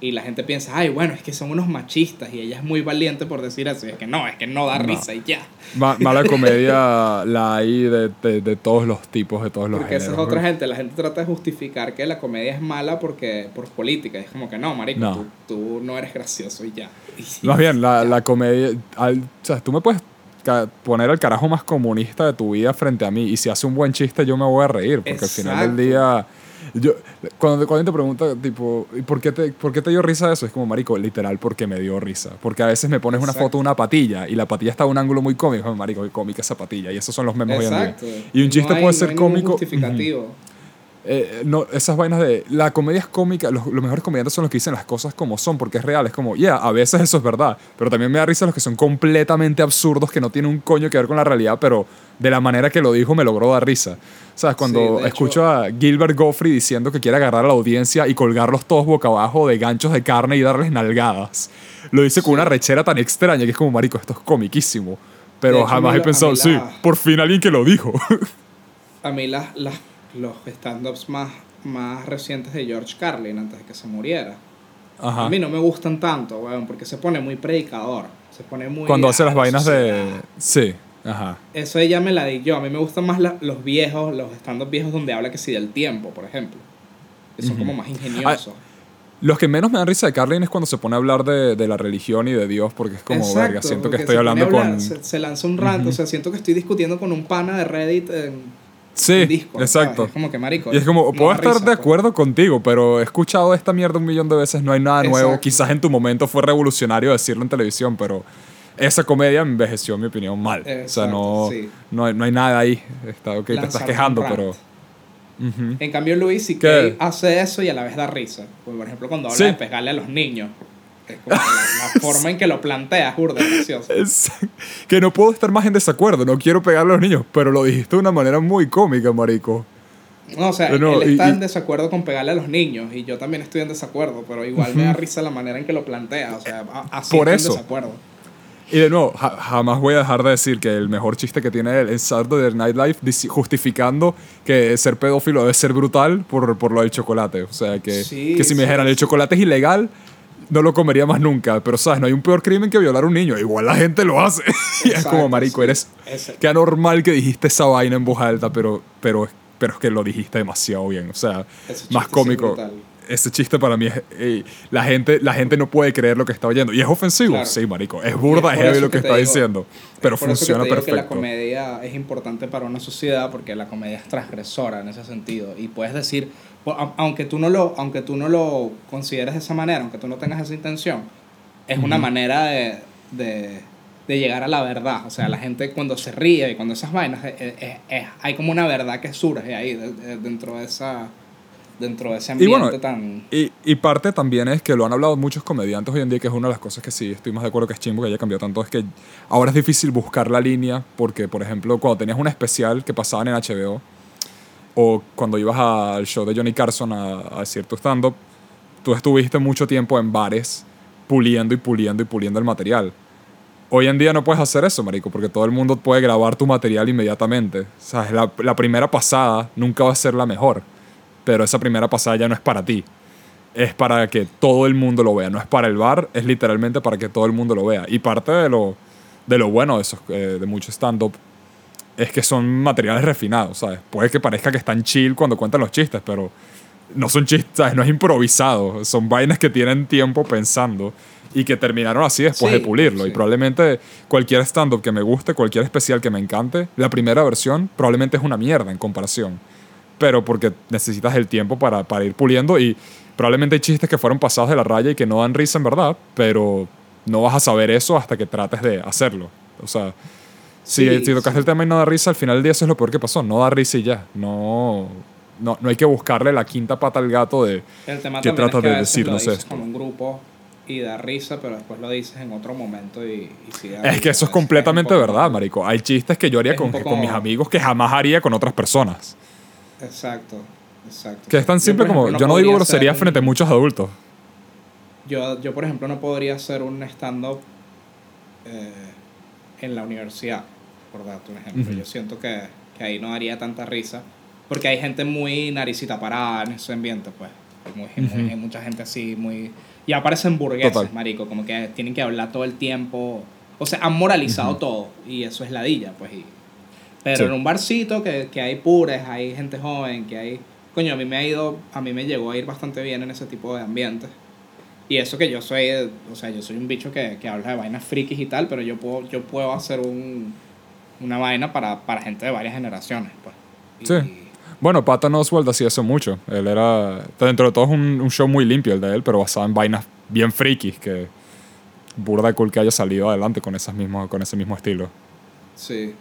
y la gente piensa, ay, bueno, es que son unos machistas y ella es muy valiente por decir eso, es que no da risa y ya. Mala comedia la hay de todos los tipos, de todos los porque géneros. Esa es otra gente, la gente trata de justificar que la comedia es mala porque por política, es como que no, marico, no. Tú no eres gracioso y ya. Más bien, la comedia, o sea, tú me puedes poner el carajo más comunista de tu vida frente a mí y si hace un buen chiste yo me voy a reír porque, exacto, al final del día... Yo, cuando te preguntan, tipo, ¿por qué te dio risa eso? Es como, marico, literal, porque me dio risa. Porque a veces me pones una, exacto, foto de una patilla y la patilla está a un ángulo muy cómico. Oh, marico, qué cómica esa patilla. Y esos son los memes, exacto, hoy en día. Y un chiste puede ser cómico. Justificativo. No, esas vainas de... La comedia es cómica. Los mejores comediantes son los que dicen las cosas como son, porque es real. Es como, yeah, a veces eso es verdad. Pero también me da risa los que son completamente absurdos, que no tienen un coño que ver con la realidad, pero de la manera que lo dijo me logró dar risa. ¿Sabes? Cuando sí, escucho a Gilbert Gottfried diciendo que quiere agarrar a la audiencia y colgarlos todos boca abajo de ganchos de carne y darles nalgadas. Lo dice, sí, con una rechera tan extraña que es como, marico, esto es comiquísimo. Pero hecho, jamás he pensado, sí, por fin alguien que lo dijo. A mí los stand-ups más recientes de George Carlin antes de que se muriera, ajá, a mí no me gustan tanto, weón, porque se pone muy predicador, se pone muy... Cuando hace las vainas de... Sí, ajá. Eso ella me la di yo. A mí me gustan más los viejos, los stand-ups viejos donde habla que sí del tiempo, por ejemplo. Que son, uh-huh, como más ingeniosos. Los que menos me dan risa de Carlin es cuando se pone a hablar de la religión y de Dios, porque es como, exacto, verga, siento que estoy hablando con... Se lanza un rato, uh-huh, o sea, siento que estoy discutiendo con un pana de Reddit... Sí, disco, exacto, ¿sabes? Es como que, marico, y es como, puedo estar risa, de acuerdo contigo, pero he escuchado esta mierda 1,000,000 de veces, no hay nada nuevo, exacto, quizás en tu momento fue revolucionario decirlo en televisión, pero esa comedia envejeció, en mi opinión, mal, exacto, o sea, no hay nada ahí, está, okay, te estás quejando, pero... Uh-huh. En cambio Luis C.K. hace eso y a la vez da risa, pues, por ejemplo, cuando habla, sí, de pegarle a los niños. Es como la forma en que lo planteas, burda, gracioso. Que no puedo estar más en desacuerdo, no quiero pegarle a los niños, pero lo dijiste de una manera muy cómica, marico. No, o sea, no, él está en desacuerdo con pegarle a los niños, y yo también estoy en desacuerdo, pero igual, uh-huh, me da risa la manera en que lo plantea, o sea, así por eso, en desacuerdo. Y de nuevo, jamás voy a dejar de decir que el mejor chiste que tiene él es Saturday Night Live justificando que ser pedófilo debe ser brutal por lo del chocolate, o sea, que si me dijeran el chocolate es ilegal... no lo comería más nunca, pero sabes, no hay un peor crimen que violar a un niño, igual la gente lo hace. Exacto, y es como, marico, eres qué anormal que dijiste esa vaina en voz alta, pero es que lo dijiste demasiado bien, o sea, más cómico. Ese chiste para mí es, ey, la gente no puede creer lo que está oyendo. Y es ofensivo, claro. Sí, marico, es burda, es heavy lo que está diciendo, pero funciona perfecto. Que la comedia es importante para una sociedad porque la comedia es transgresora en ese sentido. Y puedes decir, aunque tú no lo consideres de esa manera, aunque tú no tengas esa intención, es una manera de llegar a la verdad. O sea, la gente cuando se ríe y cuando esas vainas, hay como una verdad que surge ahí dentro de ese ambiente. Y bueno, tan... Y parte también es que lo han hablado muchos comediantes hoy en día, que es una de las cosas que sí estoy más de acuerdo que es chimbo que haya cambiado tanto, es que ahora es difícil buscar la línea, porque, por ejemplo, cuando tenías un especial que pasaban en HBO, o cuando ibas al show de Johnny Carson a decir tu stand-up, tú estuviste mucho tiempo en bares puliendo el material. Hoy en día no puedes hacer eso, marico, porque todo el mundo puede grabar tu material inmediatamente. O sea, la primera pasada nunca va a ser la mejor, pero esa primera pasada ya no es para ti, es para que todo el mundo lo vea, no es para el bar, es literalmente para que todo el mundo lo vea. Y parte de lo bueno de esos de mucho stand-up es que son materiales refinados, ¿sabes? Puede que parezca que están chill cuando cuentan los chistes, pero no son chistes, ¿sabes? No es improvisado, son vainas que tienen tiempo pensando y que terminaron así después de pulirlo. Sí. Y probablemente cualquier stand-up que me guste, cualquier especial que me encante, la primera versión probablemente es una mierda en comparación, pero porque necesitas el tiempo para ir puliendo, y probablemente hay chistes que fueron pasados de la raya y que no dan risa en verdad, pero no vas a saber eso hasta que trates de hacerlo. O sea, si tocas el tema y no da risa, al final del día eso es lo peor que pasó, no da risa y ya. No hay que buscarle la quinta pata al gato de qué tratas de decir, no sé, con un grupo y da risa, pero después lo dices en otro momento y sí da risa. Es que eso es completamente verdad, marico. Hay chistes que yo haría con mis amigos que jamás haría con otras personas. Exacto. Que es tan simple como, yo no digo groserías frente a muchos adultos. Yo, por ejemplo, no podría hacer un stand-up en la universidad, por darte un ejemplo. Yo siento que ahí no daría tanta risa, porque hay gente muy naricita parada en ese ambiente, pues. Hay mucha gente así, muy... Y aparecen burgueses, marico, como que tienen que hablar todo el tiempo. O sea, han moralizado todo, y eso es ladilla, pues, y... Pero en un barcito que hay pures, hay gente joven, que hay... Coño, a mí me llegó a ir bastante bien en ese tipo de ambientes. Y eso que yo soy, o sea, yo soy un bicho que habla de vainas frikis y tal, pero yo puedo hacer una vaina para gente de varias generaciones, pues. Bueno, Patton Oswalt hacía eso mucho. Él era, dentro de todo, es un show muy limpio el de él, pero basado en vainas bien frikis, que burda cool que haya salido adelante con ese mismo estilo. Sí.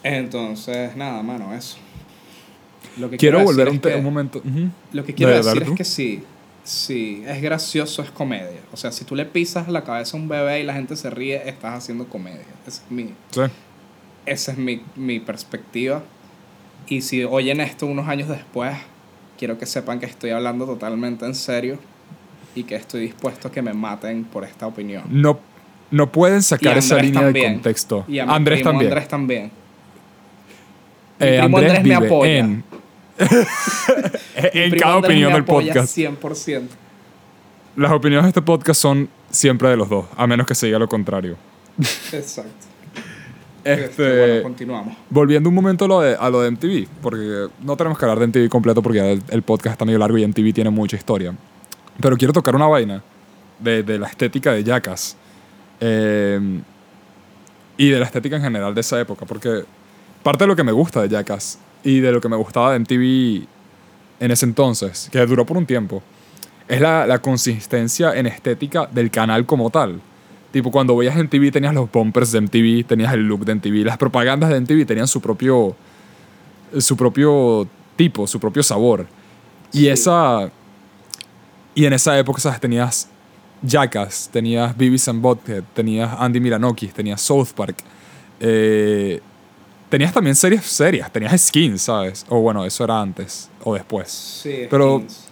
Entonces, nada, mano, eso. Lo que quiero volver un momento. Lo que quiero decir es que sí, es gracioso, es comedia. O sea, si tú le pisas la cabeza a un bebé y la gente se ríe, estás haciendo comedia. Esa es mi perspectiva. Y si oyen esto unos años después, quiero que sepan que estoy hablando totalmente en serio y que estoy dispuesto a que me maten por esta opinión. No pueden sacar esa línea de contexto. Y Andrés también. Andrés me apoya en cada opinión del podcast 100%. Las opiniones de este podcast son siempre de los dos, a menos que se diga lo contrario. Exacto. Bueno, continuamos. Volviendo un momento a lo de MTV, porque no tenemos que hablar de MTV completo porque el podcast está medio largo y MTV tiene mucha historia, pero quiero tocar una vaina de la estética de Jackass y de la estética en general de esa época, porque parte de lo que me gusta de Jackass y de lo que me gustaba de MTV en ese entonces, que duró por un tiempo, es la consistencia en estética del canal como tal. Tipo, cuando veías MTV tenías los bumpers de MTV, tenías el look de MTV, las propagandas de MTV tenían su propio tipo, su propio sabor. Sí. Y en esa época, ¿sabes? Tenías Jackass, tenías Beavis and Butthead, tenías Andy Milonakis, tenías South Park, tenías también series serias, tenías Skins, ¿sabes? O bueno, eso era antes o después. Sí, pero Skins.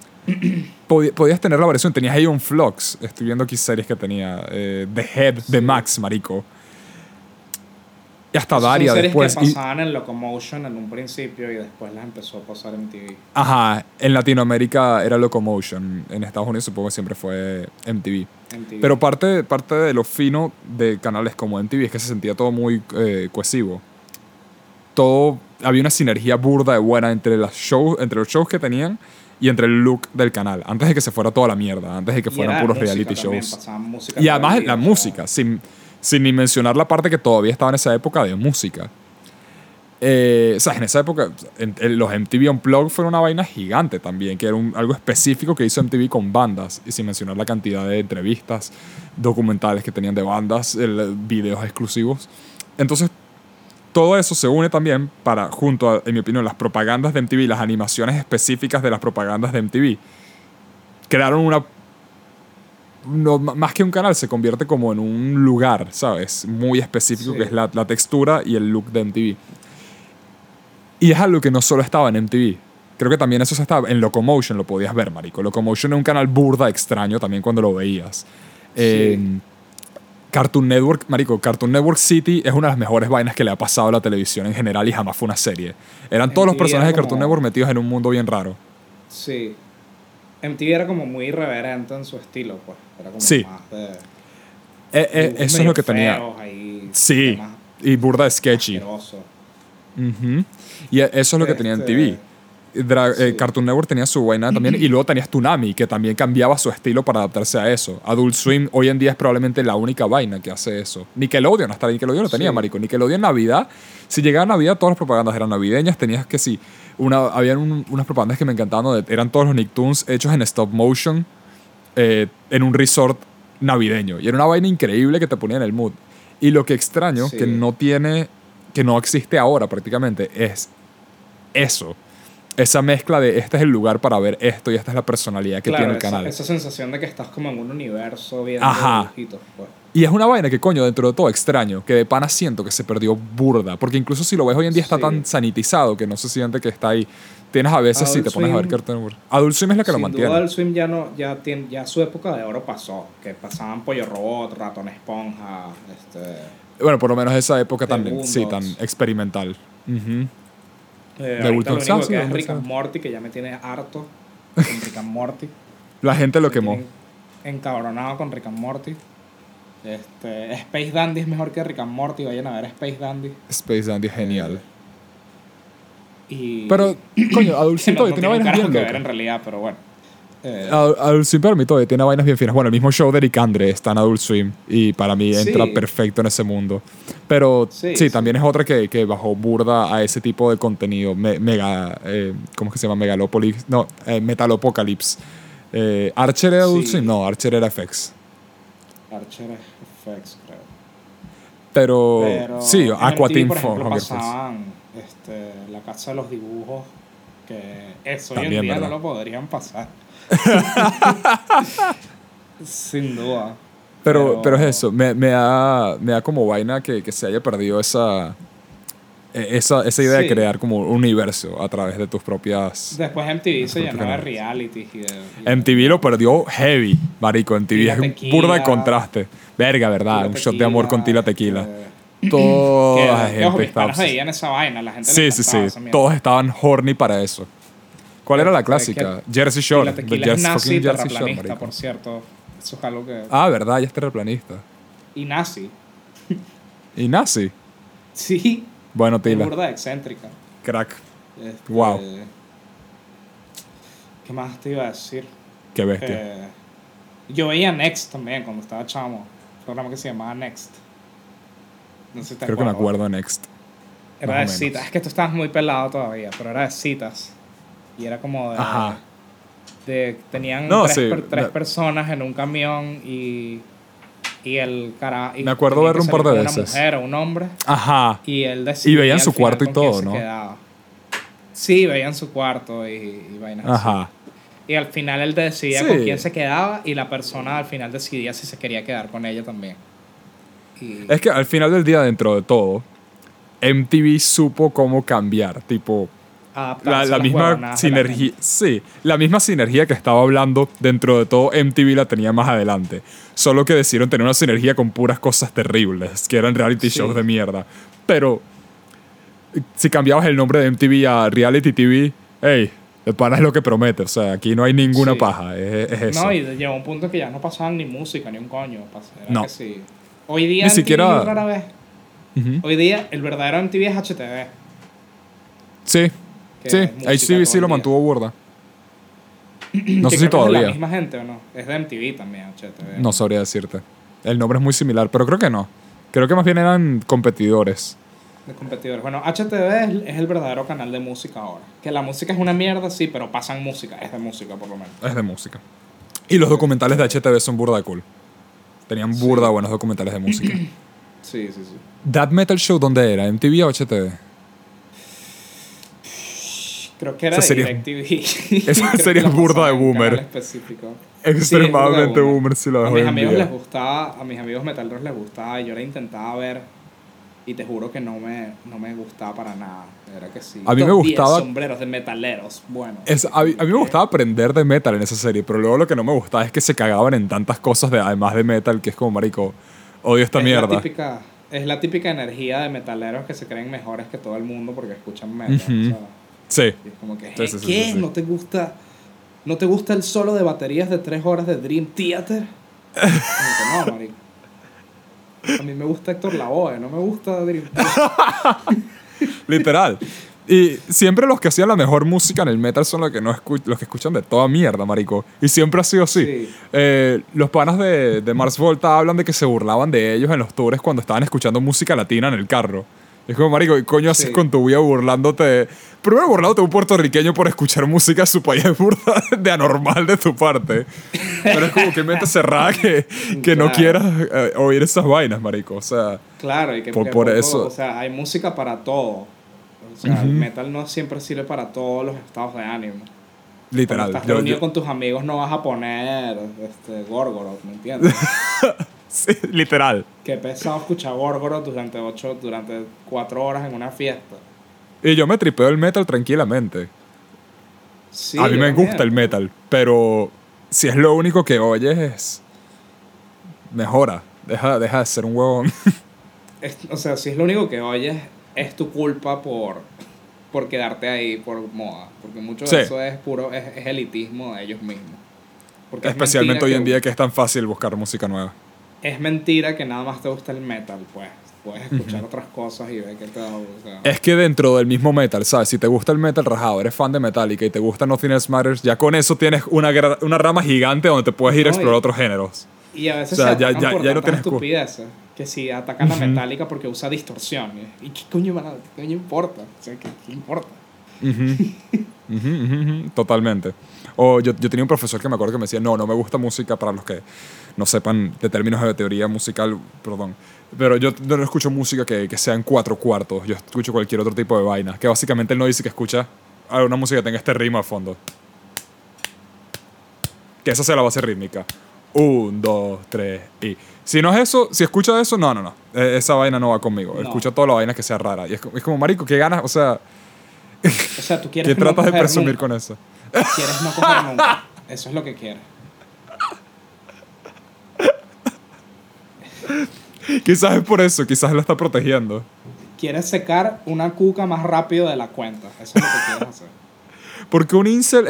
Podías tener la variación, tenías Aeon Flux, estoy viendo aquí series que tenía, The Head, The Max, marico. y hasta varias son series después. Que pasaban en Locomotion en un principio y después las empezó a pasar en MTV. Ajá, en Latinoamérica era Locomotion, en Estados Unidos supongo que siempre fue MTV. Pero parte de lo fino de canales como MTV es que se sentía todo muy cohesivo. Todo, había una sinergia burda de buena entre los shows que tenían y entre el look del canal, antes de que se fuera toda la mierda, antes de que fueran puros reality shows. Y además la música, sin ni mencionar la parte que todavía estaba en esa época de música. O sea, en esa época los MTV Unplugged fueron una vaina gigante también, que era algo específico que hizo MTV con bandas, y sin mencionar la cantidad de entrevistas, documentales que tenían de bandas, videos exclusivos. Entonces todo eso se une también para, junto a, en mi opinión, las propagandas de MTV, las animaciones específicas de las propagandas de MTV, crearon más que un canal, se convierte como en un lugar, ¿sabes? Muy específico, sí. Que es la textura y el look de MTV. Y es algo que no solo estaba en MTV. Creo que también eso se estaba en Locomotion, lo podías ver, marico. Locomotion era un canal burda extraño también cuando lo veías. Sí. Cartoon Network, marico, Cartoon Network City es una de las mejores vainas que le ha pasado a la televisión en general y jamás fue una serie. Eran todos los personajes de Cartoon Network metidos en un mundo bien raro. Sí. MTV era como muy irreverente en su estilo, pues. Era como más de... eso es lo que tenía. Ahí, sí. Y burda sketchy. Uh-huh. Y eso es lo que tenía en MTV. Cartoon Network tenía su vaina también, y luego tenías Toonami, que también cambiaba su estilo para adaptarse a eso. Adult Swim hoy en día es probablemente la única vaina que hace eso. Nickelodeon, hasta Nickelodeon lo tenía, marico. Nickelodeon Navidad, si llegaba Navidad todas las propagandas eran navideñas. Tenías que habían unas propagandas que me encantaban, donde eran todos los Nicktoons hechos en stop motion, en un resort navideño, y era una vaina increíble que te ponía en el mood. Y lo que extraño que no existe ahora prácticamente es eso. Esa mezcla de este es el lugar para ver esto y esta es la personalidad que tiene el canal. Esa sensación de que estás como en un universo viendo dibujitos. Pues. Y es una vaina que, coño, dentro de todo extraño, que de pana siento que se perdió burda. Porque incluso si lo ves hoy en día está tan sanitizado que no se siente que está ahí. Tienes a veces, si te pones a ver Cartoon Network. Adult Swim es la que lo mantiene. Adult Swim ya su época de oro pasó. Que pasaban Pollo Robot, Ratón Esponja. Bueno, por lo menos esa época tan experimental. Uh-huh. De Ultron Sass, que es Rick and Morty, que ya me tiene harto con Rick and Morty. La gente lo quemó. Encabronado con Rick and Morty. Space Dandy es mejor que Rick and Morty. Vayan a ver Space Dandy. Space Dandy es genial. Pero, coño, Adult Swim todavía tiene vainas bien locas. En realidad, pero bueno. Adult Swim para mí todavía tiene vainas bien finas. Bueno, el mismo show de Eric André está en Adult Swim y para mí entra perfecto en ese mundo. Pero sí, también es otra que bajó burda a ese tipo de contenido. ¿Cómo es que se llama? Megalópolis. No, Metalopocalypse. ¿Archer era Adult Swim? No, Archer era FX. Creo. Pero sí, Aquatim Form. Pasaban La Casa de los Dibujos, que eso también, hoy en día, ¿verdad? No lo podrían pasar. Sin duda. Pero es eso, me da como vaina que se haya perdido esa idea de crear como un universo a través de tus propias. Después MTV se llenó de reality. MTV lo perdió heavy, marico. MTV es burda de contraste. Verga, ¿verdad? Tila, un shot de amor con Tila Tequila. Toda la gente estaba. Esa vaina, la gente sí. Todos estaban horny para eso. ¿Cuál era la clásica? Jersey Shore. La tequila es nazi, terraplanista, Shore, por cierto. Eso es algo que... Ah, verdad, ya es terraplanista. ¿Y nazi? Sí. Bueno, Tila. Es burda excéntrica. Crack. Wow. ¿Qué más te iba a decir? Qué bestia. Yo veía Next también cuando estaba chamo. Un programa que se llamaba Next. No sé si te acuerdas. Creo que me acuerdo de Next. Era de citas. Es que tú estabas muy pelado todavía, pero era de citas. Y era como de... Ajá. Tenían tres personas en un camión y el cara... Me acuerdo verlo un par de veces. Una mujer o un hombre. Ajá. Y él decía... Y veían su cuarto y todo, ¿no? Sí, veían su cuarto y vainas. Ajá. Así. Y al final él decía con quién se quedaba y la persona al final decidía si se quería quedar con ella también. Es que al final del día, dentro de todo, MTV supo cómo cambiar, tipo... La misma sinergia, la misma sinergia que estaba hablando dentro de todo MTV la tenía más adelante, solo que decidieron tener una sinergia con puras cosas terribles que eran reality shows de mierda, pero si cambiabas el nombre de MTV a Reality TV, hey, el pana es lo que promete. O sea, aquí no hay ninguna paja. Es eso. No, y llegó un punto que ya no pasaban ni música, ni un coño. No. Que sí. Hoy día ni siquiera... rara vez. Uh-huh. Hoy día el verdadero MTV es HTV. Sí. Sí, HTV sí lo mantuvo burda. No sé si todavía. ¿Es la misma gente o no? Es de MTV también, HTV. No sabría decirte. El nombre es muy similar, pero creo que no. Creo que más bien eran competidores. De competidores. Bueno, HTV es el verdadero canal de música ahora. Que la música es una mierda, sí, pero pasan música. Es de música, por lo menos. Es de música. Y los documentales de HTV son burda cool. Tenían burda buenos documentales de música. Sí, sí, sí. ¿That Metal Show dónde era? ¿MTV o HTV? Creo que era DirecTV. Esa serie es burda de boomer. Específico. Extremadamente boomer, si lo dejo. A mis amigos les gustaba, a mis amigos Metal Rock les gustaba, yo la intentaba ver y te juro que no me gustaba para nada. Era que sí. A mí me gustaba sombreros de metaleros. Bueno. A mí me gustaba aprender de metal en esa serie, pero luego lo que no me gustaba es que se cagaban en tantas cosas además de metal, que es como, marico, odio esta mierda. Es la típica energía de metaleros que se creen mejores que todo el mundo porque escuchan metal, uh-huh. ¿Sabes? Sí. Es como que, ¿qué? Sí. ¿No te gusta el solo de baterías de 3 horas de Dream Theater? No, marico. A mí me gusta Héctor Lavoe, no me gusta Dream Theater. Literal. Y siempre los que hacían la mejor música en el metal son los que, los que escuchan de toda mierda, marico. Y siempre ha sido así. Sí. Los panas de Mars Volta hablan de que se burlaban de ellos en los tours cuando estaban escuchando música latina en el carro. Es como, marico, ¿qué coño haces con tu vida burlándote? Primero burlándote de un puertorriqueño por escuchar música de su país, es burda de anormal de tu parte. Pero es como que mente cerrada que claro, no quieras oír esas vainas, marico. O sea, claro, y que por eso. O sea, hay música para todo. O sea, el metal no siempre sirve para todos los estados de ánimo. Literal. Cuando estás reunido con tus amigos no vas a poner Gorgoroth, ¿me entiendes? Sí, literal. Qué pesado escuchar Gorgoroth durante 4 horas en una fiesta. Y yo me tripeo el metal tranquilamente. Sí, a mí me gusta el metal, pero si es lo único que oyes, mejora. Deja de ser un huevón. O sea, si es lo único que oyes, es tu culpa por quedarte ahí por moda. Porque mucho de eso es puro es elitismo de ellos mismos. Porque especialmente hoy en día que es tan fácil buscar música nueva. Es mentira que nada más te gusta el metal, pues. Puedes escuchar otras cosas y ver qué te da. O sea. Es que dentro del mismo metal, ¿sabes? Si te gusta el metal rajado, eres fan de Metallica y te gusta Nothing Else Matters, ya con eso tienes una rama gigante donde te puedes ir a explorar otros géneros. Y a veces, o sea, ya no tienes estupideces. Que si atacan a Metallica porque usa distorsión. ¿Y qué coño, qué coño importa? O sea, ¿qué importa? Totalmente. O yo tenía un profesor que me acuerdo que me decía, no me gusta música, para los que no sepan de términos de teoría musical, perdón, pero yo no escucho música que sea en 4/4, yo escucho cualquier otro tipo de vaina, que básicamente él no dice que escucha una música que tenga este ritmo al fondo, que esa sea la base rítmica, 1, 2, 3 y... Si no es eso, si escucha eso, no, esa vaina no va conmigo, no. Escucha toda la vaina que sea rara, y es como, marico, ¿qué ganas? O sea, tú quieres. ¿Qué tratas de presumir nunca con eso? Quieres no coger nunca. Eso es lo que quieres. Quizás es por eso, quizás la está protegiendo. Quieres secar una cuca más rápido de la cuenta. Eso es lo que quieres hacer. Porque un incel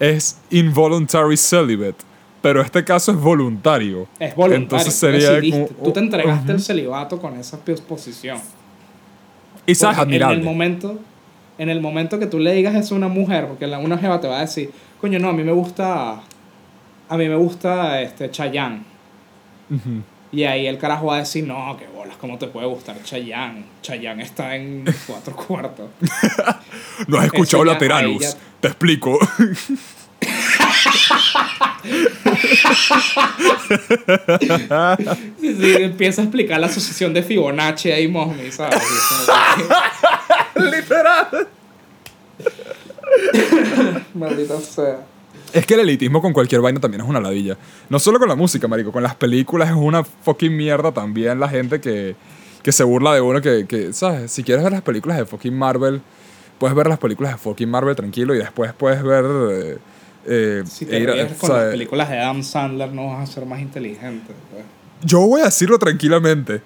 es involuntary celibate. Pero este caso es voluntario. Es voluntario. Entonces sería como, tú te entregaste el celibato con esa posición. Y sabes, pues, admirable. En el momento que tú le digas eso a una mujer, porque una jeva te va a decir, coño, no, a mí me gusta Chayanne. Uh-huh. Y ahí el carajo va a decir, no, qué bolas, ¿cómo te puede gustar Chayanne? Chayanne está en 4/4. No has escuchado Lateralus, te explico. Sí, empieza a explicar la asociación de Fibonacci ahí, Mosmi, ¿sabes? Literal. Maldita sea. Es que el elitismo con cualquier vaina también es una ladilla. No solo con la música, marico, con las películas es una fucking mierda también. La gente que se burla de uno que ¿sabes? Si quieres ver las películas de fucking Marvel, puedes ver las películas de fucking Marvel tranquilo y después puedes ver... si te ríes con las películas de Adam Sandler no vas a ser más inteligente, ¿sabes? Yo voy a decirlo tranquilamente.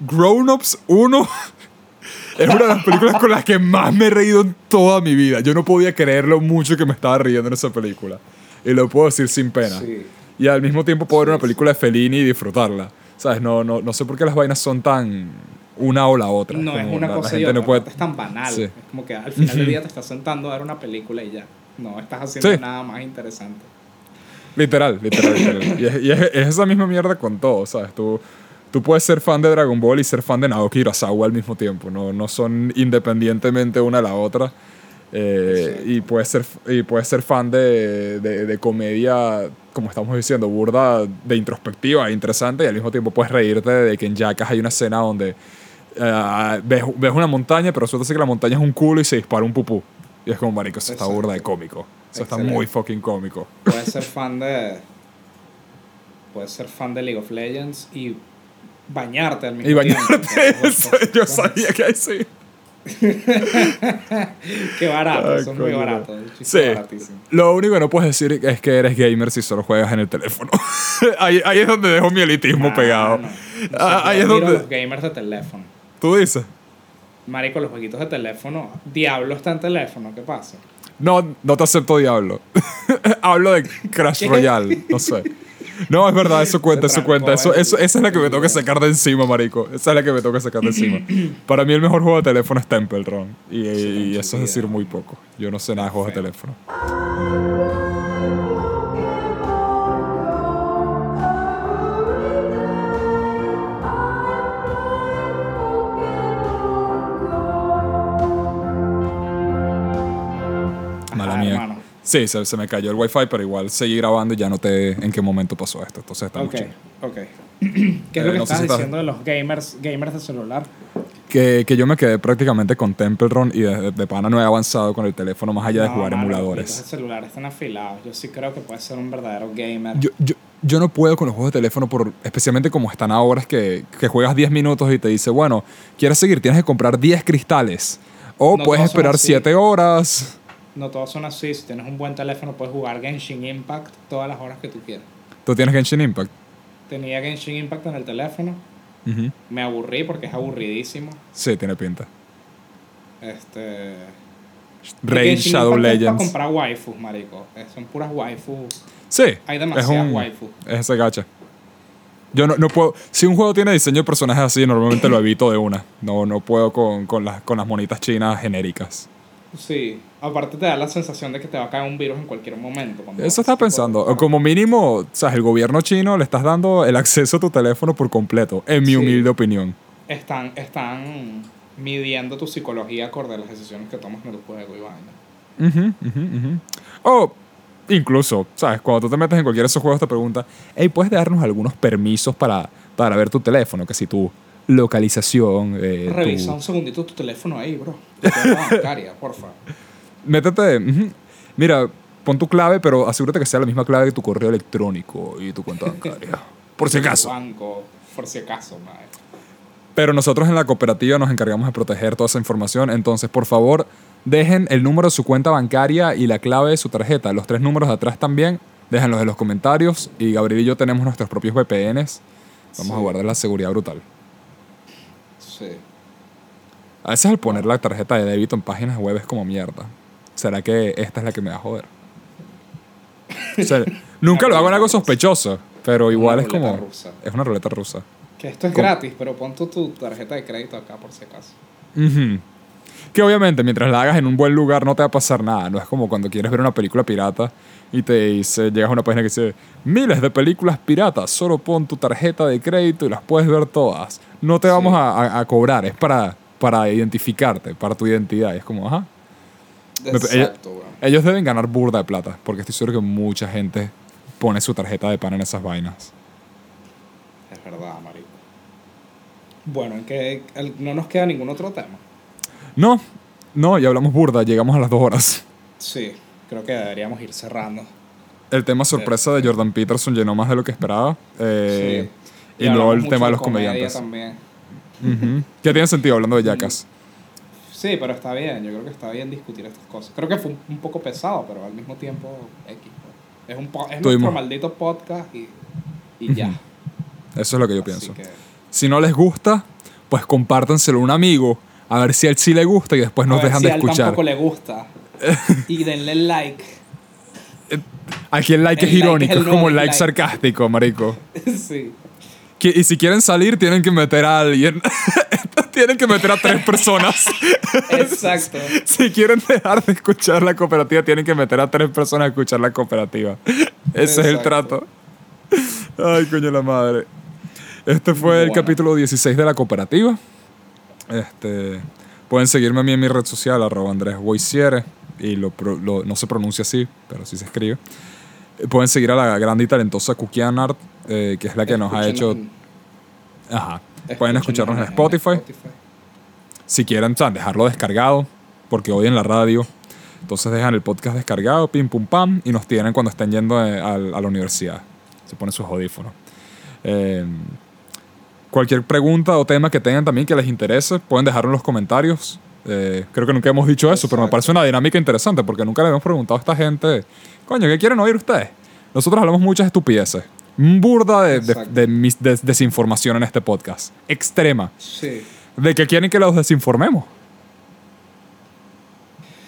Grown Ups 1 Es una de las películas con las que más me he reído en toda mi vida. Yo no podía creer lo mucho que me estaba riendo en esa película. Y lo puedo decir sin pena. Sí. Y al mismo tiempo puedo ver una película de Fellini y disfrutarla. ¿Sabes? No sé por qué las vainas son tan una o la otra. No, es una cosa y otra. No puede... Es tan banal. Sí. Es como que al final del día te estás sentando a ver una película y ya. No estás haciendo nada más interesante. Literal. Y es esa misma mierda con todo, ¿sabes? Tú puedes ser fan de Dragon Ball y ser fan de Naoki Urasawa al mismo tiempo. No son independientemente una a la otra. Y puedes ser fan de comedia, como estamos diciendo, burda, de introspectiva, interesante, y al mismo tiempo puedes reírte de que en Jackass hay una escena donde ves una montaña, pero resulta que la montaña es un culo y se dispara un pupú. Y es como, marico, eso está burda de cómico. Eso está muy fucking cómico. Puedes ser fan de League of Legends y bañarte al mismo tiempo. Yo sabía que ahí sí. Qué barato, son muy baratos. Sí. Lo único que no puedes decir es que eres gamer si solo juegas en el teléfono. ahí es donde dejo mi elitismo pegado. No. Ahí es donde los gamers de teléfono. ¿Tú dices? Marico, los jueguitos de teléfono. Diablo está en teléfono, ¿qué pasa? No te acepto Diablo. Hablo de Crash Royale, no sé. No, es verdad, eso cuenta. Esa es la que me toca sacar de encima, marico. Esa es la que me toca sacar de encima. Para mí el mejor juego de teléfono es Temple Run. Y eso es decir muy poco. Yo no sé nada de juegos de teléfono. Mala mía. Sí, se me cayó el wifi, pero igual seguí grabando y ya noté en qué momento pasó esto. Entonces está muy chido. Okay. ¿Qué es lo que estás diciendo de los gamers de celular? Que yo me quedé prácticamente con Temple Run y de pana no he avanzado con el teléfono más allá de jugar emuladores. Los celulares están afilados. Yo sí creo que puedes ser un verdadero gamer. Yo no puedo con los juegos de teléfono, especialmente como están ahora, es que juegas 10 minutos y te dice, bueno, ¿quieres seguir? Tienes que comprar 10 cristales. O no puedes esperar 7 horas... No todos son así. Si tienes un buen teléfono, puedes jugar Genshin Impact todas las horas que tú quieras. ¿Tú tienes Genshin Impact? Tenía Genshin Impact en el teléfono. Uh-huh. Me aburrí porque es aburridísimo. Sí, tiene pinta. Raid Shadow Impact Legends. Es para comprar waifus, marico. Son puras waifus. Sí. Hay demasiadas waifus. Es ese gacha. Yo no puedo... Si un juego tiene diseño de personajes así, normalmente lo evito de una. No puedo con las monitas chinas genéricas. Sí, aparte te da la sensación de que te va a caer un virus en cualquier momento. Eso estaba pensando. O como mínimo, o sea, el gobierno chino le estás dando el acceso a tu teléfono por completo, en mi humilde opinión. Están midiendo tu psicología acorde a las decisiones que tomas en el juego y vaina. O incluso, ¿sabes? Cuando tú te metes en cualquiera de esos juegos te preguntan, hey, ¿puedes darnos algunos permisos para ver tu teléfono? Que si tú... localización... Revisa un segundito tu teléfono ahí, bro. Tu cuenta bancaria, porfa. Métete... Mira, pon tu clave, pero asegúrate que sea la misma clave que tu correo electrónico y tu cuenta bancaria. Por si acaso. Banco, por si acaso, madre. Pero nosotros en la cooperativa nos encargamos de proteger toda esa información. Entonces, por favor, dejen el número de su cuenta bancaria y la clave de su tarjeta. Los 3 números de atrás también. Déjenlos en los comentarios. Y Gabriel y yo tenemos nuestros propios VPNs. Vamos a guardar la seguridad brutal. Sí. A veces al poner la tarjeta de débito en páginas web es como mierda. ¿Será que esta es la que me va a joder? O sea, nunca lo hago en algo sospechoso, pero igual es como... rusa. Es una ruleta rusa. Que esto es gratis, pero pon tu tarjeta de crédito acá por si acaso. Uh-huh. Que obviamente mientras la hagas en un buen lugar no te va a pasar nada. No es como cuando quieres ver una película pirata y te dice, llegas a una página que dice miles de películas piratas, solo pon tu tarjeta de crédito y las puedes ver todas. No te vamos a cobrar, es para identificarte, para tu identidad. Y es como, ajá. Exacto, bro. Ellos deben ganar burda de plata, porque estoy seguro que mucha gente pone su tarjeta de pan en esas vainas. Es verdad, marico. Bueno, que no nos queda ningún otro tema. No, ya hablamos burda, llegamos a las 2 horas. Sí, creo que deberíamos ir cerrando. El tema sorpresa de Jordan Peterson llenó más de lo que esperaba. Sí. Y luego el tema de los comediantes también. Uh-huh. ¿Qué tiene sentido hablando de Jackass? Sí, pero está bien. Yo creo que está bien discutir estas cosas. Creo que fue un poco pesado, pero al mismo tiempo es nuestro maldito podcast y ya. Eso es lo que yo pienso. Si no les gusta, pues compártanselo a un amigo, a ver si a él sí le gusta y después nos dejan de escuchar. A ver si a él tampoco le gusta. Y denle like. Aquí el like es irónico, es como el like sarcástico, marico. Sí. Que, y si quieren salir, tienen que meter a alguien. Tienen que meter a 3 personas. Exacto. Si quieren dejar de escuchar la cooperativa, tienen que meter a 3 personas a escuchar la cooperativa. Ese es el trato. Ay, coño la madre. Este fue el capítulo 16 de la cooperativa. Pueden seguirme a mí en mi red social, @AndrésBoisiere. Y no se pronuncia así, pero sí se escribe. Pueden seguir a la grande y talentosa Kukian Art, que es la que nos ha hecho... Ajá. Pueden escucharnos en Spotify. Si quieren, dejarlo descargado, porque odian la radio. Entonces dejan el podcast descargado, pim, pum, pam, y nos tienen cuando estén yendo a la universidad. Se ponen sus audífonos. Cualquier pregunta o tema que tengan también que les interese, pueden dejarlo en los comentarios. Creo que nunca hemos dicho eso, pero me parece una dinámica interesante, porque nunca le hemos preguntado a esta gente, coño, ¿qué quieren oír ustedes? Nosotros hablamos muchas estupideces. Burda de desinformación en este podcast. Extrema. Sí. ¿De qué quieren que los desinformemos?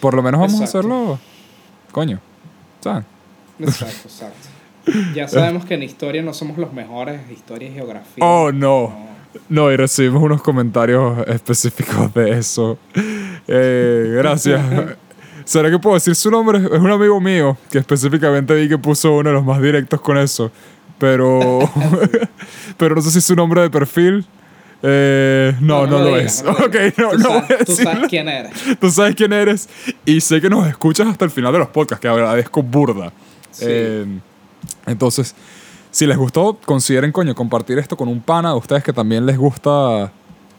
Por lo menos vamos a hacerlo. Coño. ¿Saben? Exacto. Ya sabemos que en historia no somos los mejores, historia y geografía. Oh, no, y recibimos unos comentarios específicos de eso. Gracias. ¿Será que puedo decir su nombre? Es un amigo mío que específicamente vi que puso uno de los más directos con eso. Pero no sé si es su nombre de perfil. No lo es. Tú sabes quién eres. Tú sabes quién eres. Y sé que nos escuchas hasta el final de los podcasts, que agradezco burda. Sí. Entonces, si les gustó, consideren, coño, compartir esto con un pana de ustedes que también les gusta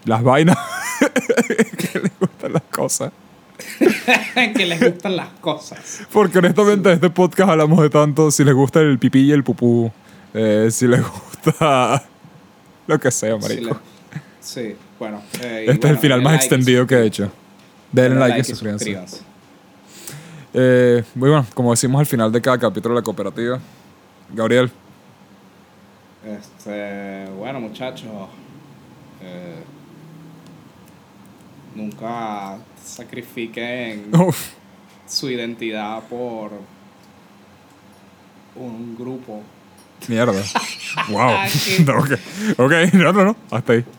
las vainas. Que les gustan las cosas. Que les gustan las cosas. Porque honestamente en este podcast hablamos de tanto. Si les gusta el pipí y el pupú, si les gusta lo que sea, marico. Sí, bueno, es el final más extendido que he hecho. Denle like y suscríbanse. Muy bueno, como decimos al final de cada capítulo de la cooperativa, Gabriel. Bueno, muchachos, nunca sacrifiquen su identidad por un grupo. Mierda. Wow. Okay. Hasta ahí.